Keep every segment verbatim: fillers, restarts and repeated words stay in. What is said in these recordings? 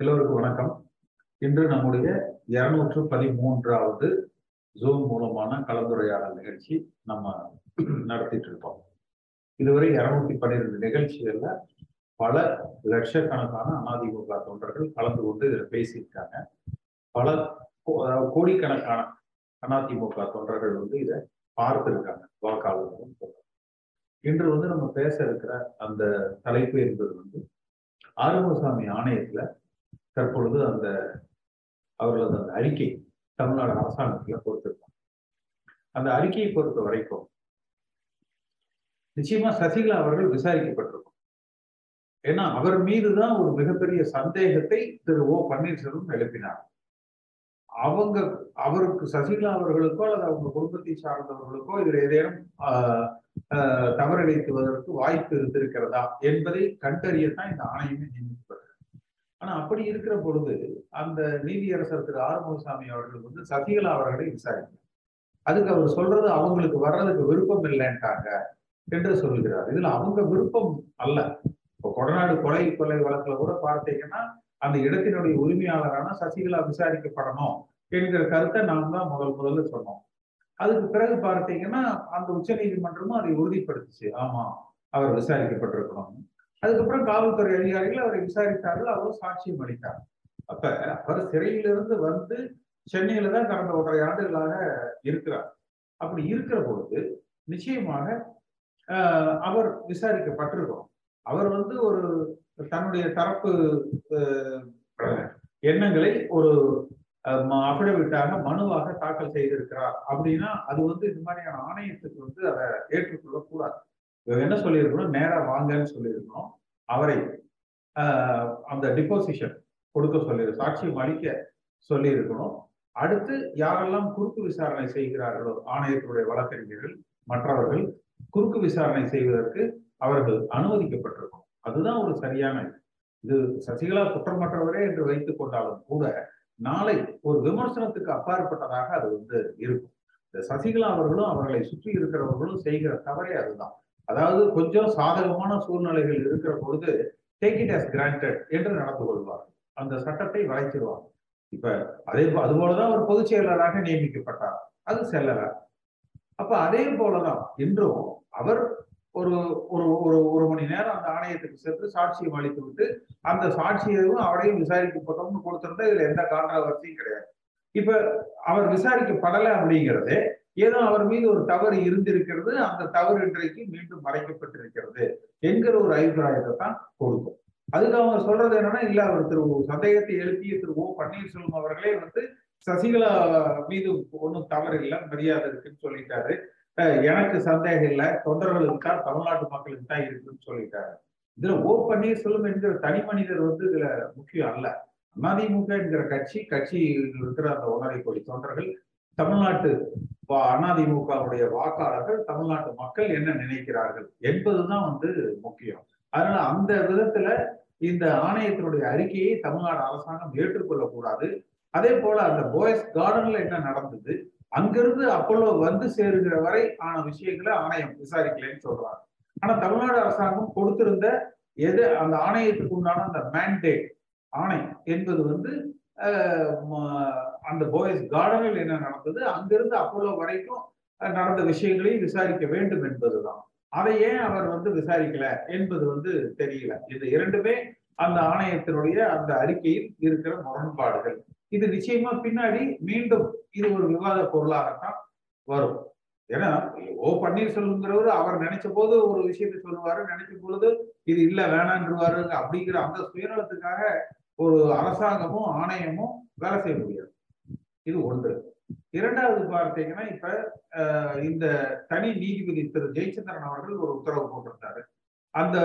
எல்லோருக்கும் வணக்கம். இன்று நம்முடைய இருநூற்று பதிமூன்றாவது ஜூம் மூலமான கலந்துரையாடல் நிகழ்ச்சி நம்ம நடத்திட்டு இருப்போம். இதுவரை இருநூத்தி பன்னிரெண்டு நிகழ்ச்சிகள்ல பல லட்சக்கணக்கான அதிமுக தொண்டர்கள் கலந்து கொண்டு இதில் பேசியிருக்காங்க. பல கோடிக்கணக்கான அதிமுக தொண்டர்கள் வந்து இதை பார்த்துருக்காங்க, வாக்காளர்களும். இன்று வந்து நம்ம பேச இருக்கிற அந்த தலைப்பு என்பது வந்து ஆறுமுகசாமி ஆணையத்துல தற்பொழுது அந்த அவர்களது அந்த அறிக்கை தமிழ்நாடு அரசாங்கத்துல கொடுத்திருக்காங்க. அந்த அறிக்கையை பொறுத்த வரைக்கும் நிச்சயமா சசிகலா அவர்கள் விசாரிக்கப்பட்டிருக்கும். ஏன்னா அவர் மீதுதான் ஒரு மிகப்பெரிய சந்தேகத்தை திரு ஓ பன்னீர்செல்வம் எழுப்பினார். அவங்க அவருக்கு சசிகலா அவர்களுக்கோ அல்லது அவங்க குடும்பத்தை சார்ந்தவர்களுக்கோ இதில் ஏதேனும் தவறளித்துவதற்கு வாய்ப்பு இருந்திருக்கிறதா என்பதை கண்டறியத்தான் இந்த ஆணையமே நியமிக்கப்பட்டது. ஆனா அப்படி இருக்கிற பொழுது அந்த நீதியரசர் திரு ஆறுமுகசாமி அவர்கள் வந்து சசிகலா அவர்களை விசாரிக்கிறார். அதுக்கு அவர் சொல்றது அவங்களுக்கு வர்றதுக்கு விருப்பம் இல்லைன்ட்டாங்க என்று சொல்லுகிறார். இதுல அவங்க விருப்பம் அல்ல. இப்போ கொடநாடு கொலை கொலை வழக்குல கூட பார்த்தீங்கன்னா அந்த இடத்தினுடைய உரிமையாளரான சசிகலா விசாரிக்கப்படணும் என்கிற கருத்தை நாம் தான் முதல் முதல்ல சொன்னோம். அதுக்கு பிறகு பார்த்தீங்கன்னா அந்த உச்ச நீதிமன்றமும் அதை உறுதிப்படுத்துச்சு, ஆமா அவர் விசாரிக்கப்பட்டிருக்கணும். அதுக்கப்புறம் காவல்துறை அதிகாரிகள் அவரை விசாரித்தார்கள், அவரும் சாட்சியம் அளித்தார். அப்ப அவர் சிறையிலிருந்து வந்து சென்னையில தான் கடந்த ஒன்றரை ஆண்டுகளாக இருக்கிறார். அப்படி இருக்கிற பொழுது நிச்சயமாக அவர் விசாரிக்கப்பட்டிருக்கணும். அவர் வந்து ஒரு தன்னுடைய தரப்பு எண்ணங்களை ஒரு அபிடவிட்டாக மனுவாக தாக்கல் செய்திருக்கிறார் அப்படின்னா அது வந்து இந்த மாதிரியான ஆணையத்துக்கு வந்து அதை ஏற்றுக்கொள்ள கூடாது. இவங்க என்ன சொல்லியிருக்கணும், நேரா வாங்கன்னு சொல்லியிருக்கணும், அவரை ஆஹ் அந்த டிபோசிஷன் கொடுக்க சொல்லி சாட்சியம் அளிக்க சொல்லியிருக்கணும். அடுத்து யாரெல்லாம் குறுக்கு விசாரணை செய்கிறார்களோ ஆணையத்துடைய வழக்கறிஞர்கள் மற்றவர்கள் குறுக்கு விசாரணை செய்வதற்கு அவர்கள் அனுமதிக்கப்பட்டிருக்கணும். அதுதான் ஒரு சரியான இது. சசிகலா குற்றமற்றவரே என்று வைத்துக் கொண்டாலும் கூட நாளை ஒரு விமர்சனத்துக்கு அப்பாற்பட்டதாக அது வந்து இருக்கும். இந்த சசிகலா அவர்களும் அவர்களை சுற்றி இருக்கிறவர்களும் செய்கிற தவறே அதுதான். அதாவது கொஞ்சம் சாதகமான சூழ்நிலைகள் இருக்கிற பொழுது டேக் இட் ஆஸ் கிராண்டட் என்று நடந்து கொள்வார்கள், அந்த சட்டத்தை வளைச்சிருவாங்க. இப்ப அதே அதுபோலதான் ஒரு பொதுச் செயலராக நியமிக்கப்பட்டார், அது செல்லலா. அப்ப அதே போலதான் இன்றும் அவர் ஒரு ஒரு ஒரு ஒரு மணி நேரம் அந்த ஆணையத்துக்கு சென்று சாட்சியம் அளித்து விட்டு அந்த சாட்சியையும் அவரையும் விசாரிக்கப்பட்டோம்னு கொடுத்திருந்தா இதுல எந்த கான்ட்ராவர்சியும் கிடையாது. இப்ப அவர் விசாரிக்கப்படலை அப்படிங்கிறதே ஏதோ அவர் மீது ஒரு தவறு இருந்திருக்கிறது, அந்த தவறு இன்றைக்கு மீண்டும் மறைக்கப்பட்டிருக்கிறது என்கிற ஒரு அபிப்பிராயத்தை தான் கொடுக்கும். அதுக்கு அவங்க சொல்றது என்னன்னா, இல்ல அவர் திரு சந்தேகத்தை எழுப்பிய திரு ஓ பன்னீர்செல்வம் அவர்களே வந்து சசிகலா மீது ஒன்றும் தவறு இல்லை, மரியாதை இருக்குன்னு சொல்லிட்டாரு, எனக்கு சந்தேகம் இல்லை, தொண்டர்களுக்கு தான் தமிழ்நாட்டு மக்களுக்கு தான் இருக்குன்னு சொல்லிட்டாரு. இதுல ஓ பன்னீர்செல்வம் என்கிற தனி மனிதர் வந்து இதுல முக்கியம் அல்ல. அதிமுக என்கிற கட்சி கட்சியில் இருக்கிற அந்த ஒன்றரை கோடி தொண்டர்கள், தமிழ்நாட்டு அதிமுகவுடைய வாக்காளர்கள், தமிழ்நாட்டு மக்கள் என்ன நினைக்கிறார்கள் என்பதுதான் வந்து முக்கியம். அதனால அந்த விதத்துல இந்த ஆணையத்தினுடைய அறிக்கையை தமிழ்நாடு அரசாங்கம் ஏற்றுக்கொள்ளக்கூடாது. அதே போல அந்த போயஸ் கார்டன்ல என்ன நடந்தது, அங்கிருந்து அப்போலோ வந்து சேருகிற வரை ஆன விஷயங்களை ஆணையம் விசாரிக்கலன்னு சொல்றாங்க. ஆனா தமிழ்நாடு அரசாங்கம் கொடுத்திருந்த எது அந்த ஆணையத்துக்கு உண்டான அந்த மேண்டேட் ஆணை என்பது வந்து அந்த போயஸ் கார்டனில் என்ன நடந்தது, அங்கிருந்து அப்போலோ வரைக்கும் நடந்த விஷயங்களையும் விசாரிக்க வேண்டும் என்பதுதான். அதை ஏன் அவர் வந்து விசாரிக்கல என்பது வந்து தெரியல. இது இரண்டுமே அந்த ஆணையத்தினுடைய அந்த அறிக்கையில் இருக்கிற முரண்பாடுகள். இது நிச்சயமா பின்னாடி மீண்டும் இது ஒரு விவாத பொருளாகத்தான் வரும். ஏன்னா ஓ பன்னீர்செல்வம்ங்கிறவரு அவர் நினைச்ச போது ஒரு விஷயத்தை சொல்லுவாரு, நினைக்கும் பொழுது இது இல்ல வேணான்றுவாரு. அப்படிங்கிற அந்த சுயநலத்துக்காக ஒரு அரசாங்கமும் ஆணையமும் வேலை செய்ய முடியாது. இது ஒன்று. இரண்டாவது பார்த்தீங்கன்னா இப்ப இந்த தனி நீதிபதி திரு ஜெயச்சந்திரன் அவர்கள் ஒரு உத்தரவு போட்டிருந்தாரு. அந்த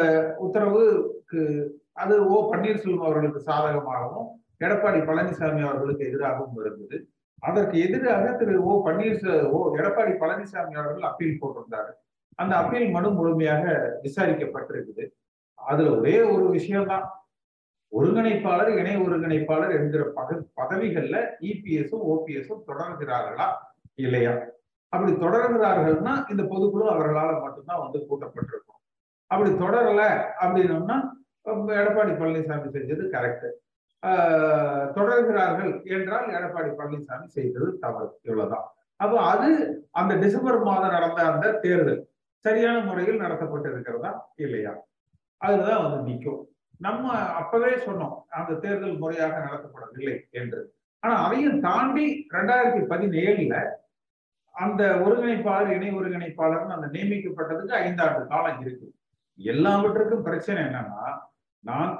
உத்தரவுக்கு அது ஓ பன்னீர்செல்வம் அவர்களுக்கு சாதகமாகவும் எடப்பாடி பழனிசாமி அவர்களுக்கு எதிராகவும் இருந்தது. அதற்கு எதிராக திரு ஓ பன்னீர்செல்வம் ஓ எடப்பாடி பழனிசாமி அவர்கள் அப்பீல் போட்டிருந்தாரு. அந்த அப்பீல் மனு முழுமையாக விசாரிக்கப்பட்டிருக்குது. அதுல ஒரே ஒரு விஷயம்தான், ஒருங்கிணைப்பாளர் இணை ஒருங்கிணைப்பாளர் என்கிற பத பதவிகள்ல இபிஎஸும் ஓபிஎஸும் தொடர்கிறார்களா இல்லையா. அப்படி தொடர்கிறார்கள்னா இந்த பொதுக்குழு அவர்களால் மட்டும்தான் வந்து கூட்டப்பட்டிருக்கும். அப்படி தொடரல அப்படின்னோம்னா எடப்பாடி பழனிசாமி செஞ்சது கரெக்டு. தொடர்கிறார்கள் என்றால் எடப்பாடி பழனிசாமி செய்தது தவறு. இவ்வளவுதான். அப்போ அது அந்த டிசம்பர் மாதம் நடந்த அந்த தேர்தல் சரியான முறையில் நடத்தப்பட்டிருக்கிறதா இல்லையா, அதுதான் வந்து நிற்கும். நம்ம அப்பவே சொன்னோம் அந்த தேர்தல் முறையாக நடத்தப்படவில்லை என்று. ஆனா அதையும் தாண்டி ரெண்டாயிரத்தி பதினேழுல அந்த ஒருங்கிணைப்பாளர் இணை ஒருங்கிணைப்பாளர் அந்த நியமிக்கப்பட்டதுக்கு ஐந்தாண்டு காலம் இருக்கு. எல்லாவற்றுக்கும் பிரச்சனை என்னன்னா, நான்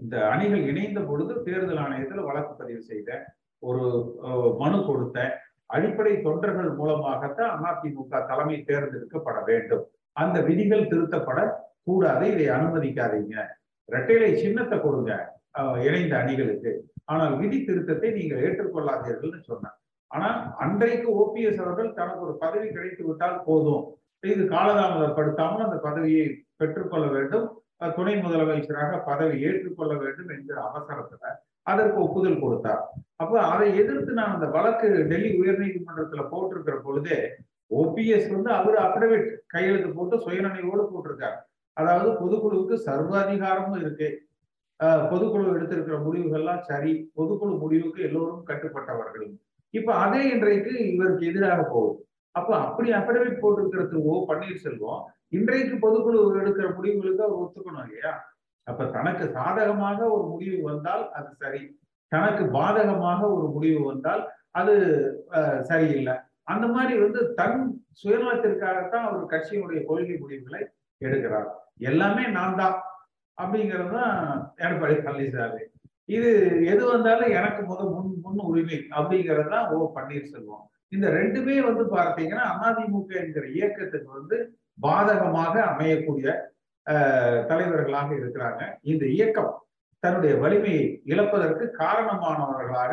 இந்த அணிகள் இணைந்த பொழுது தேர்தல் ஆணையத்தில் வழக்கு பதிவு செய்தேன், ஒரு மனு கொடுத்தேன். அடிப்படை தொண்டர்கள் மூலமாகத்தான் அதிமுக தலைமை தேர்ந்தெடுக்கப்பட வேண்டும், அந்த விதிகள் திருத்தப்படக்கூடாது, இதை அனுமதிக்காதீங்க, இரட்டைலை சின்னத்தை கொடுங்க இணைந்த அணிகளுக்கு, ஆனால் விதி திருத்தத்தை நீங்கள் ஏற்றுக்கொள்ளாதீர்கள்னு சொன்னேன். ஆனா அன்றைக்கு ஓபிஎஸ் அவர்கள் தனக்கு ஒரு பதவி கிடைத்து விட்டால் போதும், இது காலதாமதப்படுத்தாமல் அந்த பதவியை பெற்றுக்கொள்ள வேண்டும், துணை முதலமைச்சராக பதவி ஏற்றுக்கொள்ள வேண்டும் என்கிற அவசரத்துல அதற்கு ஒப்புதல் கொடுத்தார். அப்ப அதை எதிர்த்து நான் அந்த வழக்கு டெல்லி உயர் நீதிமன்றத்துல போட்டிருக்கிற பொழுதே ஓபிஎஸ் வந்து அவரு அப்டவேட் கையெழுத்து போட்டு சுயநினைவோடு போட்டிருக்காரு. அதாவது பொதுக்குழுவுக்கு சர்வாதிகாரமும் இருக்கு, பொதுக்குழு எடுத்திருக்கிற முடிவுகள்லாம் சரி, பொதுக்குழு முடிவுக்கு எல்லோரும் கட்டுப்பட்டவர்கள். இப்ப அதே இன்றைக்கு இவருக்கு எதிராக போகும். அப்ப அப்படி அப்டவேட் போட்டிருக்கிற திரு ஓ பன்னீர்செல்வம் இன்றைக்கு பொதுக்குழு எடுக்கிற முடிவுகளுக்கு அவர் ஒத்துக்கணும் இல்லையா. அப்ப தனக்கு சாதகமாக ஒரு முடிவு வந்தால் அது சரி, தனக்கு பாதகமாக ஒரு முடிவு வந்தால் அது சரியில்லை. அந்த மாதிரி வந்து தன் சுயநலத்திற்காகத்தான் அவர் கட்சியினுடைய கொள்கை முடிவுகளை எடுக்கிறார். எல்லாமே நான் தான் அப்படிங்கிறது தான் எடப்பாடி பழனிசாமி. இது எது வந்தாலும் எனக்கு முதல் முன் முன் உரிமை அப்படிங்கிறது தான் ஓ பன்னீர்செல்வம். இந்த ரெண்டுமே வந்து பார்த்தீங்கன்னா அதிமுக என்கிற இயக்கத்துக்கு வந்து பாதகமாக அமையக்கூடிய தலைவர்களாக இருக்கிறாங்க. இந்த இயக்கம் தன்னுடைய வலிமையை இழப்பதற்கு காரணமானவர்களாக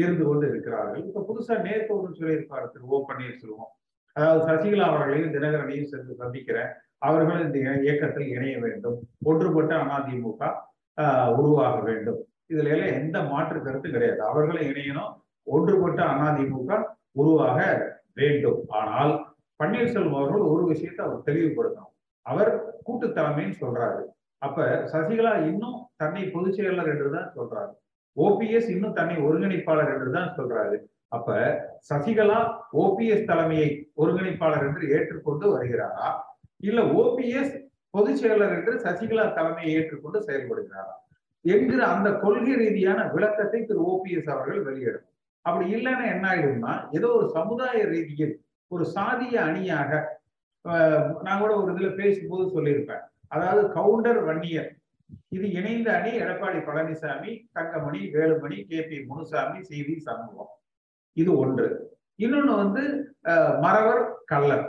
இருந்து கொண்டு இருக்கிறார்கள். இப்ப புதுசா நேற்று ஒன்று சொல்லியிருப்பாரு திரு ஓ பன்னீர்செல்வம், அதாவது சசிகலா அவர்களையும் தினகரனையும் சென்று சந்திக்கிறேன், அவர்கள் இந்த இயக்கத்தில் இணைய வேண்டும், ஒன்றுபட்ட அதிமுக உருவாக வேண்டும், இதுல எல்லாம் எந்த மாற்று கருத்து கிடையாது, அவர்களும் இணையணும், ஒன்றுபட்ட அதிமுக உருவாக வேண்டும். ஆனால் பன்னீர்செல்வம் அவர்கள் ஒரு விஷயத்தை அவர் தெளிவுபடுத்தணும், அவர் கூட்டு தலைமைன்னு சொல்றாரு, அப்ப சசிகலா இன்னும் தன்னை பொதுச் செயலர் என்றுதான் சொல்றாரு, ஓபிஎஸ் இன்னும் தன்னை ஒருங்கிணைப்பாளர் என்றுதான் சொல்றாரு. அப்ப சசிகலா ஓபிஎஸ் தலைமையை ஒருங்கிணைப்பாளர் என்று ஏற்றுக்கொண்டு வருகிறாரா, இல்ல ஓபிஎஸ் பொதுச் செயலர் என்று சசிகலா தலைமையை ஏற்றுக்கொண்டு செயல்படுகிறாரா என்கிற அந்த கொள்கை ரீதியான விளக்கத்தை திரு ஓபிஎஸ் அவர்கள் வெளியிடும். அப்படி இல்லைன்னா என்ன ஆயிடும்னா, ஏதோ ஒரு சமுதாய ரீதியில் ஒரு சாதிய அணியாக, நான் கூட ஒரு இதுல பேசும்போது சொல்லியிருப்பேன், அதாவது கவுண்டர் வன்னியர் இது இணைந்த அணி, எடப்பாடி பழனிசாமி, தங்கமணி, வேலுமணி, கே பி முனுசாமி, செத்வி சண்முகம், இது ஒன்று. இன்னொன்னு வந்து மரவர் கல்லர்,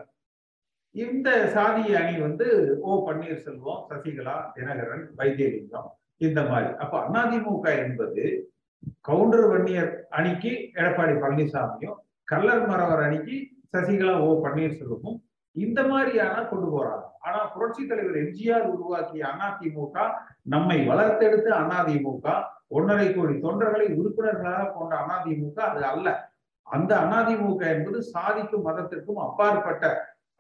இந்த சாதிய அணி வந்து ஓ பன்னீர்செல்வம், சசிகலா, தினகரன், வைத்தியலிங்கம், இந்த மாதிரி. அப்ப அதிமுக என்பது கவுண்டர் வன்னியர் அணிக்கு எடப்பாடி பழனிசாமியும், கல்லர் மரவர் அணிக்கு சசிகலா ஓ பன்னீர்செல்வமும், இந்த மாதிரியான கொண்டு போறாங்க. ஆனா புரட்சி தலைவர் எம்ஜிஆர் உருவாக்கிய அதிமுக, நம்மை வளர்த்தெடுத்த அதிமுக, ஒன்றரை கோடி தொண்டர்களை உறுப்பினர்களாக கொண்ட அதிமுக அது அல்ல. அந்த அதிமுக என்பது சாதிக்கும் மதத்திற்கும் அப்பாற்பட்ட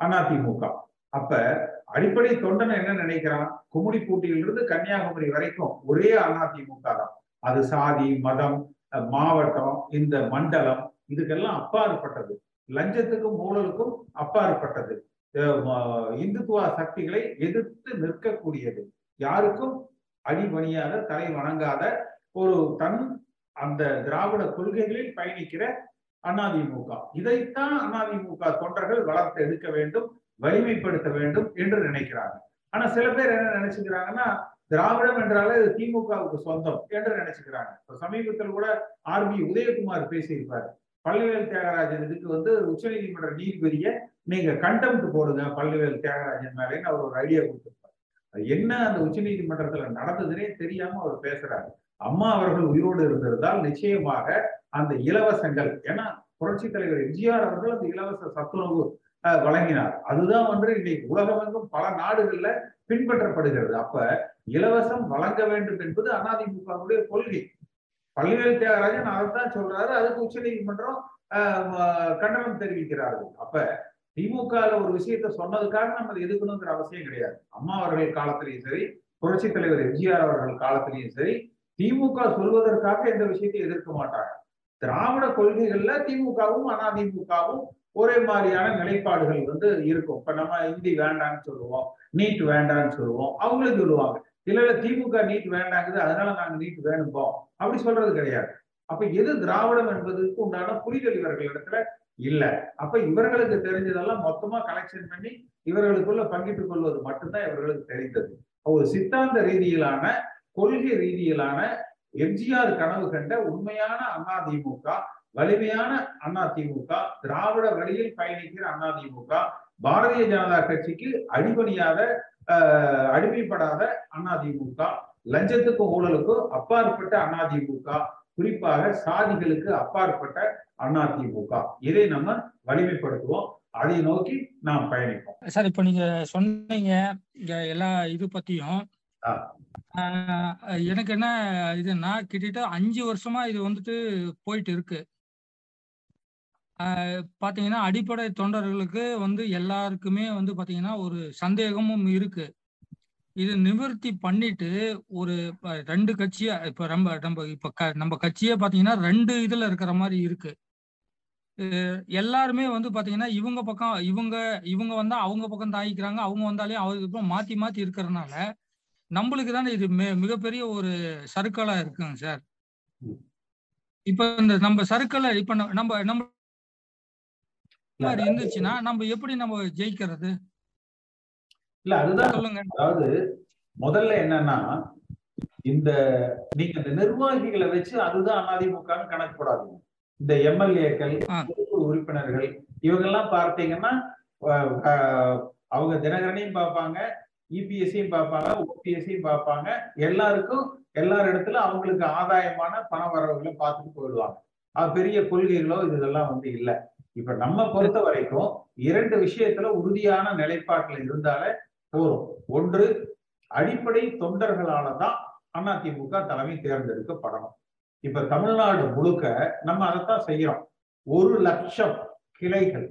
அதிமுக. அப்ப அடிப்படை தொண்டனை என்ன நினைக்கிறான், குமுடி பூட்டியிலிருந்து கன்னியாகுமரி வரைக்கும் ஒரே அதிமுக தான். அது சாதி, மதம், மாவட்டம், இந்த மண்டலம், இதுக்கெல்லாம் அப்பாற்பட்டது, லஞ்சத்துக்கும் ஊழலுக்கும் அப்பாற்பட்டது, இந்துத்துவ சக்திகளை எதிர்த்து நிற்கக்கூடியது, யாருக்கும் அடிபணியாத, தலை வணங்காத ஒரு தன் அந்த திராவிட கொள்கைகளில் பயணிக்கிற அதிமுக. இதைத்தான் அதிமுக தொண்டர்கள் வளர்த்து எடுக்க வேண்டும், வலிமைப்படுத்த வேண்டும் என்று நினைக்கிறாங்க. ஆனா சில பேர் என்ன நினைச்சுக்கிறாங்கன்னா, திராவிடம் என்றாலே இது திமுகவுக்கு சொந்தம் என்று நினைச்சுக்கிறாங்க. இப்ப சமீபத்தில் கூட ஆர் பி உதயகுமார் பேசியிருப்பாரு, பள்ளிவேல் தியாகராஜன் இதுக்கு வந்து உச்ச நீதிமன்ற நீதிபதியை நீங்க கண்டெம்ட் போடுங்க பள்ளிவேல் தியாகராஜன் மேலேன்னு அவர் ஒரு ஐடியா கொடுத்திருப்பார். என்ன அந்த உச்ச நீதிமன்றத்துல நடந்ததுன்னே தெரியாம அவர் பேசுறாரு. அம்மா அவர்கள் உயிரோடு இருந்திருந்தால் நிச்சயமாக அந்த இலவசங்கள், ஏன்னா புரட்சி தலைவர் எம்ஜிஆர் அவர்கள் அந்த இலவச சத்துணவு வழங்கினார், அதுதான் ஒன்று இன்னைக்கு உலகமெங்கும் பல நாடுகள்ல பின்பற்றப்படுகிறது. அப்ப இலவசம் வழங்க வேண்டும் என்பது அதிமுகவுடைய கொள்கை. பள்ளிவேல் தியாகராஜன் அதைத்தான் சொல்றாரு, அதுக்கு உச்ச நீதிமன்றம் கண்டனம் தெரிவிக்கிறார்கள். அப்ப திமுக ஒரு விஷயத்த சொன்னதுக்காக நம்ம அதை எதுக்கணுங்கிற அவசியம் கிடையாது. அம்மா அவர்கள் காலத்திலையும் சரி, புரட்சி தலைவர் எம்ஜிஆர் அவர்கள் காலத்திலையும் சரி, திமுக சொல்வதற்காக இந்த விஷயத்தை எதிர்க்க மாட்டாங்க. திராவிட கொள்கைகள்ல திமுகவும் அதிமுகவும் ஒரே மாதிரியான நிலைப்பாடுகள் வந்து இருக்கும். இப்ப நம்ம இந்தி வேண்டான்னு சொல்லுவோம், நீட் வேண்டான்னு சொல்லுவோம். அவங்களும் சொல்லுவாங்க இல்ல இல்ல திமுக நீட் வேண்டாங்குது, அதனால நாங்க நீட் வேணும்போம் அப்படி சொல்றது கிடையாது. அப்ப எது திராவிடம் என்பதற்கு உண்டான புரிதல் இவர்கள் இடத்துல இல்ல. அப்ப இவர்களுக்கு தெரிஞ்சதெல்லாம் மொத்தமா கலெக்ஷன் பண்ணி இவர்களுக்குள்ள பங்கிட்டுக் கொள்வது மட்டும்தான் இவர்களுக்கு தெரிந்தது. ஒரு சித்தாந்த ரீதியிலான கொள்கை ரீதியிலான எம்ஜிஆர் கனவு கண்ட உண்மையான அதிமுக, வலிமையான அதிமுக, திராவிட வழியில் பயணிக்கிற அதிமுக, பாரதிய ஜனதா கட்சிக்கு அடிபணியாத அடிமைப்படாத அதிமுக, லஞ்சத்துக்கும் ஊழலுக்கும் அப்பாற்பட்ட அதிமுக, குறிப்பாக சாதிகளுக்கு அப்பாற்பட்ட அதிமுக, இதை நம்ம வலிமைப்படுத்துவோம், அதை நோக்கி நாம் பயணிப்போம். சார் இப்ப நீங்க சொன்னீங்க எல்லா இது பத்தியும். எனக்கு என்ன இதுன்னா கிட்டத்தட்ட அஞ்சு வருஷமா இது வந்துட்டு போயிட்டு இருக்கு. பாத்தீங்கன்னா அடிப்படை தொண்டர்களுக்கு வந்து எல்லாருக்குமே வந்து பாத்தீங்கன்னா ஒரு சந்தேகமும் இருக்கு. இது நிவர்த்தி பண்ணிட்டு ஒரு ரெண்டு கட்சியா இப்ப நம்ம நம்ம இப்ப நம்ம கட்சியே பாத்தீங்கன்னா ரெண்டு இதுல இருக்கிற மாதிரி இருக்கு. எல்லாருமே வந்து பாத்தீங்கன்னா இவங்க பக்கம் இவங்க இவங்க வந்தா அவங்க பக்கம் தாயிக்கிறாங்க, அவங்க வந்தாலே அவருக்கு மாத்தி மாத்தி இருக்கிறதுனால நம்மளுக்கு தானே இது மிகப்பெரிய ஒரு சறுக்கலா இருக்குங்க சார். இப்ப இந்த நம்ம சறுக்கலை இப்ப நம்ம நம்ம இருந்துச்சுன்னா நம்ம எப்படி நம்ம ஜெயிக்கிறது? இல்ல அதுதான் சொல்லுங்க. அதாவது முதல்ல என்னன்னா இந்த நீங்க இந்த நிர்வாகிகளை வச்சு அதுதான் அதிமுகன்னு கணக்கு போடாதீங்க. இந்த எம்எல்ஏக்கள், உறுப்பினர்கள் இவங்கெல்லாம் பார்த்தீங்கன்னா அவங்க தினகரனையும் பார்ப்பாங்க, இபிஎஸ்சியும் பார்ப்பாங்க, ஓபிஎஸ்சியும் பார்ப்பாங்க. எல்லாருக்கும் எல்லார் இடத்துல அவங்களுக்கு ஆதாயமான பண வரவுகளை பார்த்துட்டு போயிடுவாங்க. அது பெரிய கொள்கைகளோ இதெல்லாம் வந்து இல்லை. இப்ப நம்ம பொறுத்த வரைக்கும் இரண்டு விஷயத்துல உறுதியான நிலைப்பாட்டில் இருந்தாலே போறோம். ஒன்று, அடிப்படை தொண்டர்களாலதான் அதிமுக தலைமை தேர்ந்தெடுக்கப்படணும். இப்ப தமிழ்நாடு முழுக்க நம்ம அதைத்தான் செய்யறோம். ஒரு லட்சம் கிளைகள்,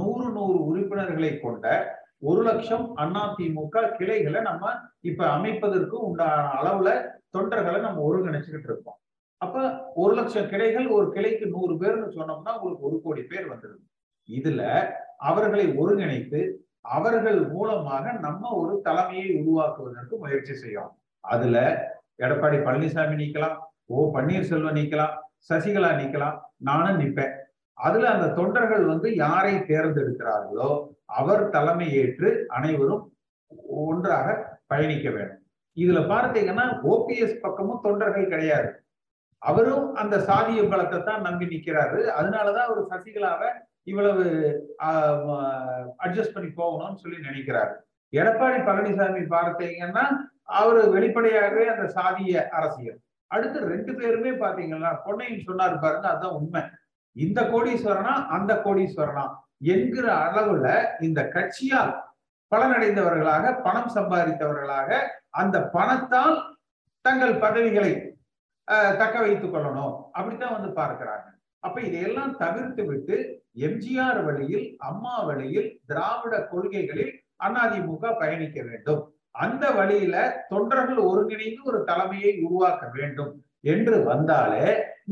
நூறு நூறு உறுப்பினர்களை கொண்ட ஒரு லட்சம் அதிமுக கிளைகளை நம்ம இப்ப அமைப்பதற்கு உண்டான அளவுல தொண்டர்களை நம்ம ஒருங்கிணைச்சுக்கிட்டு இருக்கோம். அப்ப ஒரு லட்சம் கிளைகள், ஒரு கிளைக்கு நூறு பேர்னு சொன்னோம்னா உங்களுக்கு ஒரு கோடி பேர் வந்துருது. இதுல அவர்களை ஒருங்கிணைத்து அவர்கள் மூலமாக நம்ம ஒரு தலைமையை உருவாக்குவதற்கு முயற்சி செய்யணும். அதுல எடப்பாடி பழனிசாமி நீக்கலாம், ஓ பன்னீர்செல்வம் நீக்கலாம், சசிகலா நீக்கலாம், நானும் நிப்பேன். அதுல அந்த தொண்டர்கள் வந்து யாரை தேர்ந்தெடுக்கிறார்களோ அவர் தலைமை ஏற்று அனைவரும் ஒன்றாக பயணிக்க வேண்டும். இதுல பார்த்தீங்கன்னா ஓபிஎஸ் பக்கமும் தொண்டர்கள் கிடையாது. அவரும் அந்த சாதிய பலத்தை தான் நம்பி நிற்கிறாரு. அதனாலதான் அவர் சசிகலாவை இவ்வளவு அட்ஜஸ்ட் பண்ணி போகணும்னு சொல்லி நினைக்கிறாரு. எடப்பாடி பழனிசாமி பார்த்தீங்கன்னா அவரு வெளிப்படையாகவே அந்த சாதிய அரசியல். அடுத்து ரெண்டு பேருமே பாத்தீங்கன்னா பொன்னையன் சொன்னாரு பாருங்க, அதுதான் உண்மை. இந்த கோடீஸ்வரனா அந்த கோடீஸ்வரனா என்கிற அளவுல இந்த கட்சியால் பலனடைந்தவர்களாக, பணம் சம்பாதித்தவர்களாக, அந்த பணத்தால் தங்கள் பதவிகளை தக்க வைத்துக் கொள்ளணும் அப்படித்தான் வந்து பார்க்கிறாங்க. அப்ப இதையெல்லாம் தவிர்த்து விட்டு எம்ஜிஆர் வழியில், அம்மா வழியில், திராவிட கொள்கைகளில் அதிமுக பயணிக்க வேண்டும். அந்த வழியில தொண்டர்கள் ஒருங்கிணைந்து ஒரு தலைமையை உருவாக்க வேண்டும் என்று வந்தாலே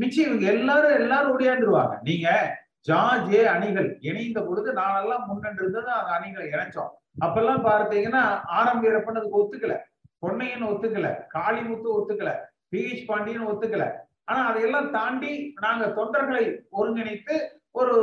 நிச்சயம் எல்லாரும் எல்லாரும் ஒடியாந்துருவாங்க. நீங்க ஜார்ஜ் ஏ அணிகள் இணைந்த பொழுது நானெல்லாம் முன்னென்று இருந்தது, அந்த அணிகளை இணைச்சோம். அப்பெல்லாம் பார்த்தீங்கன்னா ஆரம் வீரப்பன் அதுக்கு ஒத்துக்கல, பொன்னையன் ஒத்துக்கல, காளிமுத்து ஒத்துக்கல, பி ஹெச் பாண்டியன் ஒத்துக்கல. ஆனா அதையெல்லாம் தாண்டி நாங்க தொண்டர்களை ஒருங்கிணைத்து ஒரு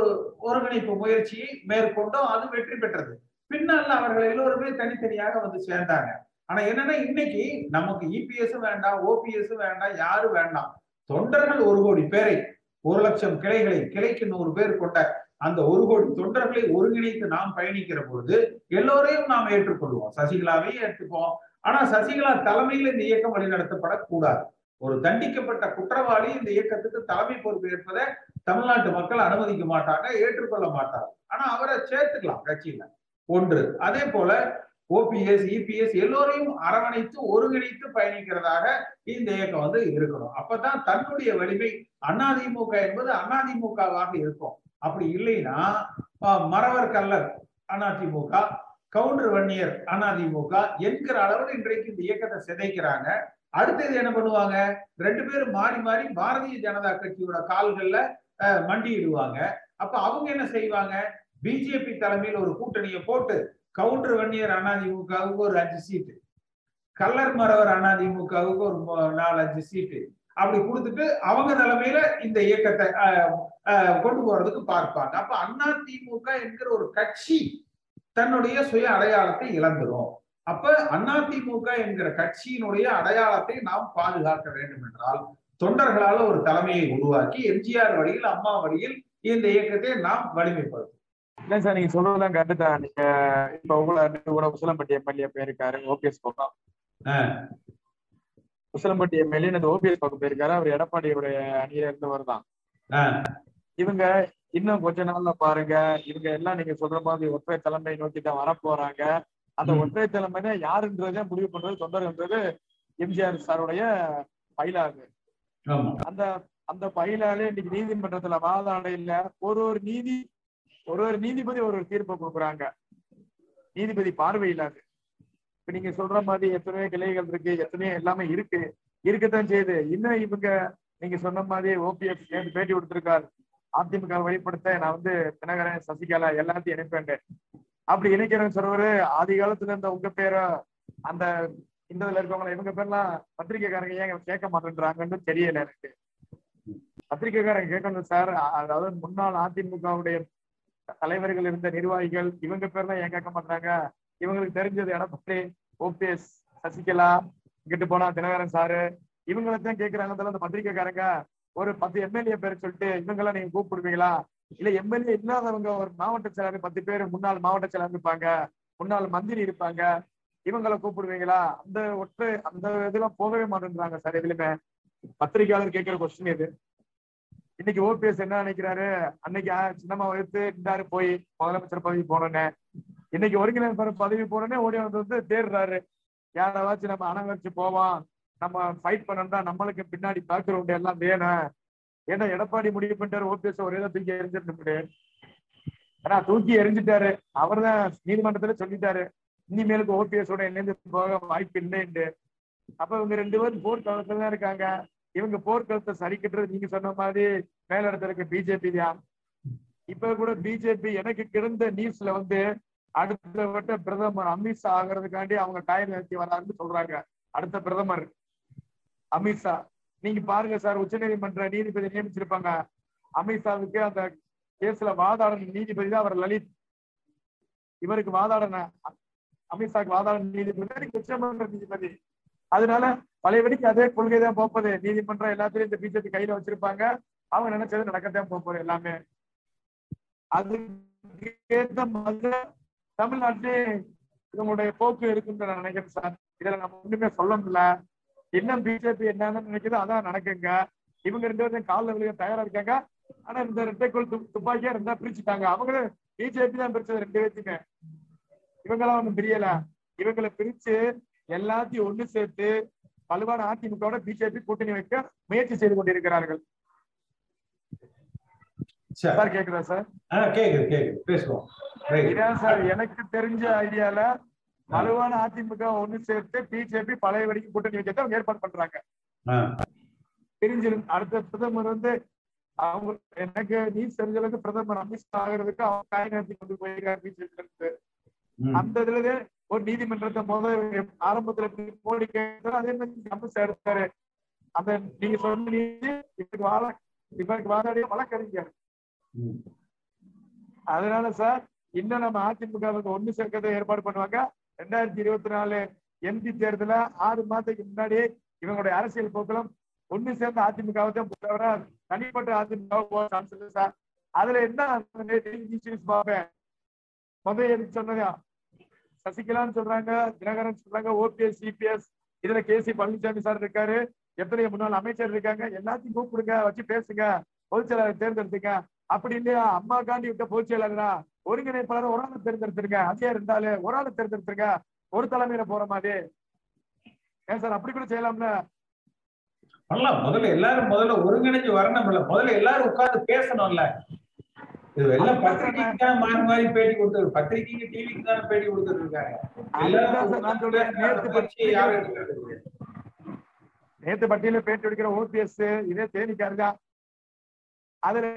ஒருங்கிணைப்பு முயற்சியை மேற்கொண்டோம். அது வெற்றி பெற்றது. பின்னால அவர்கள் எல்லோருமே தனித்தனியாக வந்து சேர்ந்தாங்க. ஆனா என்னன்னா இன்னைக்கு நமக்கு இபிஎஸ் வேண்டாம், ஓபிஎஸ் வேண்டாம், யாரும் வேண்டாம். தொண்டர்கள் ஒரு கோடி பேரை, ஒரு லட்சம் கிளைகளை, கிளைக்கு நூறு பேர் கொண்ட அந்த ஒரு கோடி தொண்டர்களை ஒருங்கிணைத்து நாம் பயணிக்கிற பொழுது எல்லோரையும் நாம் ஏற்றுக்கொள்வோம். சசிகலாவையும் ஏற்றுப்போம். ஆனா சசிகலா தலைமையில் இந்த இயக்கம் வழிநடத்தப்படக்கூடாது. ஒரு தண்டிக்கப்பட்ட குற்றவாளி இந்த இயக்கத்துக்கு தலைமை பொறுப்பு ஏற்பதை தமிழ்நாட்டு மக்கள் அனுமதிக்க மாட்டாங்க, ஏற்றுக்கொள்ள மாட்டாங்க. ஆனா அவரை சேர்த்துக்கலாம் கட்சியில, ஒன்று. அதே போல ஓபிஎஸ், இபிஎஸ் எல்லோரையும் அரவணைத்து ஒருங்கிணைத்து பயணிக்கிறதாக இந்த இயக்கம் வந்து இருக்கணும். அப்பதான் தன்னுடைய வலிமை அதிமுக என்பது அதிமுகவாக இருக்கும். அப்படி இல்லைன்னா மறவர் கல்லர் அதிமுக, கவுண்டர் வன்னியர் அதிமுக என்கிற அளவில் இன்றைக்கு இந்த இயக்கத்தை சிதைக்கிறாங்க. அடுத்தது என்ன பண்ணுவாங்க, ரெண்டு பேரும் மாறி மாறி பாரதிய ஜனதா கட்சியோட கால்கள்ல மண்டியிடுவாங்க. அப்ப அவங்க என்ன செய்வாங்க, பிஜேபி தலைமையில் ஒரு கூட்டணியை போட்டு கவுண்டர் வன்னியர் அதிமுகவுக்கு ஒரு அஞ்சு சீட்டு, கல்லர் மரவர் அதிமுகவுக்கு ஒரு நாலு அஞ்சு சீட்டு அப்படி கொடுத்துட்டு அவங்க தலைமையில இந்த இயக்கத்தை கொண்டு போறதுக்கு பார்ப்பாங்க. அப்ப அதிமுக என்கிற ஒரு கட்சி தன்னுடைய சுய அடையாளத்தை இழந்துடும். அப்ப அதிமுக என்கிற கட்சியினுடைய அடையாளத்தை நாம் பாதுகாக்க வேண்டும் என்றால் தொண்டர்களால ஒரு தலைமையை உருவாக்கி எம்ஜிஆர் வழியில், அம்மா வழியில் இந்த இயக்கத்தை நாம் வலிமைப்படுத்தும். இல்லை சார், நீங்க சொல்றதுதான் கரெக்டு தான். நீங்க இப்ப உங்களை உசிலம்பட்டி எம்எல்ஏ போயிருக்காரு, ஓபிஎஸ் பக்கம் உசிலம்பட்டி எம்எல்ஏ ஓபிஎஸ் பக்கம் போயிருக்காரு. அவர் எடப்பாடியுடைய அணியில இருந்தவர் தான். இவங்க இன்னும் கொஞ்ச நாள்ல பாருங்க, இவங்க எல்லாம் நீங்க சொல்ற மாதிரி ஒற்றை தலைமை நோக்கி தான் வரப்போறாங்க. அந்த ஒற்றை தலைமையில யாருன்றத முடிவு பண்றது தொண்டர்ன்றது எம்ஜிஆர் சாருடைய பயிலாகு. அந்த அந்த பயிலாலே இன்னைக்கு நீதிமன்றத்துல வாதாடையில ஒரு ஒரு நீதி ஒரு ஒரு நீதிபதி ஒரு ஒரு தீர்ப்பை கொடுக்குறாங்க, நீதிபதி பார்வையில்லாது. இப்ப நீங்க சொல்ற மாதிரி எத்தனையோ கிளைகள் இருக்கு, எத்தனையோ எல்லாமே இருக்கு, இருக்கத்தான் செய்யுது. இன்னும் இவங்க நீங்க சொன்ன மாதிரி ஓபிஎஸ் பேட்டி கொடுத்திருக்காரு, அதிமுக வெளிப்படுத்த நான் வந்து தினகரன் சசிகலா எல்லாத்தையும் இணைப்பேன் அப்படி இணைக்கிறேன்னு சொல்றவரு. ஆதி காலத்துல இருந்த உங்க பேரை அந்த இந்த இதுல இருக்கவங்கள இவங்க பேர்லாம் பத்திரிகைக்காரங்க ஏன் கேட்க மாட்டேன்றாங்கன்னு தெரியல எனக்கு. பத்திரிகைக்காரங்க கேட்கணும் சார், அதாவது முன்னாள் அதிமுகவுடைய தலைவர்கள் இருந்த நிர்வாகிகள் இவங்க பேர்லாம் ஏன் கேட்க மாட்டாங்க. இவங்களுக்கு தெரிஞ்சது எடப்பாடி, ஓபிஎஸ், சசிகலா, கிட்ட போனா தினகரன் சாரு, இவங்களைத்தான் கேட்கறாங்க. அந்த பத்திரிகைக்காரங்க ஒரு பத்து எம்எல்ஏ பேர் சொல்லிட்டு இவங்கெல்லாம் நீங்க கூப்பிடுவீங்களா, இல்ல எம்எல்ஏ இல்லாதவங்க ஒரு மாவட்ட செயலாளர் பத்து பேர் முன்னாள் மாவட்ட செயலாளர் இருப்பாங்க, முன்னாள் மந்திரி இருப்பாங்க, இவங்களை கூப்பிடுவீங்களா? அந்த ஒற்றை அந்த இதெல்லாம் போகவே மாட்டேன்றாங்க சார். எதுலையுமே பத்திரிகையாளர் கேட்கிற கொஸ்டின் இது. இன்னைக்கு ஓபிஎஸ் என்ன நினைக்கிறாரு, அன்னைக்கு சின்னமா எடுத்து நின்றாரு போய் முதலமைச்சர் பதவி போனோன்னு, இன்னைக்கு ஒருங்கிணைப்பாளர் பதவி போனோன்னே ஓடி வந்து வந்து தேடுறாரு யாராவது நம்ம அணங்கரிச்சு போவோம், நம்ம ஃபைட் பண்ணோம்னா நம்மளுக்கு பின்னாடி பேக்ரவுண்ட் எல்லாம் வேணும். ஏன்னா எடப்பாடி முடிவு பண்ணிட்டாரு ஓபிஎஸ் ஒரே தான் தூக்கி எரிஞ்சிட்டு, ஆனா தூக்கி எரிஞ்சிட்டாரு. அவர் தான் நீதிமன்றத்துல சொல்லிட்டாரு இனிமேலுக்கு ஓபிஎஸ் ஓட இணைந்து போக வாய்ப்பு இல்லைன்னு. அப்ப இவங்க ரெண்டு பேரும் போர்க்காலத்துல தான் இருக்காங்க. இவங்க போர்க்களத்தை சரி கட்டுறது நீங்க சொன்ன மாதிரி மேலிடத்துல இருக்க பிஜேபி தான். இப்ப கூட பிஜேபி எனக்கு கிடந்த நியூஸ்ல வந்து அடுத்த வட்ட பிரதமர் அமித்ஷா ஆகிறதுக்காண்டி அவங்க காயல் நிறுத்தி வராருன்னு சொல்றாங்க. அடுத்த பிரதமர் அமித்ஷா நீங்க பாருங்க சார், உச்ச நீதிமன்ற நீதிபதி நியமிச்சிருப்பாங்க அமித்ஷாவுக்கு. அந்த கேஸ்ல வாதாடன நீதிபதி தான் அவர் லலித். இவருக்கு வாதாடன அமித்ஷாவுக்கு வாதாடன நீதிபதி உச்சநீதிமன்ற நீதிபதி. அதனால பழையபடிக்கு அதே கொள்கை தான் போப்பது. நீதிமன்றம் எல்லாத்திலையும் இந்த பிஜேபி கையில வச்சிருப்பாங்க, அவங்க நினைச்சது நடக்கத்தான் போப்பது எல்லாமே. அதுக்கேற்ற மாதிரி தமிழ்நாட்டிலே இவங்களுடைய போக்கு இருக்குன்னு நான் நினைக்கிறேன் சார். இதுல நம்ம ஒண்ணுமே சொல்ல முடியல. இன்னும் பிஜேபி என்னன்னு நினைக்குதோ அதான் நடக்குங்க. இவங்க ரெண்டு பேரும் காலில் விழுக தயாரா இருக்காங்க. ஆனா இந்த ரெட்டைக்குள் துப்பாக்கியா இருந்தா பிரிச்சுட்டாங்க. அவங்களும் பிஜேபி தான் பிரிச்சது ரெண்டு பேருக்குமே. இவங்களாம் ஒண்ணும் பிரியல. இவங்களை பிரிச்சு எல்லாத்தையும் ஒண்ணு சேர்த்து வலுவான அதிமுகவோட பிஜேபி கூட்டணி வைக்க முயற்சி செய்து கொண்டிருக்கிறார்கள். சார் கேக்குதா சார்? இதான் சார் எனக்கு தெரிஞ்ச ஐடியால வலுவான அதிமுக ஒண்ணு சேர்த்து பிஜேபி பழைய வரைக்கும் கூட்டணி வைக்க அவங்க ஏற்பாடு பண்றாங்க. தெரிஞ்சிரு அடுத்த பிரதமர் வந்து அவங்க எனக்கு நீ தெரிஞ்சளவுக்கு பிரதமர் அமித்ஷா ஆகிறதுக்கு அவங்க காய் நடத்தி கொண்டு போயிருக்காரு பிஜேபி. அந்த இதுல ஒரு நீதிமன்றத்தை முதல் ஆரம்பத்துல மோடி கேட்டாரு, அதே மாதிரி அமித்ஷா எடுத்தாரு. அந்த நீங்க சொன்ன நீதி இவருக்கு வாழ இவருக்கு வாதாடிய வழக்கறிஞர். அதனால சார் இன்னும் நம்ம அதிமுகவுக்கு ஒண்ணு சேர்க்கறத ஏற்பாடு பண்ணுவாங்க. ரெண்டாயிரத்தி இருபத்தி நாலு எம்பி தேர்தல ஆறு மாதத்துக்கு முன்னாடி இவங்களுடைய அரசியல் போக்களும் ஒண்ணு சேர்ந்த அதிமுகவை தான் தவிர தனிப்பட்ட அதிமுக சான்ஸ் இல்லை சார். அதுல என்ன பார்ப்பேன் முதல் சொன்னதா சசிகலான்னு சொல்றாங்க, தினகரன் சொல்றாங்க, ஓபிஎஸ், சிபிஎஸ், இதுல கே சி பழனிசாமி சார் இருக்காரு, எத்தனை முன்னாள் அமைச்சர் இருக்காங்க, எல்லாத்தையும் கூப்பிடுங்க, வச்சு பேசுங்க, பொதுச் செயலாளர் தேர்ந்தெடுத்துங்க. அப்படி இல்லையா அம்மா காண்டி விட்ட பொதுச் செயலாளரா ஒருங்கிணைப்பாளர் ஒரு ஆளை தேர்ந்தெடுத்திருங்க, அதே இருந்தாலும் ஒரு ஆளை தேர்ந்தெடுத்திருங்க, ஒரு தலைமையில போற மாதிரி. ஏன் சார் அப்படி கூட செய்யலாம்ல? பண்ணலாம். முதல்ல எல்லாரும் முதல்ல ஒருங்கிணைஞ்சு வரணும். இல்ல முதல்ல எல்லாரும் உட்கார்ந்து பேசணும்ல. பத்திரிகைக்கு நேற்று பட்டியல பேட்டி அடிக்கிற ஓபிஎஸ் இதே தேனிக்கா இருக்கா? அதுல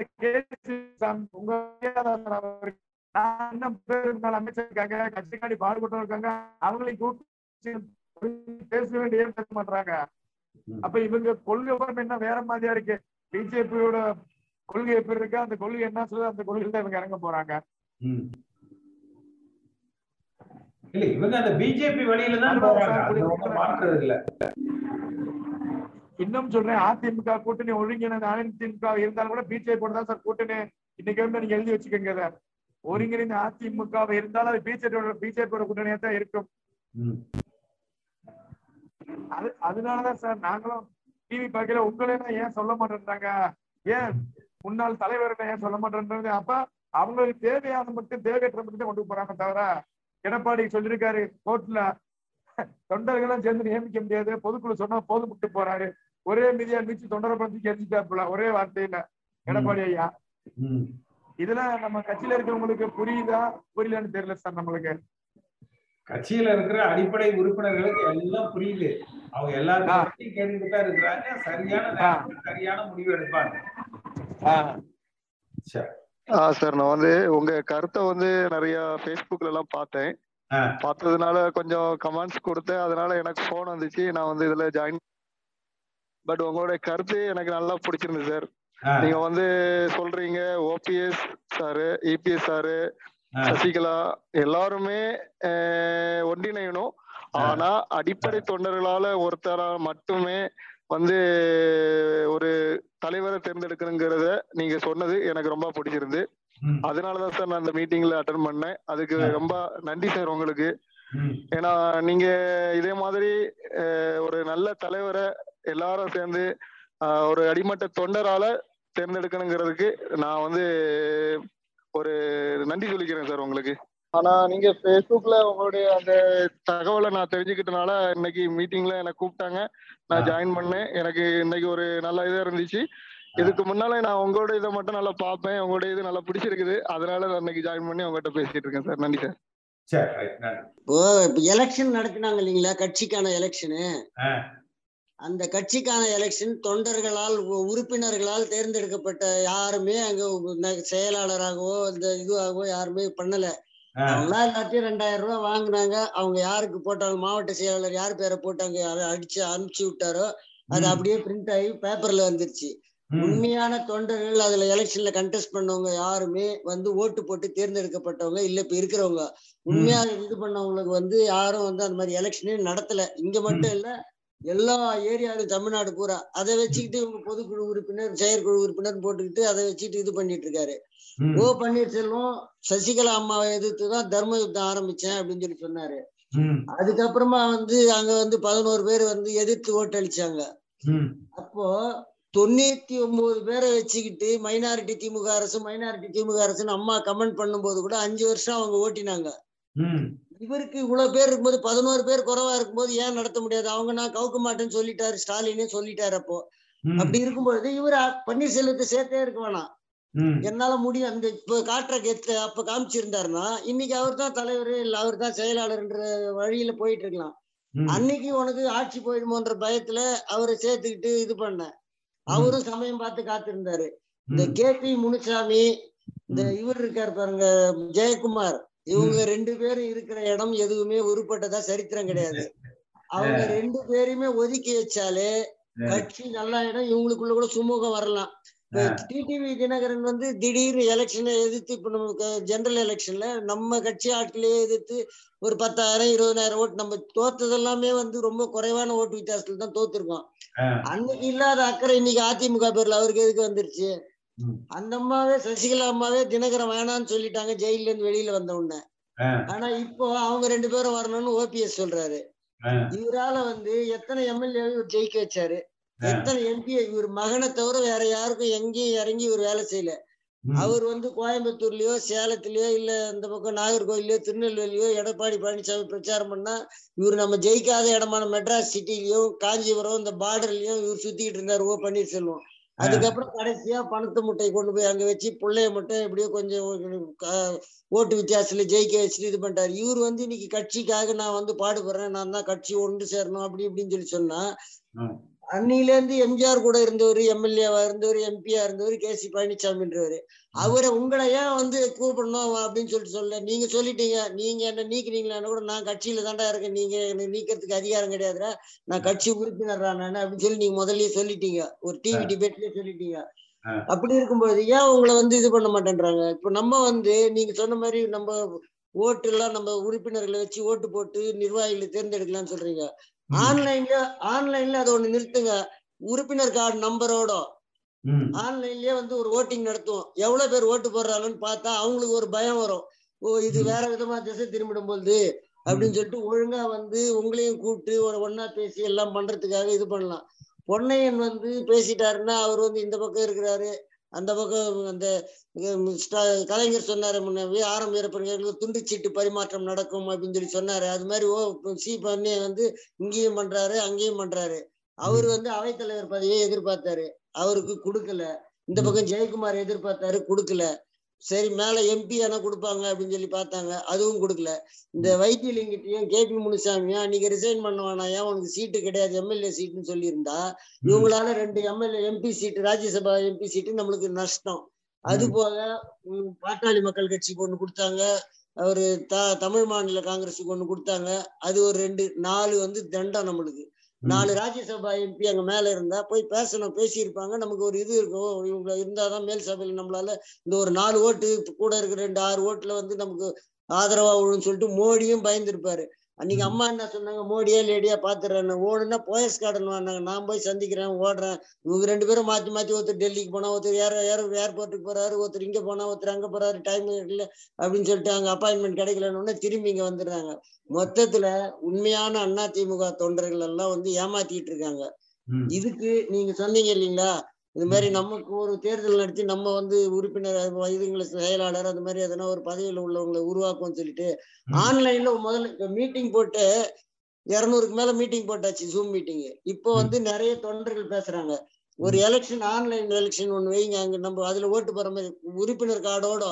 அமைச்சர் இருக்காங்க, கட்சிக்காடி பாடுபட்டு இருக்காங்க, அவங்களையும் கூப்பிட்டு பேச வேண்டிய பேச மாட்டாங்க. அப்ப இவங்க கொள்கை என்ன வேற மாதிரியா இருக்கு? பிஜேபியோட கொள்கை எப்படி இருக்கு? அந்த கொள்கை என்ன சொல்லுது? அந்த கொள்கையில தான் இவங்க இறங்க போறாங்க. இல்ல இவங்க அந்த பிஜேபி வழியில தான் மாற்றது இல்ல. இன்னும் சொல்றேன், அதிமுக கூட்டணி ஒருங்கிணைந்த அதிமுக இருந்தாலும் கூட பிஜேபி தான் சார் கூட்டணி. இன்னைக்கு நீங்க எழுதி வச்சுக்கோங்க சார், ஒருங்கிணைந்த அதிமுக இருந்தாலும் அது பிஜேபியோட பிஜேபியோட கூட்டணியா தான் இருக்கும். அது அதனாலதான் சார் நாங்களும் டிவி பார்க்கல உங்களே ஏன் சொல்ல மாட்டேன்றாங்க, ஏன் முன்னாள் தலைவர்களை ஏன் சொல்ல மாட்டேன்றது. அப்ப அவங்களுக்கு தேவையான மட்டும் தேவையற்ற மட்டும் கொண்டு போறாங்க. தவிர எடப்பாடி சொல்லியிருக்காரு கோர்ட்ல தொண்டர்களெல்லாம் சேர்ந்து நியமிக்க முடியாது, பொதுக்குழு சொன்னா போது விட்டு போறாரு. ஒரே மீதியா மீச்சு தொண்டரை பத்தி எரிஞ்சுட்டாப்புல ஒரே வார்த்தையில எடப்பாடி ஐயா. இதெல்லாம் நம்ம கட்சியில இருக்கிறவங்களுக்கு புரியுதா புரியலன்னு தெரியல சார். நம்மளுக்கு கட்சியில இருக்கிற அடிப்படை உறுப்பினர்களுக்கு எல்லாம் புரியுது. அவங்க எல்லாரும் கேட்டுக்கிட்டா இருக்கிறாங்க. சரியான சரியான முடிவு எடுப்பாங்க. ஆஹ் சார், நான் வந்து உங்க கருத்தை வந்து நிறைய பேஸ்புக்ல எல்லாம் பார்த்தேன். பார்த்ததுனால கொஞ்சம் கமெண்ட்ஸ் கொடுத்தேன். அதனால எனக்கு போன் வந்துச்சு, நான் வந்து இதுல ஜாயின். பட் உங்களுடைய கருத்து எனக்கு நல்லா பிடிச்சிருந்து சார். நீங்க வந்து சொல்றீங்க OPS sir, EPS sir, Sasikala எல்லாருமே ஒன்றிணையணும். ஆனா அடிப்படை தொண்டர்களால ஒருத்தரா மட்டுமே வந்து ஒரு தலைவரை தேர்ந்தெடுக்கணுங்கிறத நீங்க சொன்னது எனக்கு ரொம்ப பிடிச்சிருந்து. அதனாலதான் சார் நான் இந்த மீட்டிங்ல அட்டென்ட் பண்ணேன். அதுக்கு ரொம்ப நன்றி சார் உங்களுக்கு. ஏன்னா நீங்க இதே மாதிரி ஒரு நல்ல தலைவரை எல்லாரும் சேர்ந்து ஒரு அடிமட்ட தொண்டரால தேர்ந்தெடுக்கணுங்கிறதுக்கு நான் வந்து ஒரு நன்றி சொல்லிக்கிறேன் சார் உங்களுக்கு. ஆனா நீங்க பேஸ்புக்ல உங்களுடைய அந்த தகவலை நான் தெரிஞ்சுக்கிட்டனால இன்னைக்கு மீட்டிங்ல எனக்கு கூப்பிட்டாங்க, நான் ஜாயின் பண்ணேன். எனக்கு இன்னைக்கு ஒரு நல்ல இதா இருந்துச்சு. இதுக்கு முன்னாலே நான் உங்களோட இதை மட்டும் நல்லா பார்ப்பேன், உங்களோட இது நல்லா பிடிச்சிருக்குது. அதனால நான் இன்னைக்கு ஜாயின் பண்ணி உங்ககிட்ட பேசிட்டு இருக்கேன் சார். நன்றி சார். இப்போ எலெக்ஷன் நடத்தினாங்க இல்லைங்களா, கட்சிக்கான எலெக்ஷனு. அந்த கட்சிக்கான எலெக்ஷன் தொண்டர்களால் உறுப்பினர்களால் தேர்ந்தெடுக்கப்பட்ட யாருமே அங்க செயலாளராகவோ இந்த இதுவாகவோ யாருமே பண்ணல. அவங்களா எல்லாத்தையும் ரெண்டாயிரம் ரூபாய் வாங்கினாங்க. அவங்க யாருக்கு போட்டாங்க, மாவட்ட செயலாளர் யார் பேரை போட்டாங்க அடிச்சு அனுப்பிச்சு விட்டாரோ அது அப்படியே பிரிண்ட் ஆகி பேப்பர்ல வந்துருச்சு. உண்மையான தொண்டர்கள் அதுல எலெக்ஷன்ல கண்டெஸ்ட் பண்ணவங்க யாருமே வந்து ஓட்டு போட்டு தேர்ந்தெடுக்கப்பட்டவங்க இல்ல. இப்ப இருக்கிறவங்க உண்மையா இது பண்ணவங்களுக்கு வந்து யாரும் வந்து அந்த மாதிரி எலெக்ஷனே நடத்தல. இங்க மட்டும் இல்ல, எல்லா ஏரியாவிலும் தமிழ்நாடு பூரா அதை வச்சுக்கிட்டு இவங்க பொதுக்குழு உறுப்பினர் செயற்குழு உறுப்பினர் போட்டுக்கிட்டு அதை வச்சுக்கிட்டு இது பண்ணிட்டு இருக்காரு. ஓ பன்னீர்செல்வம் சசிகலா அம்மாவை எதிர்த்துதான் தர்ம யுத்தம் ஆரம்பிச்சேன் அப்படின்னு சொல்லி சொன்னாரு. அதுக்கப்புறமா வந்து அங்க வந்து பதினோரு பேர் வந்து எதிர்த்து ஓட்டளிச்சாங்க. அப்போ தொண்ணூத்தி ஒன்பது பேரை வச்சுக்கிட்டு மைனாரிட்டி திமுக அரசு மைனாரிட்டி திமுக அரசுன்னு அம்மா கமெண்ட் பண்ணும் போது கூட அஞ்சு வருஷம் அவங்க ஓட்டினாங்க. இவருக்கு இவ்வளவு பேர் இருக்கும்போது பதினோரு பேர் குறைவா இருக்கும்போது ஏன் நடத்த முடியாது? அவங்க நான் கவுக்க மாட்டேன்னு சொல்லிட்டாரு, ஸ்டாலினே சொல்லிட்டாரு. அப்போ அப்படி இருக்கும்போது இவரு பன்னீர்செல்வத்தை சேர்த்தே இருக்க வேணாம், என்னால முடியும் அந்த இப்ப காற்ற கெத்து அப்ப காமிச்சிருந்தாருன்னா இன்னைக்கு அவர் தான் தலைவர் இல்ல அவர் தான் செயலாளர்ன்ற வழியில போயிட்டு இருக்கலாம். அன்னைக்கு உனக்கு ஆட்சி போயிடுமோன்ற பயத்துல அவரை சேர்த்துக்கிட்டு இது பண்ண அவரும் சமயம் பார்த்து காத்திருந்தாரு. இந்த கேபி முனிசாமி இந்த இவர் இருக்காரு பாருங்க ஜெயக்குமார், இவங்க ரெண்டு பேரும் இருக்கிற இடம் எதுவுமே உருப்பட்டதா சரித்திரம் கிடையாது. அவங்க ரெண்டு பேரையுமே ஒதுக்கி வச்சாலே கட்சி நல்லா இடம் இவங்களுக்குள்ள கூட சுமூகம் வரலாம். டிடிவி தினகரன் வந்து திடீர்னு எலெக்ஷனை எதிர்த்து இப்ப நம்ம ஜெனரல் எலெக்ஷன்ல நம்ம கட்சி ஆட்களையே எதிர்த்து ஒரு பத்தாயிரம் இருபதாயிரம் ஓட்டு, நம்ம தோத்தது எல்லாமே வந்து ரொம்ப குறைவான ஓட்டு வித்தியாசத்துல தான் தோத்துருக்கோம். அன்னைக்கு இல்லாத அக்கறை இன்னைக்கு அதிமுக பேர்ல அவருக்கு எதுக்கு வந்துருச்சு? அந்த அம்மாவே சசிகலா அம்மாவே தினகரன் வேணான்னு சொல்லிட்டாங்க ஜெயில இருந்து வெளியில வந்த உடனே. ஆனா இப்போ அவங்க ரெண்டு பேரும் வரணும்னு ஓபிஎஸ் சொல்றாரு. இவரால வந்து எத்தனை எம்எல்ஏ ஜெயிக்க வச்சாரு, எத்தனை எம்பிஏ. இவர் மகனை தவிர வேற யாருக்கும் எங்கேயும் இறங்கி இவர் வேலை செய்யல. அவர் வந்து கோயம்புத்தூர்லயோ சேலத்திலயோ இல்ல இந்த பக்கம் நாகர்கோவிலோ திருநெல்வேலியோ எடப்பாடி பழனிசாமி பிரச்சாரம் பண்ணா இவர் நம்ம ஜெயிக்காத இடமான மெட்ராஸ் சிட்டிலயும் காஞ்சிபுரம் இந்த பார்டர்லயும் இவர் சுத்திக்கிட்டு இருந்தாரு ஓ பன்னீர்செல்வம். அதுக்கப்புறம் கடைசியா பணத்து முட்டையை கொண்டு போய் அங்க வச்சு பிள்ளைய மட்டும் எப்படியோ கொஞ்சம் ஓட்டு வித்தியாசத்துல ஜெயிக்க வச்சுட்டு இது பண்ணிட்டாரு. இவர் வந்து இன்னைக்கு கட்சிக்காக நான் வந்து பாடுபடுறேன், நான் தான் கட்சி ஒன்று சேரணும் அப்படி இப்படின்னு சொல்லி சொன்னா அன்னிலேருந்து எம்ஜிஆர் கூட இருந்தவர், எம்எல்ஏவா இருந்தவர், எம்பியா இருந்தவர், கே சி பழனிசாமின்றவர். அவரை உங்களை ஏன் வந்து கூப்பிடணும் அப்படின்னு சொல்லிட்டு சொல்ல நீங்க சொல்லிட்டீங்க. நீங்க என்ன நீக்கினீங்களான்னு கூட நான் கட்சியில தாண்டா இருக்கேன், நீங்க எனக்கு நீக்கிறதுக்கு அதிகாரம் கிடையாதுடா, நான் கட்சி உறுப்பினர்றா நான் அப்படின்னு சொல்லி நீங்க முதல்லயே சொல்லிட்டீங்க, ஒரு டிவி டிபேட்லயே சொல்லிட்டீங்க. அப்படி இருக்கும்போது ஏன் உங்களை வந்து இது பண்ண மாட்டேன்றாங்க? இப்ப நம்ம வந்து நீங்க சொன்ன மாதிரி நம்ம ஓட்டு எல்லாம் நம்ம உறுப்பினர்களை வச்சு ஓட்டு போட்டு நிர்வாகிகளை தேர்ந்தெடுக்கலாம்னு சொல்றீங்க. ஆன்லைன்ல ஆன்லைன்ல அதை ஒண்ணு நிறுத்துங்க, உறுப்பினர் கார்டு நம்பரோட ஆன்லைன்லயே வந்து ஒரு ஓட்டிங் நடத்துவோம். எவ்வளவு பேர் ஓட்டு போடுறாங்கன்னு பார்த்தா அவங்களுக்கு ஒரு பயம் வரும், ஓ இது வேற விதமா திசை திரும்பிடும் போது அப்படின்னு சொல்லிட்டு ஒழுங்கா வந்து உங்களையும் கூப்பிட்டு ஒரு ஒன்னா பேசி எல்லாம் பண்றதுக்காக இது பண்ணலாம். பொன்னையன் வந்து பேசிட்டாருன்னா அவர் வந்து இந்த பக்கம் இருக்கிறாரு, அந்த பக்கம் அந்த கலைஞர் சொன்னாரு முன்னாடி ஆரம் வீரப்பன் துண்டு சீட்டு பரிமாற்றம் நடக்கும் அப்படின்னு சொல்லி சொன்னாரு. அது மாதிரி ஓ சி பன்னீர் வந்து இங்கேயும் பண்றாரு அங்கேயும் பண்றாரு. அவரு வந்து அவைத்தலைவர் பதவியை எதிர்பார்த்தாரு, அவருக்கு கொடுக்கல. இந்த பக்கம் ஜெயக்குமார் எதிர்பார்த்தாரு, கொடுக்கல. சரி மேல எம்பி ஆனா கொடுப்பாங்க அப்படின்னு சொல்லி பார்த்தாங்க, அதுவும் கொடுக்கல. இந்த வைத்தியலிங்கத்தையும் கே பி முனிசாமியா நீங்க ரிசைன் பண்ணுவானா, ஏன் உனக்கு சீட்டு கிடையாது எம்எல்ஏ சீட்டுன்னு சொல்லி இருந்தா இவங்களால ரெண்டு MLA MP seat Rajya Sabha MP seat நம்மளுக்கு நஷ்டம். அது போக பாட்டாளி மக்கள் கட்சிக்கு ஒண்ணு கொடுத்தாங்க, அவரு த தமிழ் மாநில காங்கிரஸுக்கு ஒண்ணு கொடுத்தாங்க, அது ஒரு ரெண்டு நாலு வந்து தண்டம் நம்மளுக்கு. நாலு ராஜ்யசபா எம்பி அங்க மேல இருந்தா போய் பேசணும், பேசியிருப்பாங்க, நமக்கு ஒரு இது இருக்கும். இவங்க இருந்தாதான் மேல் சபையில நம்மளால இந்த ஒரு நாலு ஓட்டு கூட இருக்கிற ரெண்டு ஆறு ஓட்டுல வந்து நமக்கு ஆதரவா விழுன்னு சொல்லிட்டு மோடியும் பயந்துருப்பாரு. அன்னைக்கு அம்மா என்ன சொன்னாங்க, மோடியா லேடியா பாத்துறேன், ஓடுன்னா போயஸ் கார்டன் வாங்க, நான் போய் சந்திக்கிறேன், ஓடுறேன். இவங்க ரெண்டு பேரும் மாத்தி மாத்தி ஒருத்தர் டெல்லிக்கு போனா ஒருத்தர் ஏற ஏற ஏர்போர்ட்டுக்கு போறாரு, ஒருத்தர் இங்க போனா ஒருத்தர் அங்க போறாரு, டைம் இல்லை அப்படின்னு சொல்லிட்டு அங்க அப்பாயின்மெண்ட் கிடைக்கலன்னு திரும்பி இங்க வந்துடுறாங்க. மொத்தத்துல உண்மையான அண்ணா திமுக தொண்டர்கள் எல்லாம் வந்து ஏமாத்திட்டு இருக்காங்க. இதுக்கு நீங்க சொன்னீங்க இல்லைங்களா, இது மாதிரி நமக்கு ஒரு தேர்தல் நடத்தி நம்ம வந்து உறுப்பினர் இதுங்களை செயலாளர் அந்த மாதிரி எதனா ஒரு பதவியில் உள்ளவங்களை உருவாக்கும்னு சொல்லிட்டு ஆன்லைன்ல முதல்ல மீட்டிங் போட்டு இருநூறுக்கு மேல மீட்டிங் போட்டாச்சு, ஜூம் மீட்டிங்கு. இப்போ வந்து நிறைய தொண்டர்கள் பேசுறாங்க, ஒரு எலெக்ஷன் ஆன்லைன் எலெக்ஷன் ஒன்று வைங்க, அங்கே நம்ம அதுல ஓட்டு போற மாதிரி உறுப்பினர் கார்டோட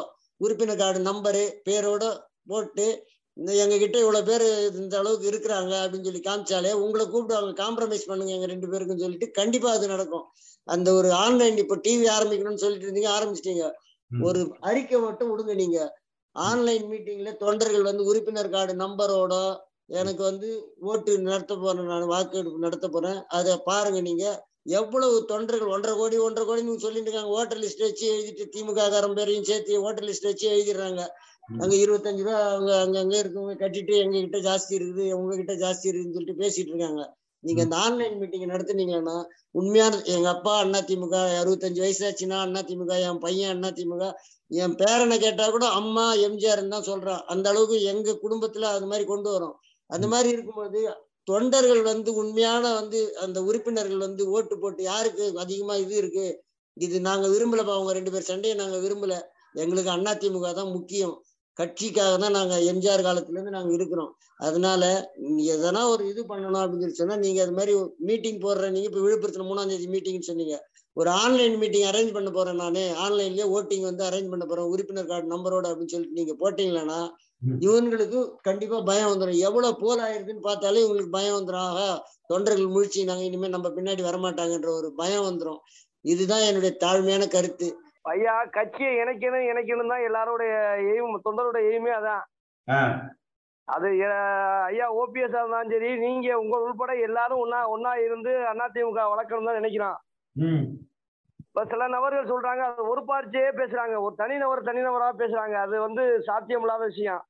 உறுப்பினர் கார்டு நம்பரு பேரோட போட்டு எங்க கிட்ட இவ்வளவு பேர் இந்த அளவுக்கு இருக்கிறாங்க அப்படின்னு சொல்லி காமிச்சாலே உங்களை கூப்பிடுவாங்க, காம்ப்ரமைஸ் பண்ணுங்க எங்க ரெண்டு பேருக்குன்னு சொல்லிட்டு. கண்டிப்பா அது நடக்கும். அந்த ஒரு ஆன்லைன் இப்ப டிவி ஆரம்பிக்கணும்னு சொல்லிட்டு இருந்தீங்க, ஆரம்பிச்சிட்டீங்க. ஒரு அறிக்கை மட்டும் விடுங்க, நீங்க ஆன்லைன் மீட்டிங்ல தொண்டர்கள் வந்து உறுப்பினர் கார்டு நம்பரோட எனக்கு வந்து ஓட்டு நடத்த போறேன், நான் வாக்கெடுப்பு நடத்த போறேன், அதை பாருங்க. நீங்க எவ்வளவு தொண்டர்கள் ஒன்றரை கோடி ஒன்றரை கோடி நீங்க சொல்லிட்டு இருக்காங்க, ஓட்டர் லிஸ்ட் வச்சு எழுதிட்டு திமுக காரம் பேரையும் சேர்த்து ஓட்டர் லிஸ்ட் வச்சு எழுதிடுறாங்க. அங்க இருபத்தஞ்சு ரூபா அவங்க அங்க அங்க இருக்கவங்க கட்டிட்டு எங்க கிட்ட ஜாஸ்தி இருக்குது உங்க கிட்ட ஜாஸ்தி இருக்குன்னு சொல்லிட்டு பேசிட்டு இருக்காங்க. நீங்க இந்த ஆன்லைன் மீட்டிங் நடத்துனீங்கன்னா உண்மையான எங்க அப்பா அண்ணா திமுக அறுபத்தஞ்சு வயசாச்சுன்னா அண்ணா திமுக, என் பையன் அண்ணா திமுக, என் பேரனை கேட்டா கூட அம்மா எம்ஜிஆர்ன்னு தான் சொல்றான். அந்த அளவுக்கு எங்க குடும்பத்துல அது மாதிரி கொண்டு வரும். அந்த மாதிரி இருக்கும்போது தொண்டர்கள் வந்து உண்மையான வந்து அந்த உறுப்பினர்கள் வந்து ஓட்டு போட்டு யாருக்கு அதிகமா இது இருக்கு, இது நாங்க விரும்பலப்பா, அவங்க ரெண்டு பேர் சண்டையை நாங்க விரும்பல, எங்களுக்கு அண்ணா திமுக தான் முக்கியம், கட்சிக்காக தான் நாங்க எம்ஜிஆர் காலத்துல இருந்து நாங்க இருக்கிறோம், அதனால எதனா ஒரு இது பண்ணணும் அப்படின்னு சொல்லி சொன்னா நீங்க அது மாதிரி மீட்டிங் போடுற. நீங்க இப்ப விழுப்புரத்துல மூணாம் தேதி மீட்டிங்னு சொன்னீங்க, ஒரு ஆன்லைன் மீட்டிங் அரேஞ்ச் பண்ண போறேன் நானு, ஆன்லைன்லயே ஓட்டிங் வந்து அரேஞ்ச் பண்ண போறேன் உறுப்பினர் கார்டு நம்பரோட அப்படின்னு சொல்லிட்டு நீங்க போட்டீங்களா இவங்களுக்கு கண்டிப்பா பயம் வந்துடும். எவ்வளவு போல் ஆயிருக்குன்னு பார்த்தாலே இவங்களுக்கு பயம் வந்துடும். ஆக தொண்டர்கள் முழிச்சு நாங்க இனிமே நம்ம பின்னாடி வரமாட்டாங்கன்ற ஒரு பயம் வந்துடும். இதுதான் என்னுடைய தாழ்மையான கருத்து. ஐயா, கட்சியை இணைக்கணும் இணைக்கணும் தான் எல்லாரோடைய எய்ம், தொண்டருடைய எய்மே அதான். அது ஐயா ஓபிஎஸ் இருந்தாலும் சரி, நீங்க உங்க உள்பட எல்லாரும் ஒன்னா ஒன்னா இருந்து அதிமுக வளர்க்கணும் தான் நினைக்கிறான். இப்ப சில நபர்கள் சொல்றாங்க, அது ஒரு பார்ச்சியே பேசுறாங்க, ஒரு தனிநபர் தனிநபரா பேசுறாங்க, அது வந்து சாத்தியம் இல்லாத விஷயம்.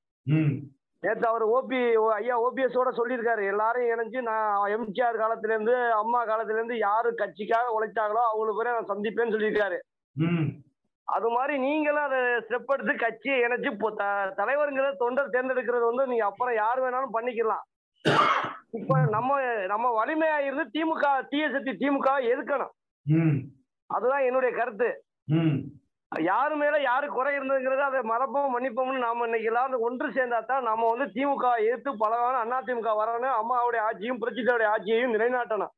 நேற்று அவர் ஓபி ஐயா ஓபிஎஸோட சொல்லியிருக்காரு, எல்லாரும் இணைஞ்சு நான் எம்ஜிஆர் காலத்துல இருந்து அம்மா காலத்துல இருந்து யாரு கட்சிக்காக உழைச்சாங்களோ அவங்களுக்கு பேரை நான் சந்திப்பேன்னு சொல்லியிருக்காரு. அது மாதிரி நீங்களும் அதை ஸ்டெப் எடுத்து கட்சியை இணைச்சு தலைவருங்கிற தொண்டர் தேர்ந்தெடுக்கிறது வந்து நீங்க அப்புறம் யாரு வேணாலும் பண்ணிக்கலாம். இப்ப நம்ம நம்ம வலிமையா இருந்து திமுக டிஎஸ்டி திமுக எதுக்கணும், அதுதான் என்னுடைய கருத்து. யாரு மேல யாரு குறை இருந்ததுங்கிறது அதை மறப்போம் மன்னிப்போம்னு நாம இன்னைக்கு எல்லாரும் ஒன்று சேர்ந்தா தான் நம்ம வந்து திமுக எதிர்த்து பழகான அண்ணா திமுக வரணும், அம்மாவுடைய ஆட்சியும் புரட்சிகளுடைய ஆட்சியையும் நிலைநாட்டணும்.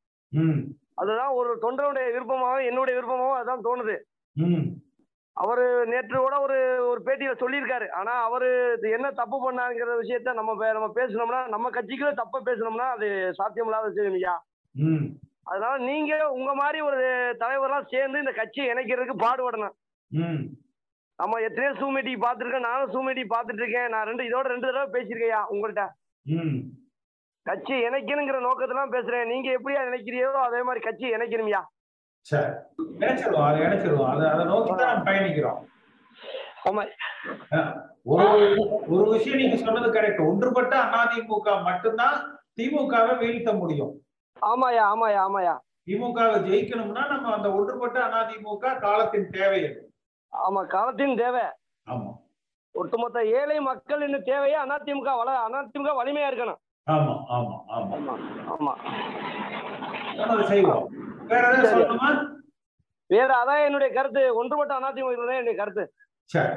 அதுதான் ஒரு தொண்டருடைய விருப்பமாகவும் என்னுடைய விருப்பமாகவும் அதுதான் தோணுது. அவரு நேற்று கூட ஒரு ஒரு பேட்டியில சொல்லியிருக்காரு, ஆனா அவரு என்ன தப்பு பண்ணாருங்கிற விஷயத்த நம்ம நம்ம பேசணும்னா, நம்ம கட்சிக்குள்ள தப்ப பேசணும்னா அது சாத்தியம் இல்லாத விஷயம். அதனால நீங்க உங்க மாதிரி ஒரு தலைவரெல்லாம் சேர்ந்து இந்த கட்சியை இணைக்கிறதுக்கு பாடுபடணும். ஆமா, எத்தனையோ சூமேட்டி பாத்துருக்கேன், நானும் சூமேட்டி பாத்துட்டு இருக்கேன். நான் ரெண்டு இதோட ரெண்டு தடவை பேசியிருக்கையா உங்கள்கிட்ட. கட்சி இணைக்கணுங்கிற நோக்கத்துல பேசுறேன். நீங்க எப்படியா நினைக்கிறீங்களோ அதே மாதிரி கட்சி இணைக்கணும்யா. ஒரு விஷயம் நீங்க சொன்னது கரெக்ட். ஒன்றுபட்ட அதிமுக மட்டும்தான் திமுகவை வீழ்த்த முடியும். ஆமாயா ஆமாயா ஆமாயா திமுகவை ஜெயிக்கணும்னா நம்ம அந்த ஒன்றுபட்ட அதிமுக காலத்தின் தேவை. ஆமா, காலத்தின் தேவை. ஆமா, ஒட்டுமொத்த ஏழை மக்கள் இன்னும் தேவையா அதிமுக வள அதிமுக வலிமையா இருக்கணும். ஆமா ஆமா ஆமா ஆமா செய்வோம். வேற ஏதாவது சொல்லணுமா? வேற அதான் என்னுடைய கருத்து. ஒன்றுபட்ட அதிமுக என்னுடைய கருத்து. சரி,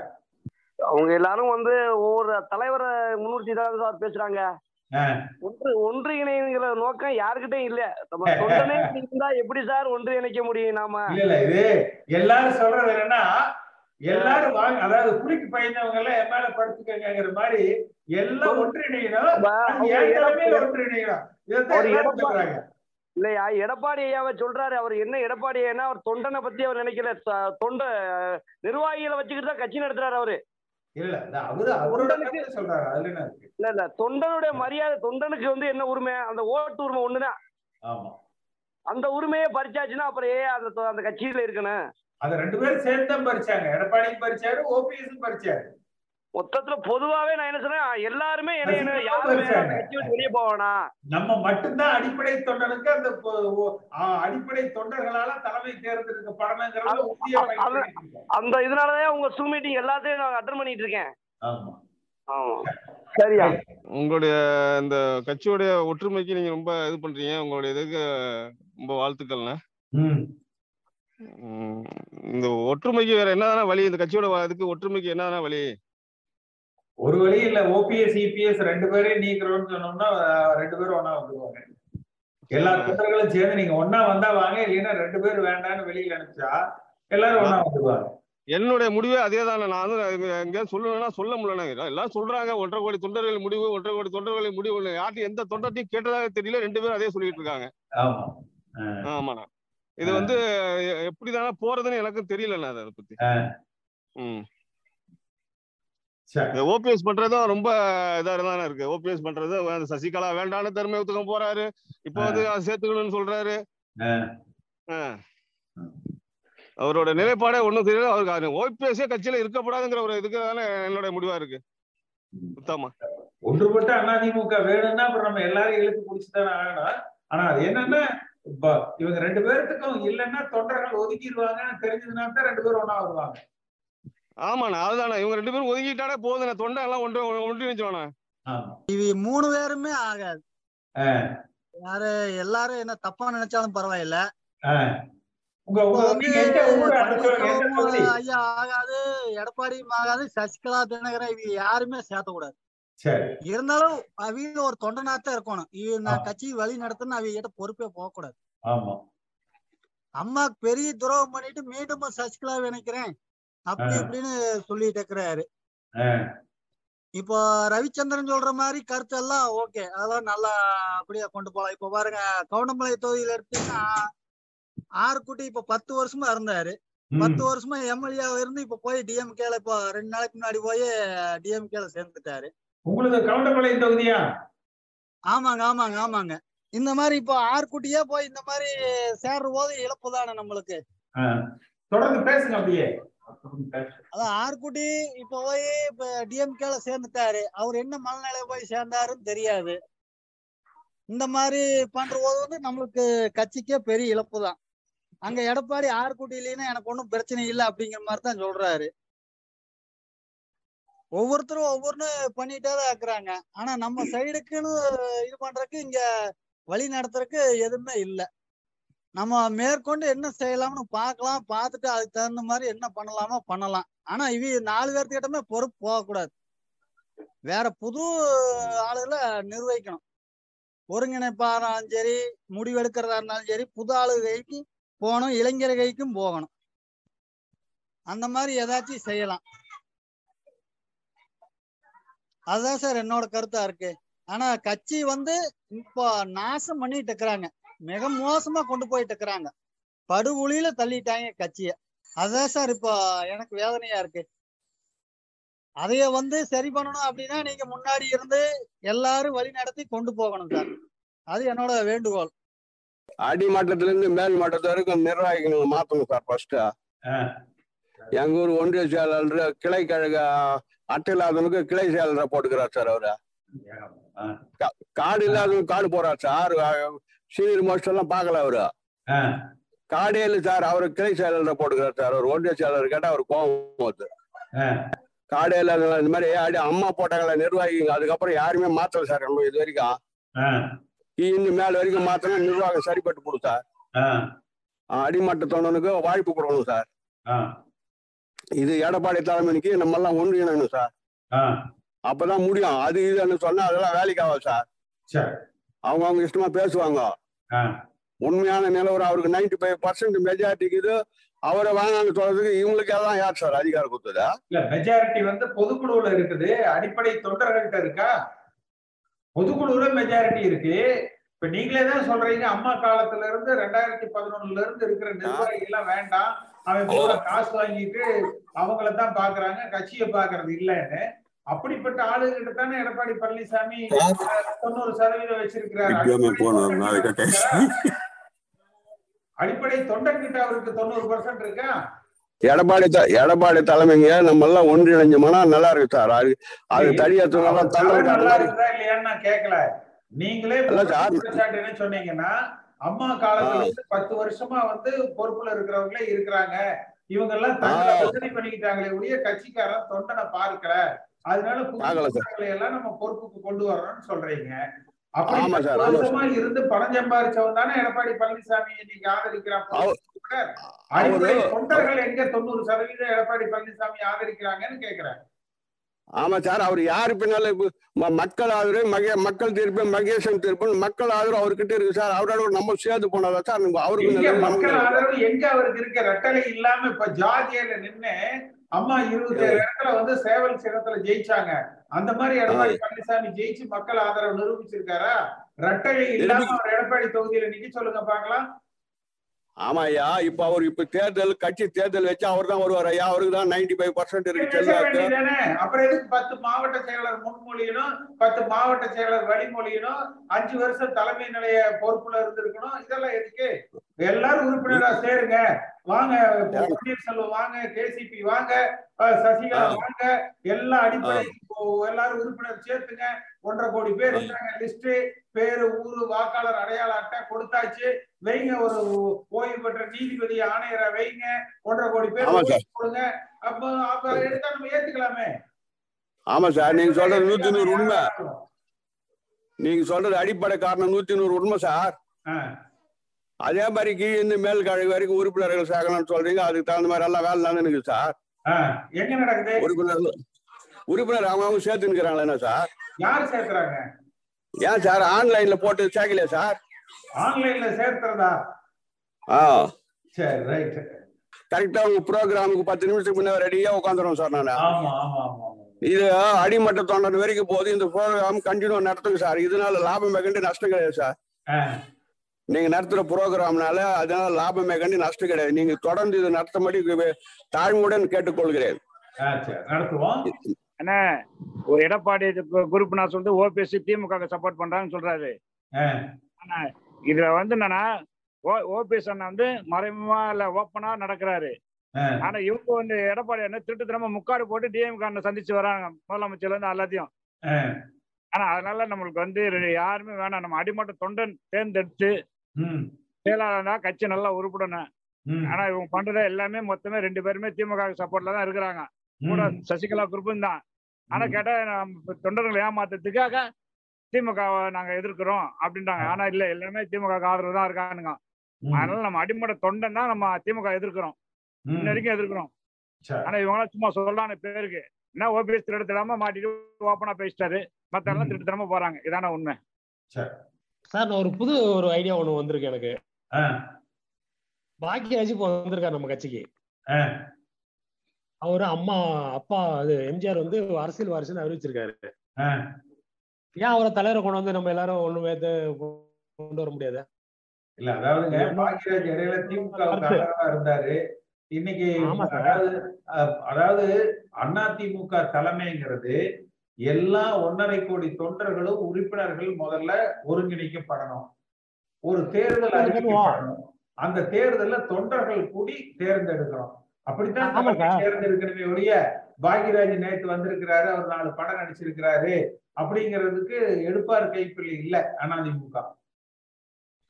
அவங்க எல்லாரும் வந்து ஒவ்வொரு தலைவரை முன்னிறுத்தி தான் சார் பேசுறாங்க. ஒன்று ஒன்று இணைங்கிற நோக்கம் யாருக்கிட்டே இல்ல. நம்ம சொந்தமே இருந்தா எப்படி சார் ஒன்று இணைக்க முடியும்? நாம இல்ல இது எல்லாரும் சொல்றது என்னன்னா, எல்லாரும் வாங்க, அதாவது குளிக்கு பயந்தவங்க எல்லாம் என் மேல படுத்துக்கங்கிற மாதிரி எல்லாம் ஒன்று இணையணும் ஒன்று இணையணும் இல்லையா? எடப்பாடி ஐயாவை சொல்றாரு. அவர் என்ன எடப்பாடி ஐயா? அவர் தொண்டனை பத்தி அவர் நினைக்கல, தொண்ட நிர்வாகிகளை வச்சுக்கிட்டு தான் கட்சி நடத்துறாரு அவரு. இல்ல அவரு அவரோட சொல்றாரு. அதுல என்ன இருக்கு? இல்ல இல்ல தொண்டனுடைய மரியாதை, தொண்டனுக்கு வந்து என்ன உரிமை? அந்த ஓட்டு உரிமை ஒண்ணுதான். ஆமா, அந்த உரிமையை பறிச்சாச்சுன்னா அப்புறம் ஏ அந்த அந்த கட்சியில இருக்கணும். அது ரெண்டு பேரும் சேர்ந்து தான் பறிச்சாங்க. எடப்பாடியும் பறிச்சாரு, ஓபிஎஸும் பறிச்சாரு. மொத்தத்துல பொதுவாவே நான் என்ன சொன்னேன், எல்லாருமே வெளியே போவனா நம்ம மட்டும்தான் அடிப்படை தொண்டனுக்கு அந்த அடிப்படை தொண்டர்களால தலைமை தேர்ந்தெடுக்கப்படுறது. அந்த இதனாலதான் உங்க சூ மீட்டிங் எல்லாத்தையும் நான் அட்டன் பண்ணிட்டு இருக்கேன். சரியா? உங்களுடைய இந்த கட்சியோடைய ஒற்றுமைக்கு நீங்க ரொம்ப இது பண்றீங்க. உங்களுடைய இதுக்கு ரொம்ப வாழ்த்துக்கள்ண்ணா. இந்த ஒற்றுமைக்கு வேற என்னதான வழி? இந்த கட்சியோட இதுக்கு ஒற்றுமைக்கு என்னதான வழி? ஒரு வழி இல்ல, ஓபிஎஸ் இபிஎஸ் ரெண்டு பேரையும் நீக்கிறோம்னு சொன்னோம்னா ரெண்டு பேரும் ஒன்னா வந்துருவாங்க. எல்லா தொண்டர்களும் சேர்ந்து நீங்க ஒன்னா வந்தா வாங்க, இல்லைன்னா ரெண்டு பேரும் வேண்டாம்னு வெளியில அனுப்பிச்சா எல்லாரும் ஒன்னா வந்துருவாங்க. என்னுடைய முடிவே அதே தானே. நான் வந்து எங்கேயாவது சொல்லணும்னா சொல்ல முடியல. எல்லாரும் சொல்றாங்க ஒன்றரை கோடி தொண்டர்கள் முடிவு, ஒன்றரை கோடி தொண்டர்களின் முடிவு. யார்ட்டையும் எந்த தொண்டர்ட்டையும் கேட்டதாக தெரியல. ரெண்டு பேரும் அதே சொல்லிட்டு இருக்காங்க. ஆமா ஆமாண்ணா, இது வந்து எப்படிதானா போறதுன்னு எனக்கும் தெரியலண்ணா. அதை பத்தி ம் ஓபிஎஸ் பண்றதும் ரொம்ப இதா இருந்தானே இருக்கு. ஓபிஎஸ் பண்றது சசிகலா வேண்டான்னு தர்மயுத்தகம் போறாரு. இப்ப வந்து சேர்த்துக்கணும்னு சொல்றாரு. அவரோட நிலைப்பாடே ஒண்ணும் தெரியல அவருக்கு. ஓபிஎஸ் கட்சியில இருக்கப்படாதுங்கிற ஒரு இதுக்கு தானே என்னோட முடிவா இருக்கு. உத்தமா ஒன்றுபட்ட அதிமுக வேணும்னா அப்புறம் நம்ம எல்லாரும் எழுத்து குடிச்சுதானே ஆகணும். ஆனா அது என்னன்னா, இவங்க ரெண்டு பேர்த்துக்கும் இல்லைன்னா தொண்டர்கள் ஒதுக்கிடுவாங்கன்னு தெரிஞ்சதுன்னா தான் ரெண்டு பேரும் ஒன்னா வருவாங்க. ஆமாண்ணா, அதுதானே. இவங்க ரெண்டு பேரும் ஒதுக்கிட்டாலே போதுண்ணா, தொண்டை எல்லாம் ஒன்று ஒன்றிணைச்சோண்ணா. இது மூணு பேருமே ஆகாது. யாரு எல்லாரும் என்ன தப்பா நினைச்சாலும் பரவாயில்ல, ஐயா ஆகாது, எடப்பாடியும் ஆகாது, சசிகலா தினகரன் இது யாருமே சேர்த்த கூடாது. இருந்தாலும் அவங்க ஒரு தொண்டனாத்தான் இருக்கணும். இவ நான் கட்சி வழி நடத்தணும், அவங்க கிட்ட பொறுப்பே போக கூடாது. அம்மா பெரிய துரோகம் பண்ணிட்டு மீண்டும் சசிகலா நினைக்கிறேன் அப்படி இப்படின்னு சொல்லிட்டு இருக்கிறாரு. இப்போ ரவிச்சந்திரன் சொல்ற மாதிரி கருத்து எல்லாம் ஓகே, அதெல்லாம் நல்லா அப்படியே கொண்டு போலாம். இப்ப பாருங்க, கவுண்டமலை தொகுதியில எடுத்தீங்கன்னா ஆறு கூட்டி இப்ப பத்து வருஷமா இருந்தாரு. பத்து வருஷமா எம்எல்ஏ இருந்து இப்ப போய் டிஎம்கேல இப்போ ரெண்டு நாளைக்கு முன்னாடி போய் டிஎம்கேல சேர்ந்துட்டாரு. உங்களுக்கு கவுண்டமலை தொகுதியா? ஆமாங்க ஆமாங்க ஆமாங்க. இந்த மாதிரி இப்போ ஆறு கூட்டியே போய் இந்த மாதிரி சேர்ற போது இழப்பு தானே நம்மளுக்கு. தொடர்ந்து பேசுங்க அப்படியே. அதான் ஆர்குடி இப்ப போய் இப்ப டிஎம்கேல சேர்ந்துட்டாரு. அவர் என்ன மனநிலையில போய் சேர்ந்தாருன்னு தெரியாது. இந்த மாதிரி பண்ற போது வந்து நம்மளுக்கு கட்சிக்கே பெரிய இழப்பு தான். அங்க எடப்பாடி ஆர்குடி இல்லைன்னா எனக்கு ஒன்றும் பிரச்சனை இல்லை அப்படிங்கிற மாதிரி தான் சொல்றாரு. ஒவ்வொருத்தரும் ஒவ்வொன்னு பண்ணிட்டே தான் இருக்கிறாங்க. ஆனா நம்ம சைடுக்குன்னு இது பண்றதுக்கு, இங்க வழி நடத்துறதுக்கு எதுவுமே இல்லை. நம்ம மேற்கொண்டு என்ன செய்யலாம்னு பார்க்கலாம், பார்த்துட்டு அதுக்கு தகுந்த மாதிரி என்ன பண்ணலாமோ பண்ணலாம். ஆனா இவ நாலு பேர்த்துக்கிட்டமே பொறுப்பு போகக்கூடாது, வேற புது ஆளுகளை நிர்வகிக்கணும். ஒருங்கிணைப்பாராலும் சரி, முடிவெடுக்கிறதா இருந்தாலும் சரி, புது ஆளுகைக்கு போகணும், இளைஞர்களுக்கும் போகணும். அந்த மாதிரி ஏதாச்சும் செய்யலாம். அதுதான் சார் என்னோட கருத்தா இருக்கு. ஆனா கட்சி வந்து இப்போ நாசம் பண்ணிட்டு இருக்கிறாங்க. மிக மோசமா கொண்டு போயிட்டு இருக்கிறாங்க, படுகொலியில தள்ளிட்டாங்க கட்சிய. அதான் சார் இப்போ எனக்கு வேதனையா இருக்கு. அதைய வந்து சரி பண்ணணும் அப்படின்னா நீங்க முன்னாடி இருந்து எல்லாரும் வழி நடத்தி கொண்டு போகணும் சார், அது என்னோட வேண்டுகோள். அடி மாற்றத்துல இருந்து மேல் மாற்றத்து வரைக்கும் நிர்வாகிகளை மாத்தணும் சார். ஃபர்ஸ்ட் எங்க ஊர் ஒன்றிய செயலாளர் கிளை கழக அட்டை இல்லாதவனுக்கு கிளை செயலரை போட்டுக்கிறார் சார். அவரு காடு இல்லாதவனுக்கு காடு போறாரு சார். சீனியர் மோஸ்ட் எல்லாம் பாக்கல, அவரு காடே இல்லை சார். அவரு கிளை செயலரை போட்டுக்கிறார் சார். அவர் ஒன்றிய செயலர் கேட்டா அவரு கோபம் வருது. காடே இல்லாத இந்த மாதிரி அடி அம்மா போட்டாங்களா நிர்வாகிங்க, அதுக்கப்புறம் யாருமே மாத்தல சார். நம்ம இது வரைக்கும் இன்னும் மேல வரைக்கும் மாத்தணும், நிர்வாகம் சரிபட்டு போடும் சார். அடிமட்ட தொண்டனுக்கு வாய்ப்பு கொடுக்கணும் சார். இது எடப்பாடி தலைமைக்கு நம்ம எல்லாம் ஒன்றியணும் சார், அப்பதான் முடியும். அது இதுன்னு சொன்னா அதெல்லாம் வேலைக்கு ஆகும் சார். அவங்க அவங்க இஷ்டமா பேசுவாங்க. உண்மையான நிலவரம் அவருக்கு நைன்டி ஃபைவ் பர்சன்ட் மெஜாரிட்டிக்கு இது. அவரை வாங்கன்னு சொல்றதுக்கு இவங்களுக்கு எல்லாம் யார் சார் அதிகாரம் கொடுத்ததா? இல்ல மெஜாரிட்டி வந்து பொதுக்குழுல இருக்குது, அடிப்படை தொண்டர்கள்ட்ட இருக்கா? பொதுக்குழுல மெஜாரிட்டி இருக்கு. இப்ப நீங்களே தான் சொல்றீங்க, அம்மா காலத்துல இருந்து ரெண்டாயிரத்தி பதினொன்னுல இருந்து இருக்கிற நிர்வாகிகள் எல்லாம் வேண்டாம், அவன் போற காசு வாங்கிட்டு அவங்களதான் பாக்குறாங்க, கட்சியை பாக்குறது இல்லைன்னு. அப்படிப்பட்ட ஆளுகிட்ட தானே எடப்பாடி பழனிசாமி தொண்ணூறு சதவீதம் வச்சிருக்கிறாரு. அடிப்படை தொண்டர்கிட்ட அவருக்கு தொண்ணூறு பர்சன்ட் இருக்கா? எடப்பாடி எடப்பாடி தலைமைங்க நம்ம எல்லாம் ஒன்றிணைஞ்சோம்னா நல்லா இருக்கு சார். அது அது தனியாத்தான் நல்லா இருக்குதா இல்லையான்னு நான் கேட்கல. நீங்களே சொன்னீங்கன்னா அம்மா காலத்துல இருந்து பத்து வருஷமா வந்து பொறுப்புல இருக்கிறவங்களே இருக்கிறாங்க, இவங்க எல்லாம் தங்களை பிரச்சனை பண்ணிக்கிட்டாங்களே உடைய கட்சிக்காரன் தொண்டனை பார்க்கல, அதனால புதுசாக்களை எல்லாம் நம்ம பொறுப்புக்கு கொண்டு வரணும்னு சொல்றீங்க. அப்பமா இருந்து பணம் சம்பாதிச்சவன் தானே எடப்பாடி பழனிசாமி இன்னைக்கு ஆதரிக்கிறான். அடிப்படை தொண்டர்கள் எங்க தொண்ணூறு சதவீதம் எடப்பாடி பழனிசாமி ஆதரிக்கிறாங்கன்னு கேக்குறாங்க. ஆமா சார். அவர் யாரு பின்னால மக்கள் ஆதரவு மகே மக்கள் தீர்ப்பு மகேசன் தீர்ப்பு மக்கள் ஆதரவு அவர்கிட்ட இருக்கு சார். அவரோட நம்ம சேர்ந்து போனதா சார் அவருக்கு மக்கள் ஆதரவு எங்க அவருக்கு இருக்க? ரெட்டலை இல்லாம இப்ப ஜார்ஜியால நின்று அம்மா இருபத்தி ஏழு இடத்துல வந்து சேவல் சின்னத்துல ஜெயிச்சாங்க. அந்த மாதிரி எடப்பாடி பழனிசாமி ஜெயிச்சு மக்கள் ஆதரவு நிரூபிச்சிருக்காரா? ரெட்டலை இல்லாம அவர் எடப்பாடி தொகுதியில நிக்க சொல்லுங்க பாக்கலாம். ஆமா ஐயா, இப்ப அவர் இப்ப தேர்தல் கட்சி தேர்தல் வச்சு அவர் தான் வருவார் ஐயா. அவருக்கு தான் நைன்டி ஃபைவ் பர்சன்ட் இருக்கு. அப்புறம் எதுக்கு பத்து மாவட்ட செயலர் முன்மொழியணும், பத்து மாவட்ட செயலர் வழிமொழியணும், அஞ்சு வருஷம் தலைமை நிலைய பொறுப்புல இருந்திருக்கணும்? இதெல்லாம் எதுக்கு? எல்லாரும் உறுப்பினரா சேருங்க, வாங்க பன்னீர்செல்வம் வாங்க, கேசிபி வாங்க, சசிகலா வாங்க, எல்லா அடிப்படை எல்லாரும் உறுப்பினர் சேர்த்துங்க. ஒன்றரை கோடி பேர் இருக்காங்க, லிஸ்ட் பேரு ஊரு வாக்காளர் அடையாள அட்டை கொடுத்தாச்சு வைங்க. ஒரு ஓய்வு பெற்ற நீதிபதி ஆணையரை வைங்க, ஒன்றரை கோடி பேர் கொடுங்க. அப்ப அப்ப எடுத்தா நம்ம ஏத்துக்கலாமே. ஆமா சார், நீங்க சொல்றது நூத்தி நூறு உண்மை. நீங்க சொல்றது அடிப்படை காரணம் நூத்தி நூறு உண்மை சார். அதே மாதிரி கீழே மேல் கழக வரைக்கும் உறுப்பினர்கள் சேர்க்கணும்னு சொல்றீங்க, அதுக்கு தகுந்த மாதிரி எல்லாம் வேலை நடந்துருக்கு சார். எங்க நடக்குது? உறுப்பினர் உறுப்பினர் அவங்க அவங்க சேர்த்து நிற்கிறாங்களா என்ன சார்? யாரு சேர்க்கிறாங்க? ஏன் சார் ஆன்லைன்ல போட்டு சேர்க்கலையா சார்? ஆன்லைன்ல சேர்த்துறதா? ஆ சரி ரைட். கரெக்டா உங்க ப்ரோக்ராமுக்கு பத்து நிமிஷத்துக்கு முன்னாடி ரெடியா உட்காந்துருவோம் சார். நான் ஆமா ஆமா ஆமா இது அடிமட்ட தொண்டர் வரைக்கும் போது இந்த ப்ரோக்ராம் கண்டினியூ நடத்துங்க சார். இதனால லாபம் மிகண்டு நஷ்டம் கிடையாது சார். நீங்க நடத்துற ப்ரோக்ராம்னால அதனால லாபம் மிகண்டு நஷ்டம் கிடையாது. நீங்க தொடர்ந்து இதை நடத்தபடி தாழ்மையுடன் கேட்டுக்கொள்கிறேன். அண்ணா, ஒரு எடப்பாடி குரூப் நான் சொல்லிட்டு ஓபிஎஸ்சி திமுக சப்போர்ட் பண்றான்னு சொல்றாரு. இதுல வந்து என்னன்னா ஓபிஎஸ் அண்ணா வந்து மறைமுகமா இல்ல ஓப்பனா நடக்கிறாரு. ஆனா இவங்க வந்து எடப்பாடி அண்ணா திருட்டு தினமா முக்காடு போட்டு டிஎம்கே அண்ணா சந்திச்சு வராங்க, முதலமைச்சர்ல இருந்து எல்லாத்தையும். ஆனா அதனால நம்மளுக்கு வந்து யாருமே வேணாம். நம்ம அடிமட்ட தொண்டன் தேர்ந்தெடுத்து செயலாளர்னா கட்சி நல்லா உருப்பிடணும். ஆனா இவங்க பண்றத எல்லாமே மொத்தமே ரெண்டு பேருமே திமுக சப்போர்ட்ல தான் இருக்கிறாங்க. கூட சசிகலா குரூப்பும் தான். ஆனா கேட்டா தொண்டர்களை ஏமாத்துறதுக்காக திமுக நாங்க எதிர்க்கிறோம் அப்படின்றாங்க. ஆனா இல்ல, எல்லாமே திமுக ஆதரவு தான் இருக்கானுங்க. அதனால நம்ம அடிமட்ட தொண்டன் தான் நம்ம திமுக எதிர்க்கிறோம், இன்ன வரைக்கும் எதிர்க்கிறோம். ஆனா இவங்களாம் சும்மா சொல்லான பேருக்கு என்ன ஓபிஎஸ் திருட்டு தராம மாட்டிட்டு ஓப்பனா பேசிட்டாரு, மத்த எல்லாம் திருட்டு தராம போறாங்க. இதான உண்மை சார். ஒரு புது ஒரு ஐடியா ஒண்ணு வந்திருக்கு எனக்கு. பாக்கியராஜ் இப்போ வந்திருக்காரு நம்ம கட்சிக்கு. அவரு அம்மா அப்பா அது எம்ஜிஆர் வந்து அரசியல் வாரிசுன்னு அறிவிச்சிருக்காரு. ஏன் அவரை தலைவரை கொண்டு வந்து நம்ம எல்லாரும் ஒண்ணுமே கொண்டு வர முடியாது? இல்ல அதாவதுங்க பாக்கியராஜ் இடையில திமுக இருந்தாரு. இன்னைக்கு அதாவது அதாவது அண்ணா திமுக தலைமைங்கிறது எல்லா ஒன்னரை கோடி தொண்டர்களும் உறுப்பினர்கள் முதல்ல ஒருங்கிணைக்கப்படணும், ஒரு தேர்தல் அறிவிக்கப்படணும், அந்த தேர்தல்ல தொண்டர்கள் கூடி தேர்ந்தெடுக்கிறோம். அப்படித்தான் தேர்ந்தெடுக்கணுமே ஒழிய பாக்யராஜ் நேற்று வந்திருக்கிறாரு, அவர் நாலு படம் நடிச்சிருக்கிறாரு அப்படிங்கிறதுக்கு எடுப்பார் கைப்பிள்ளை இல்ல அதிமுக.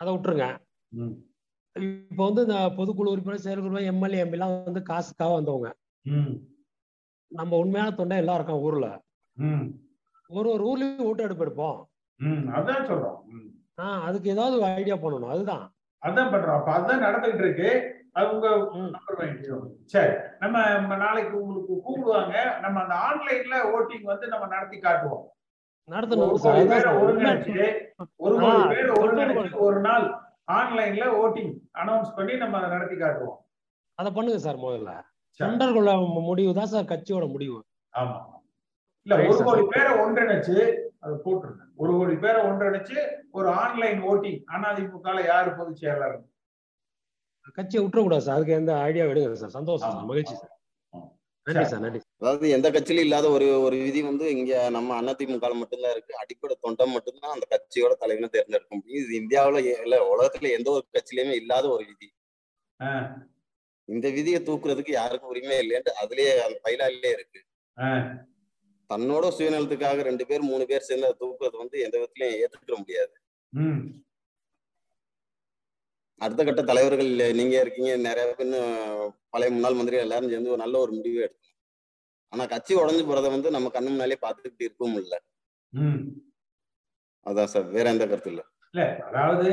அதை விட்டுருங்க, இப்ப வந்து இந்த பொதுக்குழு உறுப்பினர் செயற்குழு எம்எல்ஏ எம்பி எல்லாம் வந்து காசுக்காக வந்தவங்க. நம்ம உண்மையான தொண்டை எல்லாம் இருக்கோம் ஊர்ல, ஒரு ஒரு ஊர்லயும் ஓட்டு எடுப்பு எடுப்போம். அதான் சொல்றோம், ஆஹ் அதுக்கு ஏதாவது ஐடியா பண்ணணும். அதுதான் அதான் பண்றோம். அப்ப அதுதான் நடந்துகிட்டு இருக்கு. அது உங்க சரி, நம்ம நாளைக்கு உங்களுக்கு கூப்பிடுவாங்க. நம்ம அந்த ஆன்லைன்ல ஓட்டிங் வந்து நம்ம நடத்தி காட்டுவோம். ஒரு நாள் ஆன்லைன்ல ஓட்டிங் அனௌன்ஸ் பண்ணி நம்ம நடத்தி காட்டுவோம். அத பண்ணுங்க சார். முதல்ல தொண்டர்களோட முடிவு தான் சார், கட்சியோட முடிவு. ஆமா இல்ல, ஒரு கோடி பேரை ஒன்றிணைச்சு அது போட்டுருங்க. ஒரு கோடி பேரை ஒன்றிணைச்சு ஒரு ஆன்லைன் ஓட்டிங் அண்ணாதிமுக யாரு பொதுச் செயலாளர் கட்சியை விட்டுறக்கூடாது சார். அதுக்கு எந்த ஐடியா எடுங்க சார். சந்தோஷம், மகிழ்ச்சி சார். நன்றி சார், நன்றி. அதாவது எந்த கட்சியிலும் இல்லாத ஒரு ஒரு விதி வந்து இங்க நம்ம அதிமுக மட்டும்தான் இருக்கு. அடிப்படை தொண்டம் மட்டும்தான் அந்த கட்சியோட தலைவனை தேர்ந்தெடுக்க முடியும். இது இந்தியாவில இல்ல உலகத்துல எந்த ஒரு கட்சியிலுமே இல்லாத ஒரு விதி. இந்த விதியை தூக்குறதுக்கு யாருக்கும் உரிமையே இல்லைன்னு அதுலயே அந்த பயிலாலே இருக்கு. தன்னோட சுயநலத்துக்காக ரெண்டு பேர் மூணு பேர் சேர்ந்து தூக்குறது வந்து எந்த விதத்திலயும் ஏத்துக்க முடியாது. அடுத்த கட்ட தலைவர்கள் நீங்க இருக்கீங்க, நிறைய பேர் பழைய முன்னாள் மந்திரி எல்லாரும் சேர்ந்து ஒரு நல்ல ஒரு முடிவு எடுக்கணும். ஆனா கட்சி உடஞ்சு போறதை வந்து நம்ம கண்ணு முன்னாலே பாத்துக்கிட்டு இருக்கவும் இல்ல. அதான் சார், வேற எந்த கருத்து இல்ல. இல்ல அதாவது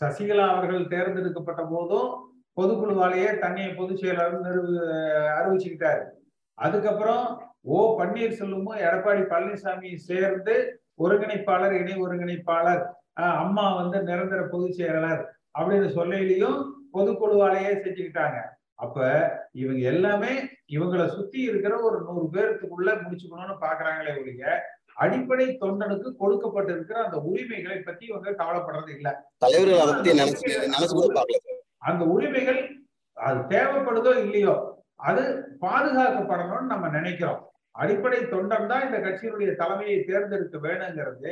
சசிகலா அவர்கள் தேர்ந்தெடுக்கப்பட்ட போதும் பொதுக்குழுவாலேயே தன்னை பொதுச் செயலாளர் அறிவிச்சுக்கிட்டாரு. அதுக்கப்புறம் ஓ பன்னீர்செல்வமும் எடப்பாடி பழனிசாமி சேர்ந்து ஒருங்கிணைப்பாளர் இணை ஒருங்கிணைப்பாளர், அம்மா வந்து நிரந்தர பொதுச் செயலாளர் அப்படின்னு சொல்லையிலையும் பொதுக்குழுவாலேயே செஞ்சுக்கிட்டாங்க. அப்ப இவங்க எல்லாமே இவங்களை சுத்தி இருக்கிற ஒரு நூறு பேருக்குள்ள முடிச்சுக்கணும்னு பாக்குறாங்களே ஒழிய அடிப்படை தொண்டனுக்கு கொடுக்கப்பட்டு இருக்கிற அந்த உரிமைகளை பத்தி இவங்க கவலைப்படுறது இல்லை. தலைவர்கள் அந்த உரிமைகள் அது தேவைப்படுதோ இல்லையோ அது பாதுகாக்கப்படணும்னு நம்ம நினைக்கிறோம். அடிப்படை தொண்டன் தான் இந்த கட்சியினுடைய தலைமையை தேர்ந்தெடுக்க வேணுங்கிறது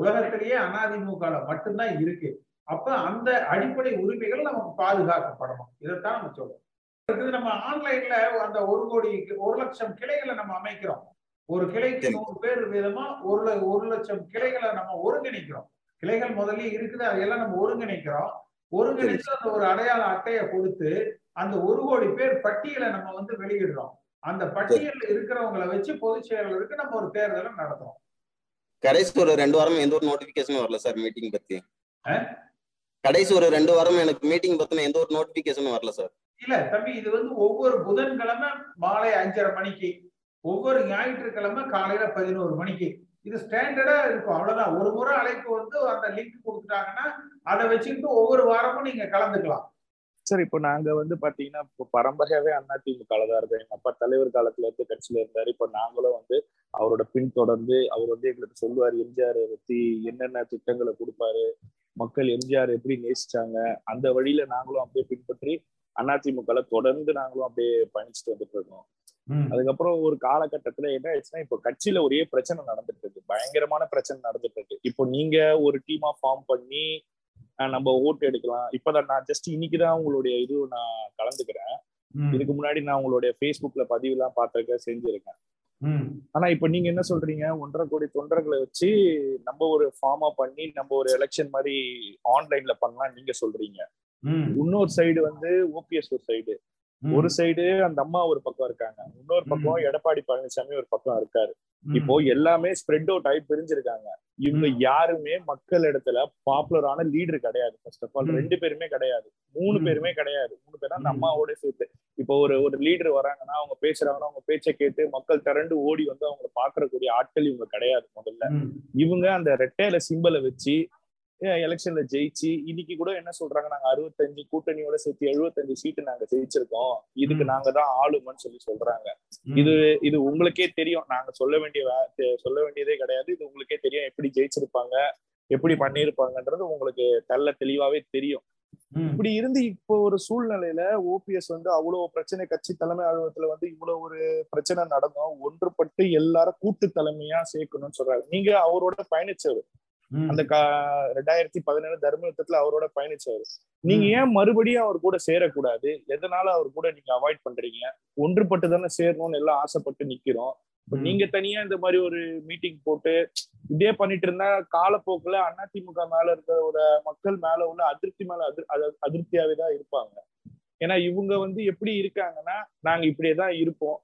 உலகத்திலேயே அண்ணாதிமுக மட்டும்தான் இருக்கு. அப்ப அந்த அடிப்படை உரிமைகள் நமக்கு பாதுகாக்கப்படணும். இதைத்தான் நம்ம சொல்றோம். அடுத்தது நம்ம ஆன்லைன்ல அந்த ஒரு கோடி ஒரு லட்சம் கிளைகளை நம்ம அமைக்கிறோம். ஒரு கிளைக்கு நூறு பேர் வீதமா ஒரு ஒரு லட்சம் கிளைகளை நம்ம ஒருங்கிணைக்கிறோம். கிளைகள் முதல்ல இருக்குது, அதையெல்லாம் நம்ம ஒருங்கிணைக்கிறோம். ஒருங்கிணைச்சு அந்த ஒரு அடையாள அட்டையை கொடுத்து அந்த ஒரு கோடி பேர் பட்டியலை நம்ம வந்து வெளியிடுறோம். அந்த பட்டியல் இருக்கிறவங்களை வச்சு பொதுச் செயலாளருக்கு நம்ம ஒரு தேர்தலை நடத்துறோம். கடைசி ஒரு ரெண்டு வாரம் எந்த ஒரு நோட்டிபிகேஷனும் வரல சார் மீட்டிங் பத்தி. கடைசி ஒரு ரெண்டு வாரம் எனக்கு மீட்டிங் பத்தின எந்த ஒரு நோட்டிபிகேஷனும் வரல சார். இல்ல தம்பி, இது வந்து ஒவ்வொரு புதன்கிழமை மாலை அஞ்சரை மணிக்கு, ஒவ்வொரு ஞாயிற்றுக்கிழமை காலையில பதினோரு மணிக்கு இது ஸ்டாண்டர்டா இருக்கும். அவ்வளவுதான். ஒரு முறை அழைப்பு வந்து அந்த லிங்க் கொடுத்துட்டாங்கன்னா அதை வச்சுக்கிட்டு ஒவ்வொரு வாரமும் நீங்க கலந்துக்கலாம் சார். இப்போ நாங்க வந்து பாத்தீங்கன்னா இப்போ பரம்பரையாவே அதிமுக தான் இருக்கு. எங்க அப்பா தலைவர் காலத்துல இருந்து கட்சியில இருந்தாரு. இப்போ நாங்களும் வந்து அவரோட பின் தொடர்ந்து அவர் வந்து எங்களுக்கு சொல்லுவாரு எம்ஜிஆர் பத்தி என்னென்ன திட்டங்களை கொடுப்பாரு, மக்கள் எம்ஜிஆர் எப்படி நேசிச்சாங்க, அந்த வழியில நாங்களும் அப்படியே பின்பற்றி அதிமுக தொடர்ந்து நாங்களும் அப்படியே பயணிச்சுட்டு வந்துட்டு இருக்கோம். அதுக்கப்புறம் ஒரு காலகட்டத்துல என்ன ஆயிடுச்சுன்னா இப்போ கட்சியில ஒரே பிரச்சனை நடந்துட்டு இருக்கு, பயங்கரமான பிரச்சனை நடந்துட்டு இருக்கு. இப்போ நீங்க ஒரு டீமா ஃபார்ம் பண்ணி நம்ம ஓட்டு எடுக்கலாம். இப்பதான் நான் ஜஸ்ட் இன்னைக்குதான் உங்களுடைய இது நான் கலந்துக்கிறேன். இதுக்கு முன்னாடி நான் உங்களுடைய பேஸ்புக்ல பதிவு எல்லாம் பார்த்திருக்க செஞ்சிருக்கேன். ஆனா இப்ப நீங்க என்ன சொல்றீங்க, ஒன்றரை கோடி தொண்டர்களை வச்சு நம்ம ஒரு ஃபார்மா பண்ணி நம்ம ஒரு எலெக்ஷன் மாதிரி ஆன்லைன்ல பண்ணலாம் நீங்க சொல்றீங்க. இன்னொரு சைடு வந்து ஓபிஎஸ் ஒரு சைடு, ஒரு சைடு அந்த அம்மா ஒரு பக்கம் இருக்காங்க, இன்னொரு பக்கம் எடப்பாடி பழனிசாமி ஒரு பக்கம் இருக்காரு. இப்போ எல்லாமே ஸ்ப்ரெட் அவுட் ஆகி பிரிஞ்சிருக்காங்க. இவங்க யாருமே மக்கள் இடத்துல பாப்புலரான லீடர் கிடையாது. ஃபர்ஸ்ட் ஆஃப் ஆல் ரெண்டு பேருமே கிடையாது, மூணு பேருமே கிடையாது. மூணு பேரும் அந்த அம்மாவோட சேர்த்து இப்போ ஒரு ஒரு லீடர் வராங்கன்னா அவங்க பேசுறாங்கன்னா அவங்க பேச்சை கேட்டு மக்கள் திரண்டு ஓடி வந்து அவங்களை பாக்குறக்கூடிய ஆட்கள் இவங்க கிடையாது. முதல்ல இவங்க அந்த ரெட்டையில சிம்பலை வச்சு எலெக்ஷன்ல ஜெயிச்சு இன்னைக்கு கூட என்ன சொல்றாங்க, நாங்க அறுபத்தஞ்சு கூட்டணியோட சேர்த்து எழுபத்தஞ்சு சீட்டு நாங்க ஜெயிச்சிருக்கோம், இதுக்கு நாங்க தான் ஆளுமன்னு சொல்லி சொல்றாங்க. இது இது உங்களுக்கே தெரியும், நாங்க சொல்ல வேண்டிய சொல்ல வேண்டியதே கிடையாது. இது உங்களுக்கே தெரியும் எப்படி ஜெயிச்சிருப்பாங்க எப்படி பண்ணிருப்பாங்கன்றது உங்களுக்கு தெல்ல தெளிவாவே தெரியும். இப்படி இருந்து இப்போ ஒரு சூழ்நிலையில ஓபிஎஸ் வந்து அவ்வளவு பிரச்சனை, கட்சி தலைமை அலுவலகத்துல வந்து இவ்வளவு ஒரு பிரச்சனை நடந்தோம், ஒன்றுபட்டு எல்லாரும் கூட்டு தலைமையா சேர்க்கணும்னு சொல்றாரு. நீங்க அவரோட பயணிச்சவர், அந்த ரெண்டாயிரத்தி பதினேழு தர்ம யுத்தத்துல அவரோட பயணிச்சவர், நீங்க ஏன் மறுபடியும் அவர் கூட சேரக்கூடாது? எதனால அவர் கூட நீங்க அவாய்ட் பண்றீங்க? ஒன்றுபட்டு தானே சேரணும்னு எல்லாம் ஆசைப்பட்டு நிக்கிறோம். நீங்க தனியா இந்த மாதிரி ஒரு மீட்டிங் போட்டு இதே பண்ணிட்டு இருந்தா காலப்போக்குல அதிமுக மேல இருக்கிற ஒரு மக்கள் மேல உள்ள அதிருப்தி மேல அதிர் அதிருப்தியாவே தான் இருப்பாங்க. ஏன்னா இவங்க வந்து எப்படி இருக்காங்கன்னா, நாங்க இப்படியேதான் இருப்போம்,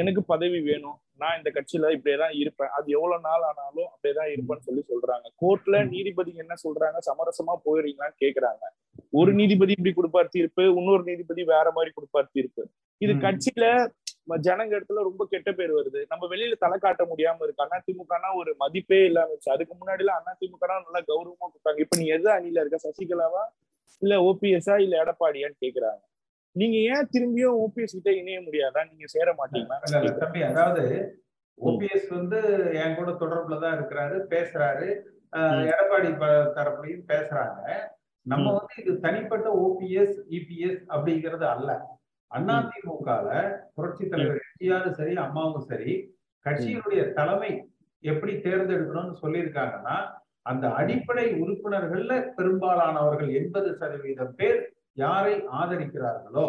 எனக்கு பதவி வேணும், நான் இந்த கட்சியில இப்படியேதான் இருப்பேன், அது எவ்வளவு நாள் ஆனாலும் அப்படியேதான் இருப்பேன்னு சொல்லி சொல்றாங்க. கோர்ட்ல நீதிபதி என்ன சொல்றாங்க, சமரசமா போயிடுறீங்களான்னு கேக்குறாங்க. ஒரு நீதிபதி இப்படி கொடுப்பார் தீர்ப்பு, இன்னொரு நீதிபதி வேற மாதிரி கொடுப்பார் தீர்ப்பு. இது கட்சியில ஜனங்க இடத்துல ரொம்ப கெட்ட பேர் வருது. நம்ம வெளியில தலை காட்ட முடியாம இருக்கு. அதிமுகனா ஒரு மதிப்பே இல்லாம இருந்துச்சு. அதுக்கு முன்னாடி எல்லாம் அதிமுகனா நல்லா கௌரவமா கொடுத்தாங்க. இப்ப நீ எது அணியில இருக்க, சசிகலாவா இல்ல ஓபிஎஸ்ஆ இல்ல எடப்பாடியான்னு கேக்குறாங்க. நீங்க ஏன் திரும்பியும் ஓபிஎஸ் கிட்ட இணைய முடியாதா? நீங்க சேர மாட்டீங்களா தம்பி? அதாவது ஓபிஎஸ் வந்து என் கூட தொடர்புலதான் இருக்கிறாரு, பேசுறாரு, எடப்பாடி தரப்புலையும் பேசுறாங்க. நம்ம வந்து இது தனிப்பட்ட ஓபிஎஸ் இபிஎஸ் அப்படிங்கிறது அல்ல. அதிமுகல புரட்சி தலைவர் எம்ஜிஆரும் சரி அம்மாவும் சரி கட்சியினுடைய தலைமை எப்படி தேர்ந்தெடுக்கணும்னு சொல்லியிருக்காங்கன்னா, அந்த அடிப்படை உறுப்பினர்கள்ல பெரும்பாலானவர்கள் எண்பது சதவீதம் பேர் யாரை ஆதரிக்கிறார்களோ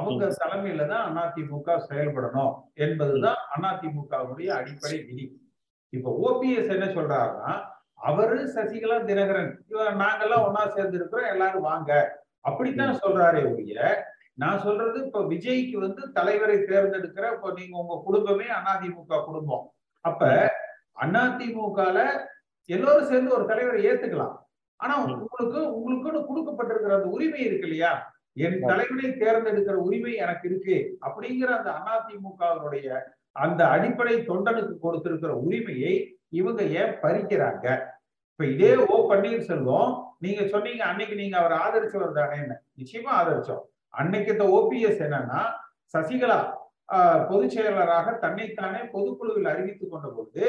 அவங்க தலைமையில தான் அதிமுக செயல்படணும் என்பதுதான் அதிமுகவுடைய அடிப்படை விதி. இப்ப ஓபிஎஸ் என்ன சொல்றாருன்னா, அவரு சசிகலா தினகரன் இவர் நாங்கெல்லாம் ஒன்னா சேர்ந்து இருக்கிறோம், எல்லாரும் வாங்க அப்படித்தான் சொல்றாரே ஒழிய, நான் சொல்றது இப்ப விஜய்க்கு வந்து தலைவரை தேர்ந்தெடுக்கிற இப்போ நீங்க உங்க குடும்பமே அதிமுக குடும்பம், அப்ப அதிமுகல எல்லோரும் சேர்ந்து ஒரு தலைவரை ஏத்துக்கலாம், ஆனா உங்களுக்கு உங்களுக்குன்னு கொடுக்கப்பட்டிருக்கிற அந்த உரிமை இருக்கு இல்லையா, என் தலைவரை தேர்ந்தெடுக்கிற உரிமை எனக்கு இருக்கு அப்படிங்கிற அந்த அதிமுகவுடைய அந்த அடிப்படை தொண்டனுக்கு கொடுத்திருக்கிற உரிமையை இவங்க ஏன் பறிக்கிறாங்க? இப்ப இதே ஓ பன்னீர்செல்வம் நீங்க சொன்னீங்க அன்னைக்கு நீங்க அவரை ஆதரிச்சவர் தானே. நிச்சயமா ஆதரிச்சோம். அன்னைக்கு இந்த ஓபிஎஸ் என்னன்னா, சசிகலா பொதுச் செயலாளராக தன்னைத்தானே பொதுக்குழுவில் அறிவித்துக் கொண்ட பொழுது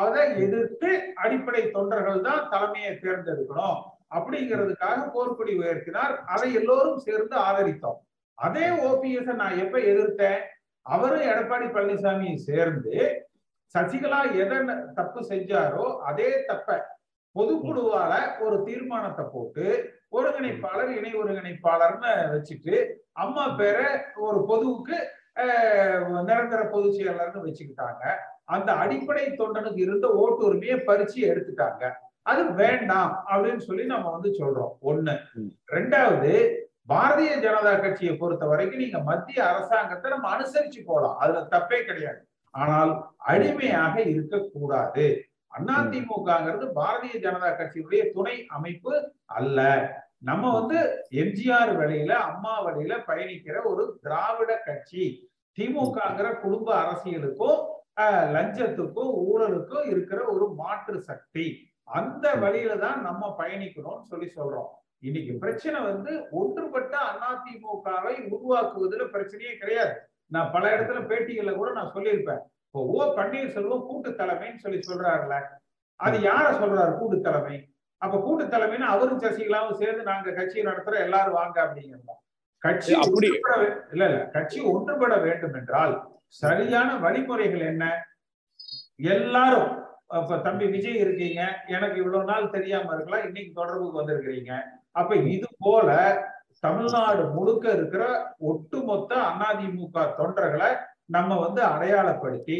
அதை எதிர்த்து அடிப்படை தொண்டர்கள் தான் தலைமையை தேர்ந்தெடுக்கணும் அப்படிங்கிறதுக்காக போர்க்குடி உயர்த்தினார். அதை எல்லோரும் சேர்ந்து ஆதரித்தோம். அதே ஓபிஎஸ் நான் எப்ப எதிர்த்தேன், அவரு எடப்பாடி பழனிசாமியை சேர்ந்து சசிகலா எதை தப்பு செஞ்சாரோ அதே தப்ப பொதுக்குழுவால ஒரு தீர்மானத்தை போட்டு ஒருங்கிணைப்பாளர் இணை ஒருங்கிணைப்பாளர்னு வச்சுட்டு அம்மா பேரை ஒரு பொதுவுக்கு நிரந்தர பொதுச் செயலர்னு வச்சுக்கிட்டாங்க. அந்த அடிப்படை தொண்டனுக்கு இருந்த ஓட்டுரிமையை பறிச்சு எடுத்துட்டாங்க. அது வேண்டாம் அப்படின்னு சொல்லி நம்ம வந்து சொல்றோம். ஒண்ணு. ரெண்டாவது, பாரதிய ஜனதா கட்சியை பொறுத்த வரைக்கும் நீங்க மத்திய அரசாங்கத்தை நம்ம அனுசரிச்சு போகலாம், அதுல தப்பே கிடையாது. ஆனால் அடிமையாக இருக்கக்கூடாது. அதிமுகங்கிறது பாரதிய ஜனதா கட்சியினுடைய துணை அமைப்பு அல்ல. நம்ம வந்து எம்ஜிஆர் வழியில அம்மா வழியில பயணிக்கிற ஒரு திராவிட கட்சி. திமுகங்கிற குடும்ப அரசியலுக்கும் லஞ்சத்துக்கும் ஊழலுக்கும் இருக்கிற ஒரு மாற்று சக்தி. அந்த வழியில தான் நம்ம பயணிக்கணும்னு சொல்லி சொல்றோம். இன்னைக்கு பிரச்சனை வந்து ஒன்றுபட்ட அதிமுகவை உருவாக்குவதுல பிரச்சனையே கிடையாது. நான் பல இடத்துல பேட்டிகள்ல கூட நான் சொல்லியிருப்பேன். இப்போ ஓ பன்னீர்செல்வம் கூட்டு தலைமைன்னு சொல்லி சொல்றாருல, அது யார சொல்றாரு கூட்டு தலைமை? அப்ப கூட்டு தலைமைன்னு அவரும் சசிகலாவும் சேர்ந்து நாங்க கட்சியை நடத்துற எல்லாரும் வாங்க அப்படிங்கிறோம். கட்சி இல்ல இல்ல கட்சி ஒன்றுபட வேண்டும் என்றால் சரியான வழிமுறைகள் என்ன? எல்லாரும் இப்ப தம்பி விஜய் இருக்கீங்க, எனக்கு இவ்வளவு நாள் தெரியாம இருக்கலாம், இன்னைக்கு தொடர்புக்கு வந்திருக்கிறீங்க. அப்ப இது போல தமிழ்நாடு முழுக்க இருக்கிற ஒட்டுமொத்த அதிமுக தொண்டர்களை நம்ம வந்து அடையாளப்படுத்தி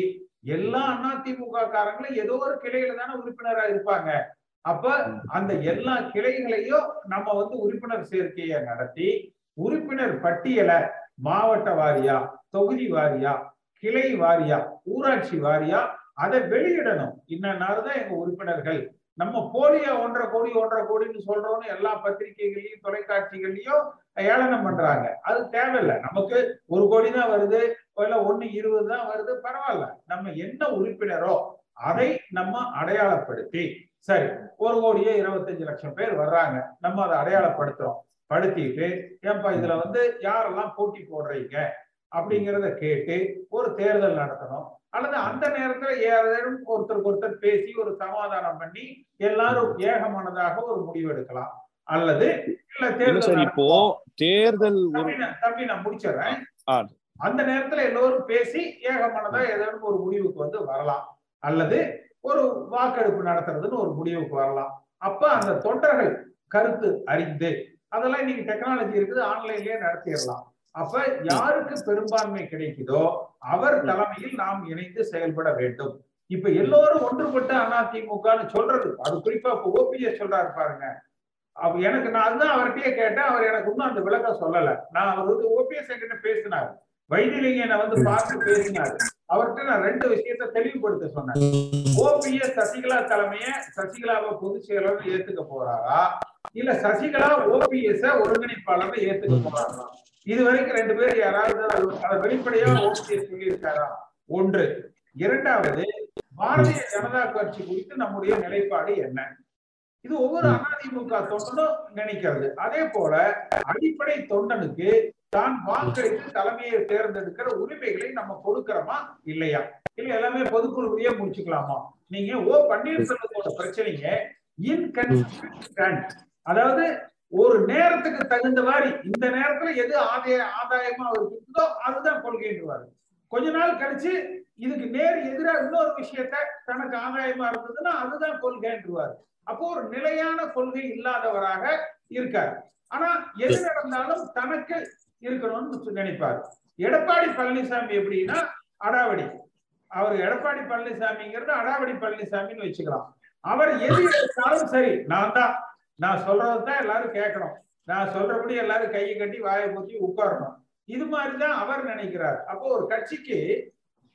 எல்லா அதிமுக காரங்களும் ஏதோ ஒரு கிளையில தானே உறுப்பினராக இருப்பாங்க. அப்ப அந்த எல்லா கிளைகளையும் நம்ம வந்து உறுப்பினர் சேர்க்கையை நடத்தி உறுப்பினர் பட்டியலை மாவட்ட வாரியா, தொகுதி வாரியா, கிளை வாரியா, ஊராட்சி வாரியா அதை வெளியிடணும். இன்னாருதான் எங்க உறுப்பினர்கள். நம்ம போலியா ஒன்றரை கோடி ஒன்றரை கோடின்னு சொல்றோம்னு எல்லா பத்திரிகைகள்லயும் தொலைக்காட்சிகள்லயும் ஏளனம் பண்றாங்க. அது தேவையில்லை. நமக்கு ஒரு கோடி தான் வருது, ஒன்னு இருபது தான் வருது, பரவாயில்ல. நம்ம என்ன உறுப்பினரோ அதை நம்ம அடையாளப்படுத்தி, சரி ஒரு கோடியே இருபத்தஞ்சு லட்சம் பேர் வர்றாங்க, நம்ம அதை அடையாளப்படுத்துறோம். படுத்திட்டு ஏன்பா இதுல வந்து யாரெல்லாம் போட்டி போடுறீங்க அப்படிங்கிறத கேட்டு ஒரு தேர்தல் நடத்தணும். அல்லது அந்த நேரத்துல ஏதேனும் ஒருத்தருக்கு ஒருத்தர் பேசி ஒரு சமாதானம் பண்ணி எல்லாரும் ஏகமானதாக ஒரு முடிவெடுக்கலாம். அல்லது இப்போ தேர்தல் தம்பி நான் முடிச்சிடறேன். அந்த நேரத்துல எல்லோரும் பேசி ஏகமானதா ஏதாவது ஒரு முடிவுக்கு வந்து வரலாம், அல்லது ஒரு வாக்கெடுப்பு நடத்துறதுன்னு ஒரு முடிவுக்கு வரலாம். அப்ப அந்த தொண்டர்கள் கருத்து அறிந்து அதெல்லாம் இன்னைக்கு டெக்னாலஜி இருக்குது, ஆன்லைன்லயே நடத்திடலாம். அப்ப யாருக்கு பெரும்பான்மை கிடைக்குதோ அவர் தலைமையில் நாம் இணைந்து செயல்பட வேண்டும். இப்ப எல்லோரும் ஒன்றுபட்ட அதிமுகன்னு சொல்றது, அது குறிப்பா இப்ப ஓபிஎஸ் சொல்றாரு பாருங்க. அப்ப எனக்கு நான் அதுதான் அவர்கிட்டயே கேட்டேன், அவர் எனக்கு இன்னும் அந்த விளக்கம் சொல்லல. நான் அவர் வந்து ஓபிஎஸ் என்கிட்ட பேசினாரு, வைத்தியலிங்கனை வந்து பார்த்து பேசினாரு, அவர்கிட்ட நான் ரெண்டு விஷயத்த தெளிவுபடுத்த சொன்னேன். ஓபிஎஸ் சசிகலா தலைமைய சசிகலாவை பொதுச் செயலாளர் ஏத்துக்க போறாரா, இல்ல சசிகலா ஓபிஎஸ் ஒருங்கிணைப்பாளர் ஏத்துக்க போறாரா? இது வரைக்கும் ரெண்டு பேர் யாராவது வெளிப்படையா ஓபிஎஸ் சொல்லியிருக்காரா? ஒன்று. இரண்டாவது, பாரதிய ஜனதா கட்சி குறித்து நம்முடைய நிலைப்பாடு என்ன? இது ஒவ்வொரு அதிமுக தொண்டனும் நினைக்கிறது. அதே போல அடிப்படை தொண்டனுக்கு தான் வாக்களித்து தலைமையை தேர்ந்தெடுக்கிற உரிமைகளை நம்ம கொடுக்கிறோமா இல்லையா? இல்ல எல்லாமே பொதுக்குழுவையே முடிச்சுக்கலாமா? நீங்க ஓ பன்னீர்செல்வத்தோட பிரச்சனைங்க இன்கன்சிஸ்டன்ட், அதாவது ஒரு நேரத்துக்கு தகுந்த மாதிரி இந்த நேரத்துல எது ஆதாய ஆதாயமா அவருக்கு இருக்குதோ அதுதான் கொள்கைன்றாரு. கொஞ்ச நாள் கழிச்சு இதுக்கு நேர் எதிராக இன்னொரு விஷயத்த தனக்கு ஆதாயமா இருந்ததுன்னா அதுதான் கொள்கைன்றாரு. அப்போ ஒரு நிலையான கொள்கை இல்லாதவராக இருக்காரு. ஆனா எது நடந்தாலும் தனக்கு இருக்கணும்னு நினைப்பாரு. எடப்பாடி பழனிசாமி எப்படின்னா அடாவடி, அவர் எடப்பாடி பழனிசாமிங்கிறது அடாவடி பழனிசாமின்னு வச்சுக்கலாம். அவர் எது எடுத்தாலும் சரி, நான் தான் நான் சொல்றதுதான் எல்லாரும் கேட்கணும், நான் சொல்றபடி எல்லாரும் கையை கட்டி வாயை பூச்சி உட்காரணும், இது மாதிரிதான் அவர் நினைக்கிறார். அப்போ ஒரு கட்சிக்கு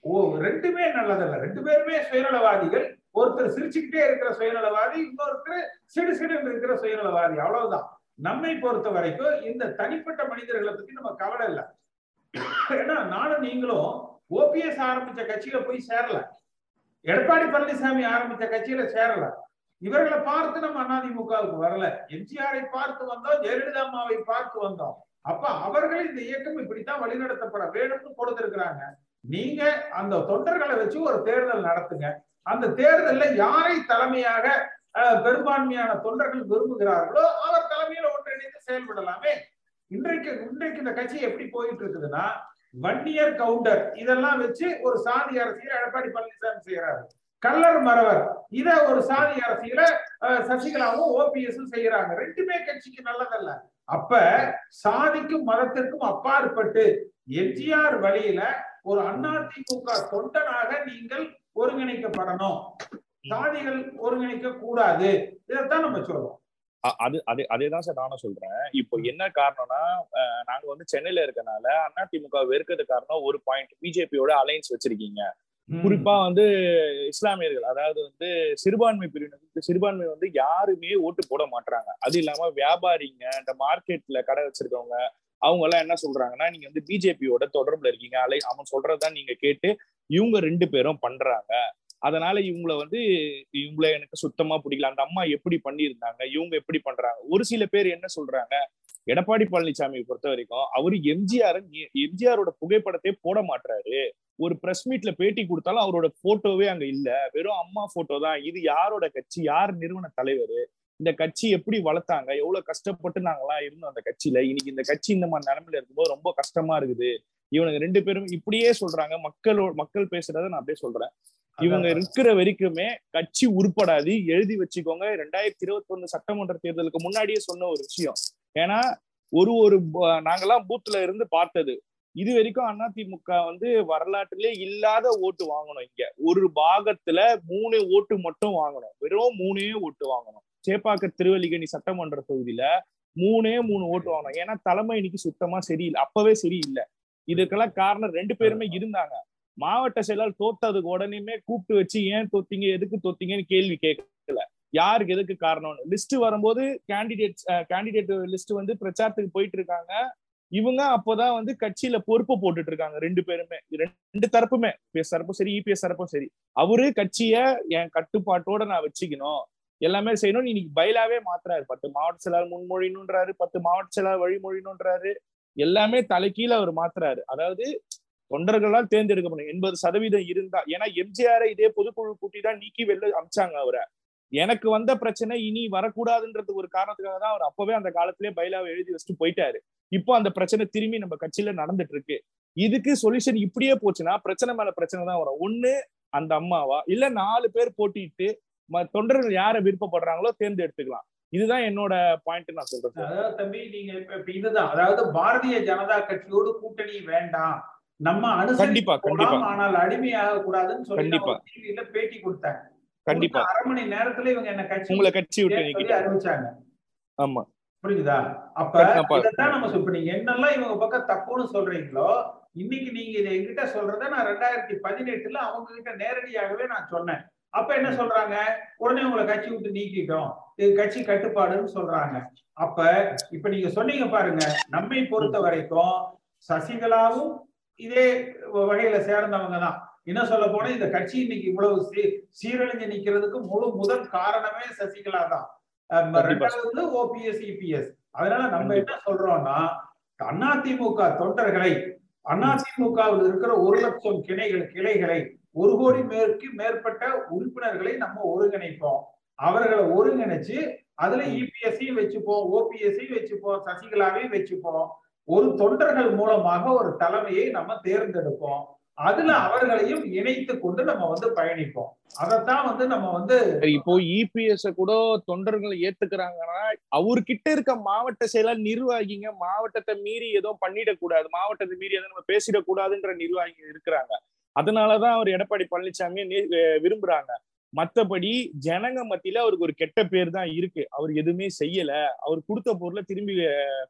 ஓ ரெண்டுமே நல்லதில்ல, ரெண்டு பேருமே சுயநலவாதிகள், ஒருத்தர் சிரிச்சுக்கிட்டே இருக்கிற சுயநலவாதி, இன்னொருத்தர் சிடு சிடு இருக்கிற சுயநலவாதி, அவ்வளவுதான். நம்மை பொறுத்த வரைக்கும் இந்த தனிப்பட்ட மனிதர்களை பத்தி நம்ம கவலை இல்லை. ஏன்னா நானும் நீங்களும் ஓபிஎஸ் ஆரம்பிச்ச கட்சியில போய் சேரல, எடப்பாடி பழனிசாமி ஆரம்பிச்ச கட்சியில சேரல, இவர்களை பார்த்து நம்ம அதிமுகவுக்கு வரல, எம்ஜிஆரை பார்த்து வந்தோம், ஜெயலலிதா அம்மாவை பார்த்து வந்தோம். அப்ப அவர்கள் இந்த இயக்கம் இப்படித்தான் வழிநடத்தப்பட வேணும்னு கொடுத்திருக்கிறாங்க. நீங்க அந்த தொண்டர்களை வச்சு ஒரு தேர்தல் நடத்துங்க. அந்த தேர்தலில் யாரை தலைமையாக பெரும்பான்மையான தொண்டர்கள் விரும்புகிறார்களோ அவர் தலைமையில ஒன்றிணைந்து செயல்படலாமே. இன்றைக்கு இன்றைக்கு இந்த கட்சி எப்படி போயிட்டு இருக்குதுன்னா வன்னியர் கவுண்டர் இதெல்லாம் வச்சு ஒரு சாதி அரசியல் எடப்பாடி பழனிசாமி செய்யறாரு, கல்லர் மரவர் இத ஒரு சாதி அரசியல சசிகலாவும் ஓபிஎஸும் செய்யறாங்க. ரெண்டுமே கட்சிக்கு நல்லதல்ல. அப்ப சாதிக்கும் மதத்திற்கும் அப்பாற்பட்டு எம்ஜிஆர் வழியில ஒரு அதிமுக தொண்டனாக நீங்கள் ஒருங்கிணைக்கப்படணும், சாதிகள் ஒருங்கிணைக்க கூடாது, இதைத்தான் நம்ம சொல்றோம். அது அதே அதேதான் சார் நானும் சொல்றேன். இப்போ என்ன காரணம்னா நாங்க வந்து சென்னையில இருக்கனால அதிமுக வெறுக்கிறது காரணம் ஒரு பாயிண்ட், பிஜேபியோட அலையன்ஸ் வச்சிருக்கீங்க, குறிப்பா வந்து இஸ்லாமியர்கள், அதாவது வந்து சிறுபான்மை பிரிவினருக்கு சிறுபான்மை வந்து யாருமே ஓட்டு போட மாட்டாங்க. அது இல்லாம வியாபாரிங்க, இந்த மார்க்கெட்ல கடை வச்சிருக்கவங்க, அவங்க எல்லாம் என்ன சொல்றாங்கன்னா நீங்க வந்து பிஜேபியோட தொடர்புல இருக்கீங்க, அலை அவன் சொல்றதுதான் நீங்க கேட்டு இவங்க ரெண்டு பேரும் பண்றாங்க, அதனால இவங்களை வந்து இவங்கள எனக்கு சுத்தமா பிடிக்கல, அந்த அம்மா எப்படி பண்ணியிருந்தாங்க இவங்க எப்படி பண்றாங்க. ஒரு சில பேர் என்ன சொல்றாங்க, எடப்பாடி பழனிசாமியை பொறுத்த வரைக்கும் அவரு எம்ஜிஆர் எம்ஜிஆரோட புகைப்படத்தை போட மாட்டாரு, ஒரு பிரஸ் மீட்ல பேட்டி கொடுத்தாலும் அவரோட போட்டோவே அங்க இல்ல, வெறும் அம்மா போட்டோ தான். இது யாரோட கட்சி, யார் நிறுவன தலைவர், இந்த கட்சி எப்படி வளர்த்தாங்க, எவ்வளவு கஷ்டப்பட்டு நாங்களாம் இருந்தோம் அந்த கட்சியில, இன்னைக்கு இந்த கட்சி இந்த மாதிரி நிலைமையில இருக்கும்போது ரொம்ப கஷ்டமா இருக்குது. இவனுக்கு ரெண்டு பேரும் இப்படியே சொல்றாங்க, மக்களோட மக்கள் பேசுறத நான் அப்படியே சொல்றேன். இவங்க இருக்கிற வரைக்குமே கட்சி உருப்படாது. எழுதி வச்சுக்கோங்க, ரெண்டாயிரத்தி இருபத்தி ஒண்ணு சட்டமன்ற தேர்தலுக்கு முன்னாடியே சொன்ன ஒரு விஷயம். ஏன்னா ஒரு ஒரு நாங்கெல்லாம் பூத்துல இருந்து பார்த்தது, இது வரைக்கும் அதிமுக வந்து வரலாற்றிலே இல்லாத ஓட்டு வாங்கணும், இங்க ஒரு பாகத்துல மூணு ஓட்டு மட்டும் வாங்கணும், வெறும் மூணே ஓட்டு வாங்கணும். சேப்பாக்க திருவல்லிக்கேணி சட்டமன்ற தொகுதியில மூணே மூணு ஓட்டு வாங்கணும். ஏன்னா தலைமை இன்னைக்கு சுத்தமா சரியில்லை, அப்பவே சரியில்லை. இதுக்கெல்லாம் காரணம் ரெண்டு பேருமே இருந்தாங்க. மாவட்ட செயலாளர் தோத்ததுக்கு உடனேயுமே கூப்பிட்டு வச்சு ஏன் தோத்தீங்க, எதுக்கு தோத்தீங்கன்னு கேள்வி கேட்கல, யாருக்கு எதுக்கு காரணம்னு. லிஸ்ட் வரும்போது கேண்டிடேட் கேண்டிடேட் லிஸ்ட் வந்து பிரச்சாரத்துக்கு போயிட்டு இருக்காங்க, இவங்க அப்போதான் வந்து கட்சியில பொறுப்பு போட்டுட்டு இருக்காங்க. ரெண்டு பேருமே ரெண்டு தரப்புமே, பிஎஸ் தரப்பும் சரி, இபிஎஸ் தரப்பும் சரி, அவரு கட்சிய என் கட்டுப்பாட்டோட நான் வச்சுக்கணும், எல்லாமே செய்யணும். இன்னைக்கு பயிலாவே மாத்துறாரு, பத்து மாவட்ட செயலாளர் முன்மொழினுன்றாரு, பத்து மாவட்ட செயலாளர் வழிமொழினுன்றாரு, எல்லாமே தலைக்கீழ அவர் மாத்துறாரு. அதாவது தொண்டர்களால் தேர்ந்தெடுக்க முடியும் எண்பது சதவீதம் இருந்தா, ஏன்னா எம்ஜிஆரை இதே பொதுக்குழு கூட்டி தான் நீக்கி வெளில அமிச்சாங்க அவரை. எனக்கு வந்த பிரச்சனை இனி வரக்கூடாதுன்றது ஒரு காரணத்துக்காக தான் அவர் அப்பவே அந்த காலத்திலேயே பைலாவை எழுதி வச்சுட்டு போயிட்டாரு. இப்போ அந்த பிரச்சனை திரும்பி நம்ம கட்சியில நடந்துட்டு இருக்கு. இதுக்கு சொல்யூஷன் இப்படியே போச்சுன்னா பிரச்சனை மேல பிரச்சனை தான் வரும். ஒண்ணு அந்த அம்மாவா இல்ல நாலு பேர் போட்டிட்டு தொண்டர்கள் யாரை விருப்பப்படுறாங்களோ தேர்ந்தெடுத்துக்கலாம். இதுதான் என்னோட பாயிண்ட் நான் சொல்றேன். தம்பி நீங்க இப்ப இதுதான், அதாவது பாரதிய ஜனதா கட்சியோடு கூட்டணி வேண்டாம், நம்ம அனுசரிப்பா கண்டிப்பா, ஆனால் அடிமையாக கூடாதுன்னு சொல்லி பேட்டி கொடுத்தாங்க. கண்டிப்பா அரை மணி நேரத்துல இவங்க என்ன கட்சி உங்களை கட்சி விட்டு அறிவிச்சாங்க. ஆமா புரியுதா? அப்ப இதான் நம்ம சொல்றீங்க, என்னெல்லாம் இவங்க பக்கம் தப்புன்னு சொல்றீங்களோ இன்னைக்கு நீங்க இதை எங்கிட்ட சொல்றத நான் ரெண்டாயிரத்தி பதினெட்டுல அவங்க கிட்ட நேரடியாகவே நான் சொன்னேன். அப்ப என்ன சொல்றாங்க, உடனே உங்களை கட்சி விட்டு நீக்கிட்டோம், இது கட்சி கட்டுப்பாடுன்னு சொல்றாங்க. அப்ப இப்ப நீங்க சொன்னீங்க பாருங்க, நம்மை பொறுத்த வரைக்கும் சசிகலாவும் இதே வகையில சேர்ந்தவங்க தான். என்ன சொல்ல போனா இந்த கட்சி இன்னைக்கு இவ்வளவு சீ சீரழிஞ்சு நிக்கிறதுக்கு முழு முதல் காரணமே சசிகலா தான். ரெண்டாவது ஓபிஎஸ் இபிஎஸ். அதனால நம்ம என்ன சொல்றோம்னா, அதிமுக தொண்டர்களை, அதிமுகவில் இருக்கிற ஒரு லட்சம் கிளைகள் கிளைகளை ஒரு கோடி மேற்கு மேற்பட்ட உறுப்பினர்களை நம்ம ஒருங்கிணைப்போம். அவர்களை ஒருங்கிணைச்சு அதுல இபிஎஸ்ஸையும் வச்சுப்போம், ஓபிஎஸ்ஸையும் வச்சுப்போம், சசிகலாவையும் வச்சுப்போம். ஒரு தொண்டர்கள் மூலமாக ஒரு தலைமையை நம்ம தேர்ந்தெடுப்போம், அதுல அவர்களையும் இணைத்து கொண்டு நம்ம வந்து பயணிப்போம். அதத்தான் வந்து நம்ம வந்து இப்போ இபிஎஸ் கூட தொண்டர்களை ஏத்துக்கிறாங்கன்னா அவர்கிட்ட இருக்க மாவட்ட செயலாளர் நிர்வாகிங்க மாவட்டத்தை மீறி ஏதோ பண்ணிடக்கூடாது, மாவட்டத்தை மீறி எதுவும் நம்ம பேசிடக்கூடாதுன்ற நிர்வாகிங்க இருக்கிறாங்க. அதனாலதான் அவர் எடப்பாடி பழனிசாமி விரும்புறாங்க. மற்றபடி ஜனங்க மத்தியில அவருக்கு ஒரு கெட்ட பேர் தான் இருக்கு. அவர் எதுவுமே செய்யல, அவர் கொடுத்த பொருளை திரும்பி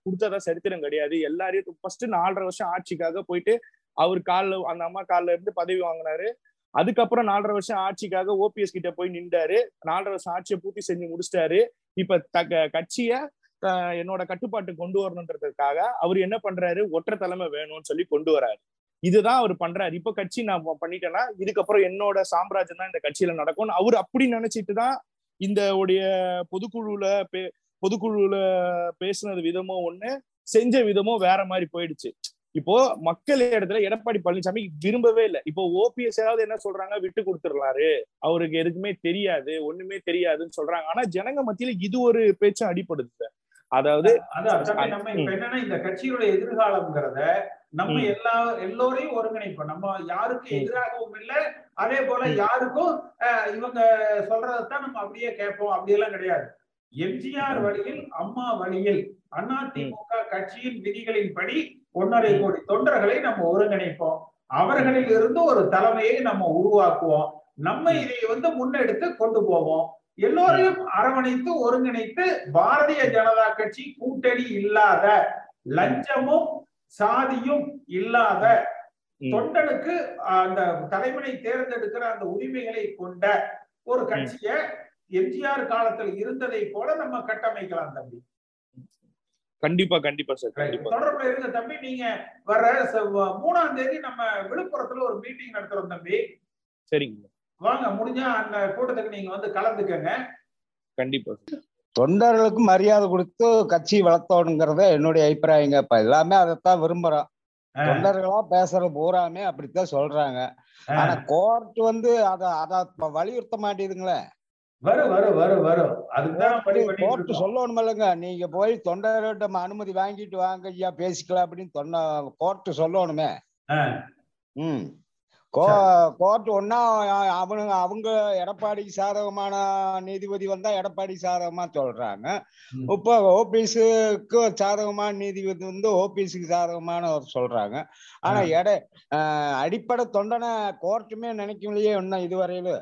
கொடுத்தாதான் சரித்திரம் கிடையாது. எல்லாரையும் ஃபர்ஸ்ட் நாலரை வருஷம் ஆட்சிக்காக போயிட்டு அவர் காலில், அந்த அம்மா காலில் இருந்து பதவி வாங்கினாரு. அதுக்கப்புறம் நாலரை வருஷம் ஆட்சிக்காக ஓபிஎஸ் கிட்ட போய் நின்றாரு, நாலரை வருஷம் ஆட்சியை பூர்த்தி செஞ்சு முடிச்சிட்டாரு. இப்ப த கட்சியை என்னோட கட்டுப்பாட்டு கொண்டு வரணுன்றதுக்காக அவர் என்ன பண்றாரு, ஒற்றை தலைமை வேணும்னு சொல்லி கொண்டு வராரு. இதுதான் அவர் பண்றாரு. இப்ப கட்சி நான் பண்ணிட்டேன்னா இதுக்கப்புறம் என்னோட சாம்ராஜ்யம் தான் இந்த கட்சியில நடக்கும்னு அவர் அப்படி நினைச்சிட்டு தான் இந்த உடைய பொதுக்குழுல பே பொதுக்குழுல பேசினது விதமோ ஒண்ணு, செஞ்ச விதமோ வேற மாதிரி போயிடுச்சு. இப்போ மக்கள் இடத்துல எடப்பாடி பழனிசாமி விரும்பவே இல்லை. இப்போ ஓபிஎஸ் ஏதாவது என்ன சொல்றாங்க, விட்டு கொடுத்துடலாரு, அவருக்கு எதுக்குமே தெரியாது, ஒண்ணுமே தெரியாதுன்னு சொல்றாங்க. ஆனா ஜனங்க மத்தியில இது ஒரு பேச்சும் அடிபடுது. அதாவது நம்ம இப்ப என்னன்னா இந்த கட்சியுடைய எதிர்காலம்ங்கிறத நம்ம எல்லா எல்லோரையும் ஒருங்கிணைப்போம். நம்ம யாருக்கும் எதிராகவும் இல்லை, அதே போல யாருக்கும் இவங்க சொல்றதான் நம்ம அப்படியே கேட்போம் அப்படியெல்லாம் கிடையாது. எம்ஜிஆர் வழியில், அம்மா வழியில் அதிமுக கட்சியின் விதிகளின்படி ஒன்னரை கோடி தொண்டர்களை நம்ம ஒருங்கிணைப்போம், அவர்களில் இருந்து ஒரு தலைமையை நம்ம உருவாக்குவோம், நம்ம இதை வந்து முன்னெடுத்து கொண்டு போவோம், எல்லோரையும் அரவணைத்து ஒருங்கிணைத்து பாரதிய ஜனதா கட்சி கூட்டணி இல்லாத, லஞ்சமும் சாதியும் இல்லாத, தொண்டனுக்கு அந்த தலைவனை தேர்ந்தெடுக்கிற அந்த உரிமைகளை கொண்ட ஒரு கட்சியை எம்ஜிஆர் காலத்தில் இருந்ததை போல நம்ம கட்டமைக்கலாம் தம்பி. கண்டிப்பா கண்டிப்பா சார். தொடர்புல இருந்த தம்பி, நீங்க வர மூணாம் தேதி நம்ம விழுப்புரத்துல ஒரு மீட்டிங் நடத்துறோம் தம்பி. சரிங்க, வாங்க, முடிஞ்சா அந்த கூட்டத்துக்கு நீங்க வந்து கலந்துக்கங்க. கண்டிப்பா தொண்டர்களுக்கு மரியாதை கொடுத்து கட்சி வளர்த்தோங்கிறத என்னுடைய அபிப்பிராயங்க. இப்ப எல்லாமே அதைத்தான் விரும்புறோம். தொண்டர்களா பேசுற பூராமே அப்படித்தான் சொல்றாங்க. ஆனா கோர்ட் வந்து அத அத வலியுறுத்த மாட்டேதுங்களே. வரும் வரும் வரும் வரும் அதுக்கு சொல்லணும் இல்லைங்க, நீங்க போய் தொண்டர்கிட்ட அனுமதி வாங்கிட்டு வாங்க ஐயா பேசிக்கலாம் அப்படின்னு சொன்ன கோர்ட்டு சொல்லணுமே. ம் கோர்ட்டு ஒன்னா அவனுங்க அவங்க எடப்பாடி சாதகமான நீதிபதி வந்தா எடப்பாடி சாதகமா சொல்றாங்க, இப்போ ஓபிஎஸ்க்கு சாதகமான நீதிபதி வந்து ஓபிஎஸ்க்கு சாதகமான சொல்றாங்க. ஆனா எட அடிப்படை தொண்டனை கோர்ட்டுமே நினைக்கும் இல்லையே இன்னும் இதுவரையில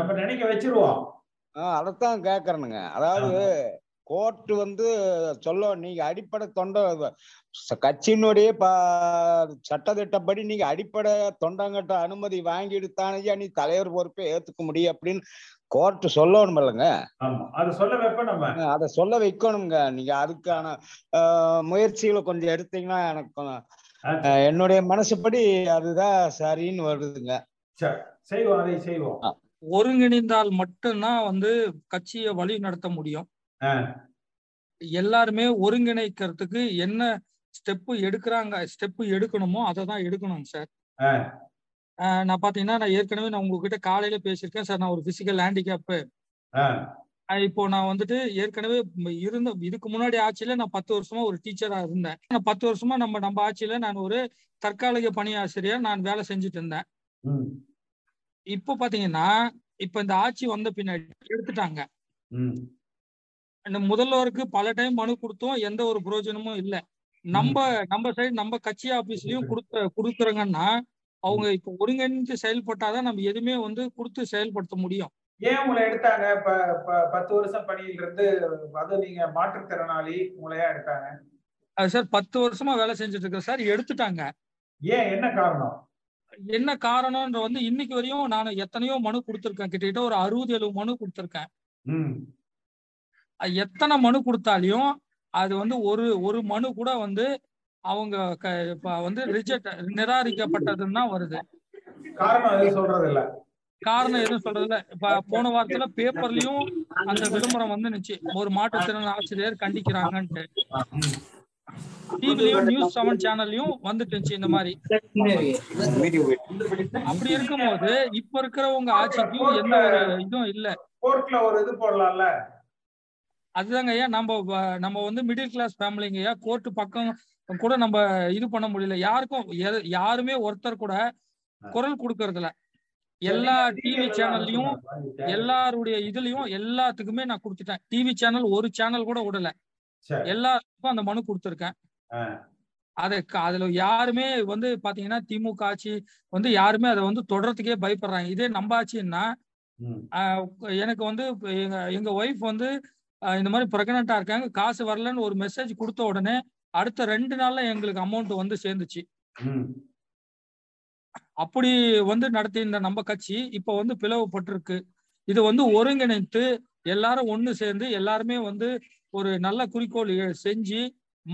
நம்ம நினைக்க வச்சிருவோம். ஆஹ் அதைத்தான் கேக்குறனுங்க. அதாவது கோர்ட் வந்து சொல்ல நீங்க அடிப்படை தொண்டை கட்சியினுடைய சட்டத்திட்டப்படி நீங்க அடிப்படை தொண்டங்கிட்ட அனுமதி வாங்கிடுத்தானே நீ தலைவர் பொறுப்பை ஏத்துக்க முடியும் அப்படின்னு கோர்ட் சொல்லணும் இல்லைங்க. அதை சொல்ல வைக்கணுங்க. நீங்க அதுக்கான முயற்சிகளை கொஞ்சம் எடுத்தீங்கன்னா எனக்கு என்னுடைய மனசுப்படி அதுதான் சரின்னு வருதுங்க. செய்வோம், அதை செய்வோம். ஒருங்கிணைந்தால் மட்டும்தான் வந்து கட்சியை வழி நடத்த முடியும். எல்லாருமே ஒருங்கிணைக்கிறதுக்கு என்ன ஸ்டெப்பு எடுக்கிறாங்க, ஸ்டெப்பு எடுக்கணுமோ அதை தான் எடுக்கணுங்க சார். நான் பாத்தீங்கன்னா நான் ஏற்கனவே நான் உங்ககிட்ட காலையில பேசியிருக்கேன் சார். நான் ஒரு பிசிக்கல் ஹேண்டிகேப்பு இப்போ நான் வந்துட்டு ஏற்கனவே இருந்த இதுக்கு முன்னாடி ஆட்சியில நான் பத்து வருஷமா ஒரு டீச்சரா இருந்தேன். நான் பத்து வருஷமா நம்ம நம்ம ஆட்சியில நான் ஒரு தற்காலிக பணியாசிரியர் நான் வேலை செஞ்சுட்டு இருந்தேன். இப்போ பாத்தீங்கன்னா இப்ப இந்த ஆட்சி வந்த பின்னாடி எடுத்துட்டாங்க. முதல்வருக்கு பல டைம் மனு கொடுத்தோம், எந்த ஒரு பிரயோஜனமும் இல்லை. நம்ம நம்ம சைடு நம்ம கட்சி ஆபீஸ்லயும் கொடுத்த கொடுக்குறாங்கன்னா அவங்க இப்ப ஒருங்கிணைந்து செயல்பட்டாதான் நம்ம எதுவுமே வந்து கொடுத்து செயல்படுத்த முடியும். ஏன் உங்களை எடுத்தாங்க? இப்ப பத்து வருஷம் பணியில இருந்து அது நீங்க மாற்றுத்திறனாளி உங்களையா எடுத்தாங்க? சார் பத்து வருஷமா வேலை செஞ்சுட்டு இருக்கேன் சார், எடுத்துட்டாங்க. ஏன், என்ன காரணம்? என்ன காரணம்ன்ற வந்து இன்னைக்கு வரையும் நான் எத்தனையோ மனு கொடுத்துருக்கேன், கிட்டத்தட்ட ஒரு அறுபது எழுபது மனு கொடுத்துருக்கேன். எத்தனை மனு கொடுத்தாலையும் அது வந்து ஒரு ஒரு மனு கூட வந்து அவங்க வந்து ரிஜெக்ட் நிராகரிக்கப்பட்டதுன்னா வருது. காரணம் எதுவும் சொல்றது இல்ல. காரணம் எதுவும் சொல்றது இல்ல. இப்ப போன வாரத்துல பேப்பர்லயும் அந்த விளம்பரம் வந்துச்சு, ஒரு மாற்றுத்திறன் ஆசிரியர் கண்டிக்கிறாங்கன்ட்டு. டிவிலயும் நியூஸ் செவன் சேனல்லையும் வந்துட்டுச்சு இந்த மாதிரி. அப்படி இருக்கும்போது இப்ப இருக்கிறவங்க ஆட்சிக்கும் எந்த ஒரு இதுவும் இல்ல. கோர்ட்ல ஒரு இது போடலாம்ல. அதுதாங்க ஐயா, நம்ம நம்ம வந்து மிடில் கிளாஸ் ஃபேமிலிங்க ஐயா, கோர்ட்டு பக்கம் கூட நம்ம இது பண்ண முடியல. யாருக்கும் யாருமே ஒருத்தர் கூட குரல் கொடுக்கறதுல எல்லா டிவி சேனல்லையும் எல்லாருடைய இதுலயும் எல்லாத்துக்குமே நான் கொடுத்துட்டேன். டிவி சேனல் ஒரு சேனல் கூட விடல, எல்லாருக்கும் அந்த மனு கொடுத்துருக்கேன். அது அதுல யாருமே வந்து பாத்தீங்கன்னா திமுக ஆட்சி வந்து யாருமே அதை வந்து தொடர்றதுக்கே பயப்படுறாங்க. இதே நம்ம ஆச்சுன்னா எனக்கு வந்து எங்க எங்க ஒய்ஃப் வந்து இந்த மாதிரி பிரெக்னெண்டா இருக்காங்க, காசு வரலன்னு ஒரு மெசேஜ் கொடுத்த உடனே அடுத்த ரெண்டு நாள்ல எங்களுக்கு அமௌண்ட் வந்து சேர்ந்துச்சு. அப்படி வந்து நடத்தி இந்த நம்ம கட்சி இப்ப வந்து பிளவுபட்டிருக்கு. இது வந்து ஒருங்கிணைத்து எல்லாரும் ஒண்ணு சேர்ந்து எல்லாருமே வந்து ஒரு நல்ல குறிக்கோள் செஞ்சு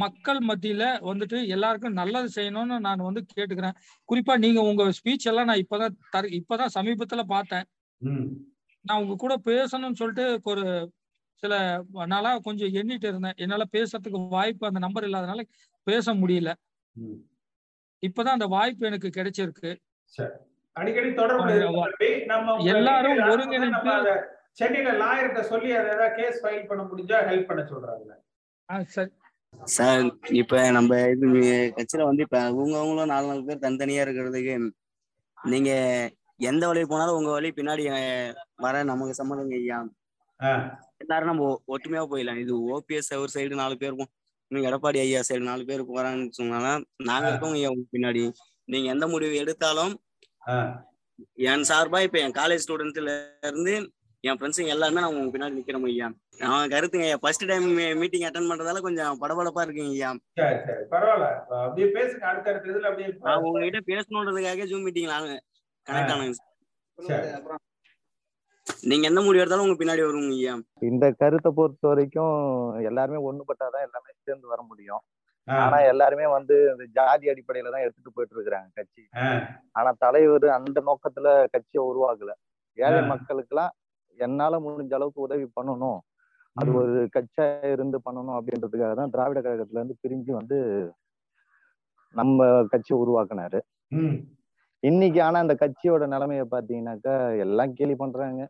மக்கள் மத்தியில வந்துட்டு எல்லாருக்கும் நல்லது செய்யணும்னு நான் வந்து கேட்டுக்கிறேன். குறிப்பா நீங்க உங்க ஸ்பீச் எல்லாம் நான் இப்பதான் தர இப்பதான் சமீபத்துல பார்த்தேன். நான் உங்க கூட பேசணும்னு சொல்லிட்டு ஒரு சில நாளா கொஞ்சம் எண்ணிட்டு இருந்தேன், என்னால பேசுறதுக்கு வாய்ப்பு அந்த நம்பர் இல்லாதனால பேச முடியல. இப்பதான் அந்த வாய்ப்பு எனக்கு கிடைச்சிருக்கு. அடிக்கடி தொடர்பு எல்லாரும் ஒருங்கிணைந்து சென்னையில லாயர்கிட்ட சொல்லி அதை கேஸ் ஃபைல் பண்ண முடிஞ்சா ஹெல்ப் பண்ண சொல்றாங்க. சார் இப்ப நம்ம இது கட்சியில வந்து இப்ப அவங்கவுங்களும் நாலு நாலு பேர் தனித்தனியா இருக்கிறதுக்கு நீங்க எந்த வழியை போனாலும் உங்க வழி பின்னாடி வர நமக்கு சம்மதங்க ஐயா, எல்லாரும் நம்ம ஒற்றுமையா போயிடலாம். இது ஓபிஎஸ் அவர் சைடு நாலு பேர் இருக்கும், நீங்க எடப்பாடி ஐயா சைடு நாலு பேர் போறான்னு சொன்னால நாங்க இருக்கோம் ஐயா உங்களுக்கு பின்னாடி. நீங்க எந்த முடிவு எடுத்தாலும் என் சார்பா இப்ப என் காலேஜ் ஸ்டூடெண்ட்ல இருந்து என் ஃப்ரெண்ட்ஸுங்க எல்லாருமே நான் உங்க பின்னாடி நிக்கிறோம் ஐயா. நான் கருத்துங்க ஐயா, ஃபர்ஸ்ட் டைம் மீட்டிங் அட்டெண்ட் பண்றதால கொஞ்சம் படபடப்பா இருக்குங்க ஐயா. பரவாயில்ல, அப்படியே பேசுங்க. அடுத்த அடுத்த இதுல அப்படியே நான் உங்ககிட்ட பேசணுன்றதுக்காக ஜூம் மீட்டிங் நாங்க கனெக்ட் ஆனாங்க. நீங்க எந்த முடிவு எடுத்தாலும் உங்க பின்னாடி வருவீங்க ஐயா. இந்த கருத்தை பொறுத்த வரைக்கும் எல்லாருமே ஒண்ணுபட்டாதான் எல்லாமே சேர்ந்து வர முடியும். ஆனா எல்லாருமே வந்து இந்த ஜாதி அடிப்படையில தான் எடுத்துட்டு போயிட்டு இருக்கிறாங்க கட்சி. ஆனா தலைவர் அந்த நோக்கத்துல கட்சியை உருவாக்கல. ஏழை மக்களுக்கு எல்லாம் என்னால முடிஞ்ச அளவுக்கு உதவி பண்ணணும், அது ஒரு கட்சியா இருந்து பண்ணணும் அப்படின்றதுக்காக தான் திராவிட கழகத்துல இருந்து பிரிஞ்சு வந்து நம்ம கட்சியை உருவாக்குனாரு இன்னைக்கு. ஆனா அந்த கட்சியோட நிலைமைய பாத்தீங்கன்னாக்கா எல்லாம் கேலி பண்றாங்க.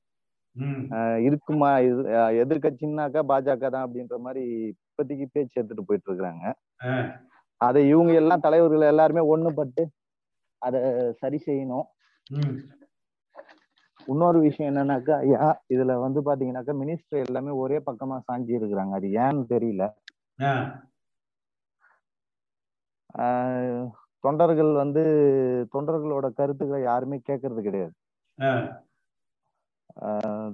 ஆஹ் இருக்குமா இது எதிர்கட்சின்னாக்கா பாஜக தான் அப்படின்ற மாதிரி இப்போதைக்கு பேச்சு எடுத்துட்டு போயிட்டு இருக்கிறாங்க. அதை இவங்க எல்லாம் தலைவர்கள் எல்லாருமே ஒண்ணுபட்டு அதை சரி செய்யணும். இன்னொரு விஷயம் என்னன்னாக்கா ஐயா, இதுல வந்து பாத்தீங்கன்னாக்கா மினிஸ்டர் எல்லாமே ஒரே பக்கமா சாஞ்சி இருக்கிறாங்க. அது ஏன்னு தெரியல. தொண்டர்கள் வந்து தொண்டர்களோட கருத்துக்களை யாருமே கேட்கறது கிடையாது.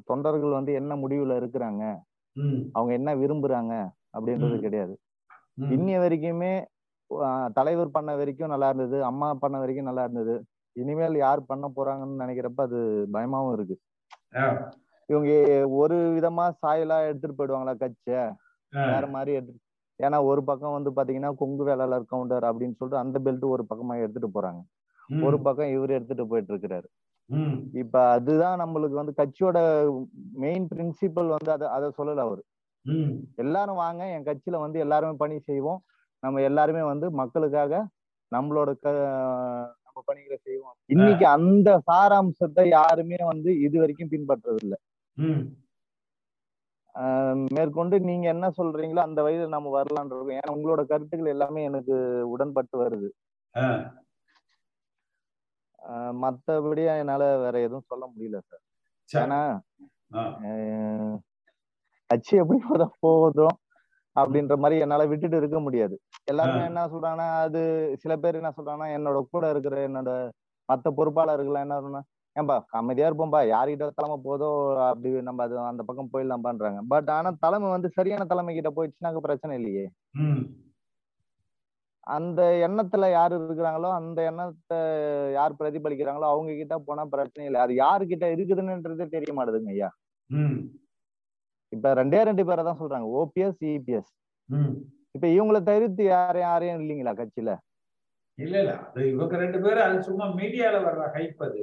தொண்டர்கள் வந்து என்ன முடிவுல இருக்கிறாங்க, அவங்க என்ன விரும்புறாங்க அப்படின்றது கிடையாது. இன்னைய வரைக்குமே தலைவர் பண்ண வரைக்கும் நல்லா இருந்தது, அம்மா பண்ண வரைக்கும் நல்லா இருந்தது. இனிமேல் யார் பண்ண போறாங்கன்னு நினைக்கிறப்ப அது பயமாவும் இருக்கு. இவங்க ஒரு விதமா சாயலா எடுத்துட்டு போயிடுவாங்களா கட்சிய, வேற மாதிரி எடுத்து. ஏன்னா ஒரு பக்கம் வந்து பாத்தீங்கன்னா கொங்கு வேளாளர் கவுண்டர் அப்படின்னு சொல்லிட்டு அந்த பெல்ட் ஒரு பக்கமா எடுத்துட்டு போறாங்க, ஒரு பக்கம் இவர் எடுத்துட்டு போயிட்டு இருக்கிறாரு. இப்ப அதுதான் நம்மளுக்கு வந்து கட்சியோட மெயின் பிரின்சிபல் வந்து அதை அதை சொல்லல அவரு. எல்லாரும் வாங்க என் கட்சியில வந்து எல்லாருமே பணி செய்வோம், நம்ம எல்லாருமே வந்து மக்களுக்காக நம்மளோட க நம்ம பணிகளை செய்வோம். இன்னைக்கு அந்த சாராம்சத்தை யாருமே வந்து இது வரைக்கும் பின்பற்றது இல்லை. மேற்கொண்டு நீங்க என்ன சொல்றீங்களோ அந்த வயதில் நம்ம வரலாம்னு இருக்கோம். ஏன்னா உங்களோட கருத்துக்கள் எல்லாமே எனக்கு உடன்பட்டு வருது. மற்றபடியா என்னால வேற எதுவும் சொல்ல முடியல சார். ஏன்னா கட்சி எப்படி போதா போதும் அப்படின்ற மாதிரி என்னால விட்டுட்டு இருக்க முடியாது. எல்லாருமே என்ன சொல்றாங்கன்னா, அது சில பேர் என்ன சொல்றாங்கன்னா, என்னோட கூட இருக்கிற என்னோட மற்ற பொறுப்பாளர்கள் என்ன சொன்னா, ஏன்பா அமைதியா இருப்போம்பா, யார்கிட்ட தலைமை போதோ அப்படி நம்ம அது அந்த பக்கம் போயிடலாம்பான்றாங்க. பட் ஆனா தலைமை வந்து சரியான தலைமை கிட்ட போயிடுச்சுன்னாக்க பிரச்சனை இல்லையே. அந்த எண்ணத்துல யாரு இருக்கிறாங்களோ, அந்த எண்ணத்தை யார் பிரதிபலிக்கிறாங்களோ அவங்க கிட்ட போனா பிரச்சனை இல்லை. அது யாருக்கிட்ட இருக்குதுன்னுன்றதே தெரிய மாட்டேதுங்க ஐயா. இப்ப ரெண்டே ரெண்டு பேரை தான் சொல்றாங்க, ஓபிஎஸ் இபிஎஸ். இப்ப இவங்களை தவிர்த்து யாரையும் யாரையும் இல்லைங்களா கட்சியில? இல்ல இல்ல, இவங்க ரெண்டு பேரும் சும்மா மீடியால வர்ற ஹைப் அது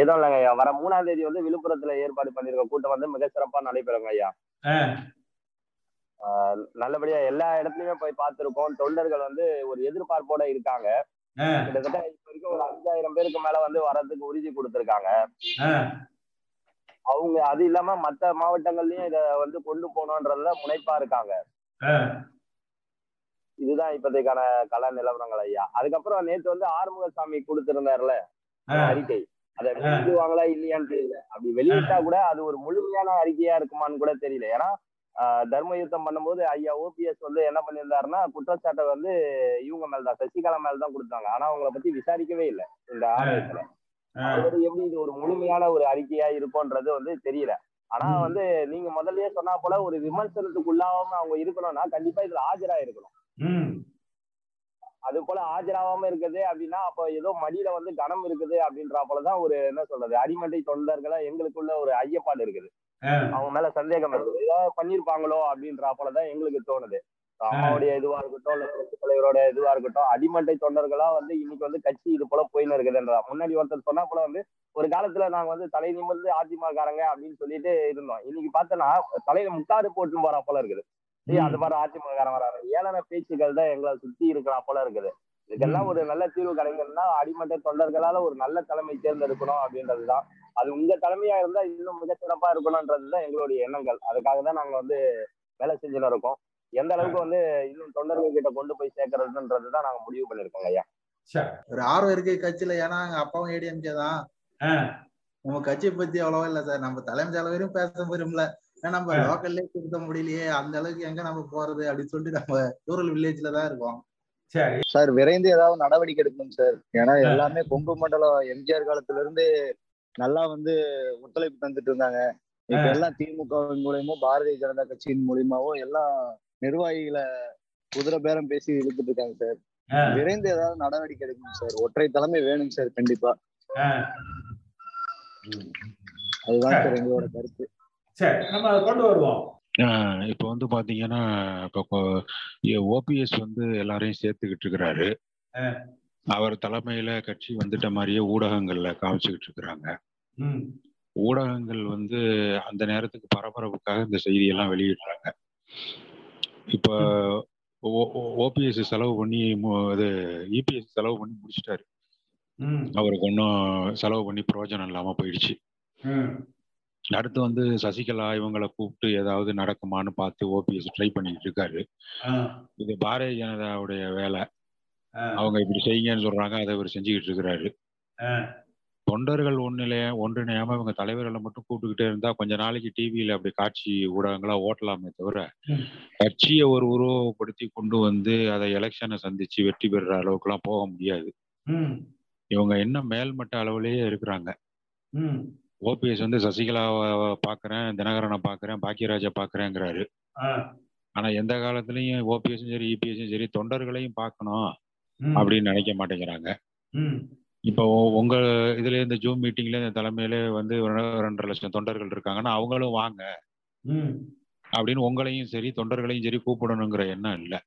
ஏதோ இல்லைங்க ஐயா. வர மூணாம் தேதி வந்து விழுப்புரத்துல ஏற்பாடு பண்ணிருக்க கூட்டம் வந்து மிக சிறப்பா நடைபெறுங்க ஐயா. நல்லபடியா எல்லா இடத்துலயுமே போய் பார்த்திருக்கோம். தொண்டர்கள் வந்து ஒரு எதிர்பார்ப்போட இருக்காங்க. கிட்டத்தட்ட இப்ப வரைக்கும் ஒரு அஞ்சாயிரம் பேருக்கு மேல வந்து வரதுக்கு உறுதி கொடுத்திருக்காங்க அவங்க. அது இல்லாம மற்ற மாவட்டங்கள்லயும் இத வந்து கொண்டு போனோன்றதுல முனைப்பா இருக்காங்க. இதுதான் இப்பதைக்கான கலா நிலவரங்கள் ஐயா. அதுக்கப்புறம் நேற்று வந்து ஆறுமுகசாமி கொடுத்திருந்தாருல அறிக்கை, அதை வெளியிடுவாங்களா இல்லையான்னு தெரியல. அப்படி வெளியிட்டா கூட அது ஒரு முழுமையான அறிக்கையா இருக்குமான்னு கூட தெரியல. ஏன்னா தர்ம யுத்தம் பண்ணும்போது ஐயா ஓபிஎஸ் வந்து என்ன பண்ணியிருந்தாருன்னா, குற்றச்சாட்டை வந்து இவங்க மேல்தான், சசிகலா மேல்தான் கொடுத்தாங்க. ஆனா அவங்களை பத்தி விசாரிக்கவே இல்லை இந்த ஆலயத்துல. அதோட எப்படி இது ஒரு முழுமையான ஒரு அறிக்கையா இருக்கும்ன்றது வந்து தெரியல. ஆனா வந்து நீங்க முதல்லயே சொன்னா போல ஒரு விமர்சனத்துக்குள்ளாம அவங்க இருக்கணும்னா கண்டிப்பா இதுல ஆஜரா இருக்கணும். அது போல ஆஜராகாம இருக்குது அப்படின்னா அப்ப ஏதோ மடியில வந்து கனம் இருக்குது அப்படின்ற போலதான் ஒரு என்ன சொல்றது அடிமட்டை தொண்டர்களா எங்களுக்குள்ள ஒரு ஐயப்பாடு இருக்குது. அவங்க மேல சந்தேகம் இருக்குது, ஏதாவது பண்ணிருப்பாங்களோ அப்படின்ற போலதான் எங்களுக்கு தோணுது. அம்மாவுடைய இதுவா இருக்கட்டும், இல்ல தலைவரோட இதுவா இருக்கட்டும், அடிமட்டை தொண்டர்களா வந்து இன்னைக்கு வந்து கட்சி இது போல போயின்னு இருக்குதுன்றா. முன்னாடி ஒருத்தர் சொன்னா போல வந்து ஒரு காலத்துல நாங்க வந்து தலை நிமிர்ந்து அதிமுகக்காரங்க அப்படின்னு சொல்லிட்டு இருந்தோம். இன்னைக்கு பார்த்தோன்னா தலையில முக்காடு போட்டு போறா போல இருக்குது. அது மாதிரி அதிமுகக்காரன் வராங்க, ஏளன பேச்சுக்கள் தான் எங்களை சுத்தி இருக்கிறா போல இருக்குது. இதெல்லாம் ஒரு நல்ல தீர்வு கிடைக்கணும்னா அடிமட்ட தொண்டர்களால ஒரு நல்ல தலைமை தேர்ந்தெடுக்கணும் அப்படின்றதுதான். அது உங்க தலைமையா இருந்தா இன்னும் மிக சிறப்பா இருக்கணும்ன்றதுதான் எங்களுடைய எண்ணங்கள். அதுக்காக தான் நாங்க வந்து வேலை செஞ்சுன்னு இருக்கோம். எந்த அளவுக்கு வந்து இன்னும் தொண்டர்கள் கிட்ட கொண்டு போய் சேர்க்கறதுன்றதுதான் நாங்க முடிவு பண்ணிருக்கோம் ஐயா. ஒரு ஆர்வம் இருக்கை கட்சியில. ஏன்னா எங்க அப்பாவும் ஏடிஎம்கே தான். நம்ம கட்சியை பத்தி அவ்வளவா இல்ல சார். நம்ம தலைமை தலைவரும் பேச விரும்பல. ஏன்னா நம்ம லோக்கல்லே திருத்த முடியலையே, அந்த அளவுக்கு எங்க நம்ம போறது அப்படின்னு சொல்லிட்டு நம்ம ரூரல் வில்லேஜ்ல தான் இருக்கோம் சார். விரைந்து ஏதாவது நடவடிக்கை எடுக்கணும் சார். ஏன்னா எல்லாமே கொங்கு மண்டலம் எம்ஜிஆர் காலத்துல இருந்து நல்லா வந்து ஒத்துழைப்பு தந்துட்டு இருந்தாங்க. இப்ப எல்லாம் திமுக மூலியமோ பாரதிய ஜனதா கட்சியின் மூலியமாவோ எல்லாம் நிர்வாகிகளை குதிரை பேரம் பேசி இழுத்துட்டு இருக்காங்க சார். விரைந்து ஏதாவது நடவடிக்கை எடுக்கணும் சார். ஒற்றை தலைமை வேணும் சார் கண்டிப்பா. அதுதான் சார் எங்களோட கருத்து. இப்ப வந்து பாத்தீங்கன்னா இப்போ ஓபிஎஸ் வந்து எல்லாரையும் சேர்த்துக்கிட்டு இருக்கிறாரு. அவர் தலைமையில கட்சி வந்துட்ட மாதிரியே ஊடகங்கள்ல காமிச்சுக்கிட்டு இருக்கிறாங்க. ஊடகங்கள் வந்து அந்த நேரத்துக்கு பரபரப்புக்காக இந்த செய்தியெல்லாம் வெளியிடுறாங்க. இப்ப ஓபிஎஸ் செலவு பண்ணி அது இபிஎஸ் செலவு பண்ணி முடிச்சுட்டாரு. அவருக்கு ஒன்றும் செலவு பண்ணி பிரயோஜனம் இல்லாம போயிடுச்சு. அடுத்து வந்து சசிகலா இவங்களை கூப்பிட்டு ஏதாவது நடக்குமான்னு பார்த்து ஓபிஎஸ் ட்ரை பண்ணிட்டு இருக்காரு. இது பாரதிய ஜனதாவுடைய வேலை. அவங்க இப்படி செய்யுங்கன்னு சொல்றாங்க, அதை இவர் செஞ்சுக்கிட்டு இருக்கிறாரு. தொண்டர்கள் ஒன்றிலே ஒன்றிணையாம இவங்க தலைவர்களை மட்டும் கூப்பிட்டுக்கிட்டே இருந்தா கொஞ்ச நாளைக்கு டிவியில அப்படி காட்சி ஊடகங்களா ஓட்டலாமே தவிர கட்சியை ஒரு உருவப்படுத்தி கொண்டு வந்து அதை எலெக்ஷனை சந்திச்சு வெற்றி பெறுற அளவுக்கு எல்லாம் போக முடியாது. இவங்க என்ன மேல்மட்ட அளவுலயே இருக்கிறாங்க. ஓபிஎஸ் வந்து சசிகலாவை பாக்குறேன், தினகரனை பாக்குறேன், பாக்கியராஜா பாக்குறேங்கிறாரு. ஆனா எந்த காலத்திலயும் ஓபிஎஸும் சரி இபிஎஸும் சரி தொண்டர்களையும் பார்க்கணும் அப்படின்னு நினைக்க மாட்டேங்கிறாங்க. இப்போ உங்க இதுல இந்த ஜூம் மீட்டிங்ல இந்த தலைமையில வந்து ரெண்டரை லட்சம் தொண்டர்கள் இருக்காங்கன்னா அவங்களும் வாங்க அப்படின்னு உங்களையும் சரி தொண்டர்களையும் சரி கூப்பிடணுங்கிற எண்ணம் இல்லை.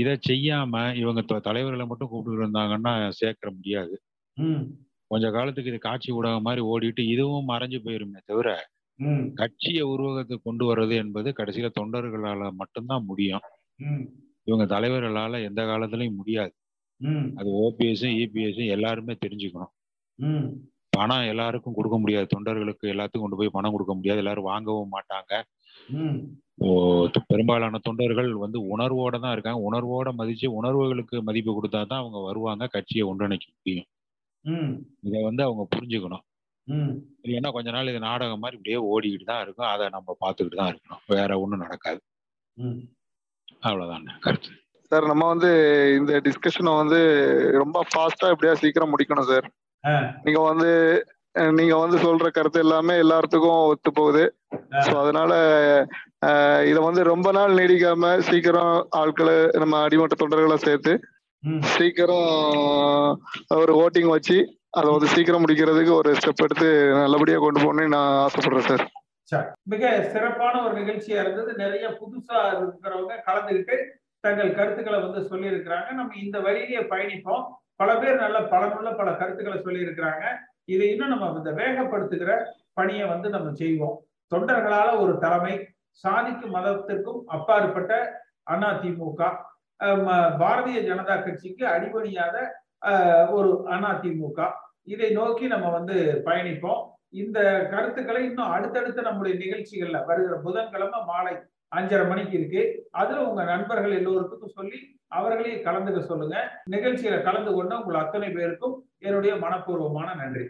இதை செய்யாம இவங்க தலைவர்களை மட்டும் கூப்பிட்டு இருந்தாங்கன்னா சேர்க்க முடியாது. கொஞ்ச காலத்துக்கு இது காட்சி ஊடகம் மாதிரி ஓடிட்டு இதுவும் மறைஞ்சு போயிருமே தவிர கட்சியை உருவகத்துக்கு கொண்டு வர்றது என்பது கடைசியில தொண்டர்களால மட்டும்தான் முடியும். இவங்க தலைவர்களால எந்த காலத்திலயும் முடியாது. அது ஓபிஎஸும் இபிஎஸும் எல்லாருமே தெரிஞ்சுக்கணும். பணம் எல்லாருக்கும் கொடுக்க முடியாது, தொண்டர்களுக்கு எல்லாத்துக்கும் கொண்டு போய் பணம் கொடுக்க முடியாது, எல்லாரும் வாங்கவும் மாட்டாங்க. பெரும்பாலான தொண்டர்கள் வந்து உணர்வோட தான் இருக்காங்க. உணர்வோட மதிச்சு உணர்வுகளுக்கு மதிப்பு கொடுத்தா தான் அவங்க வருவாங்க, கட்சியை ஒன்றிணைக்க முடியும். இதை வந்து அவங்க புரிஞ்சுக்கணும். ஏன்னா கொஞ்ச நாள் இது நாடகம் மாதிரி இப்படியே ஓடிக்கிட்டு தான் இருக்கும், அதை நம்ம பார்த்துக்கிட்டு தான் இருக்கணும், வேற ஒன்றும் நடக்காது. அவ்வளோதான் கருத்து சார். நம்ம வந்து இந்த டிஸ்கஷனை வந்து ரொம்ப ஃபாஸ்டா எப்படியா சீக்கிரம் முடிக்கணும் சார். நீங்க வந்து நீங்க வந்து சொல்ற கருத்து எல்லாமே எல்லாத்துக்கும் ஒத்து போகுது. ஸோ அதனால இதை வந்து ரொம்ப நாள் நீடிக்காம சீக்கிரம் ஆட்களை நம்ம அடிமட்ட தொண்டர்களை சேர்த்து சீக்கிரம் ஒரு ஓட்டிங் வச்சு அதை வந்து சீக்கிரம் முடிக்கிறதுக்கு ஒரு ஸ்டெப் எடுத்து நல்லபடியா கொண்டு போகணும்னு நான் ஆசைப்படுறேன் சார். மிக சிறப்பான ஒரு நிகழ்ச்சியா இருந்தது. நிறைய புதுசா இருக்கிறவங்க கலந்துகிட்டு தங்கள் கருத்துக்களை வந்து சொல்லி இருக்கிறாங்க. நம்ம இந்த வழியிலேயே பயணிப்போம். பல பேர் நல்ல பலனுள்ள பல கருத்துக்களை சொல்லி இருக்கிறாங்க. இதை இன்னும் நம்ம இந்த வேகப்படுத்துகிற பணியை வந்து நம்ம செய்வோம். தொண்டர்களால ஒரு தலைமை, சாதிக்கு மதத்திற்கும் அப்பாற்பட்ட அதிமுக, பாரதிய ஜனதா கட்சிக்கு அடிபணியாத ஒரு அதிமுக, இதை நோக்கி நம்ம வந்து பயணிப்போம். இந்த கருத்துக்களை இன்னும் அடுத்தடுத்த நம்முடைய நிகழ்ச்சிகள்ல வருகிற புதன்கிழமை மாலை அஞ்சரை மணிக்கு இருக்கு. அதுல உங்க நண்பர்கள் எல்லோருக்கும் சொல்லி அவர்களையும் கலந்துக்க சொல்லுங்க. நிகழ்ச்சியில கலந்து கொண்ட உங்கள் அத்தனை பேருக்கும் என்னுடைய மனப்பூர்வமான நன்றி.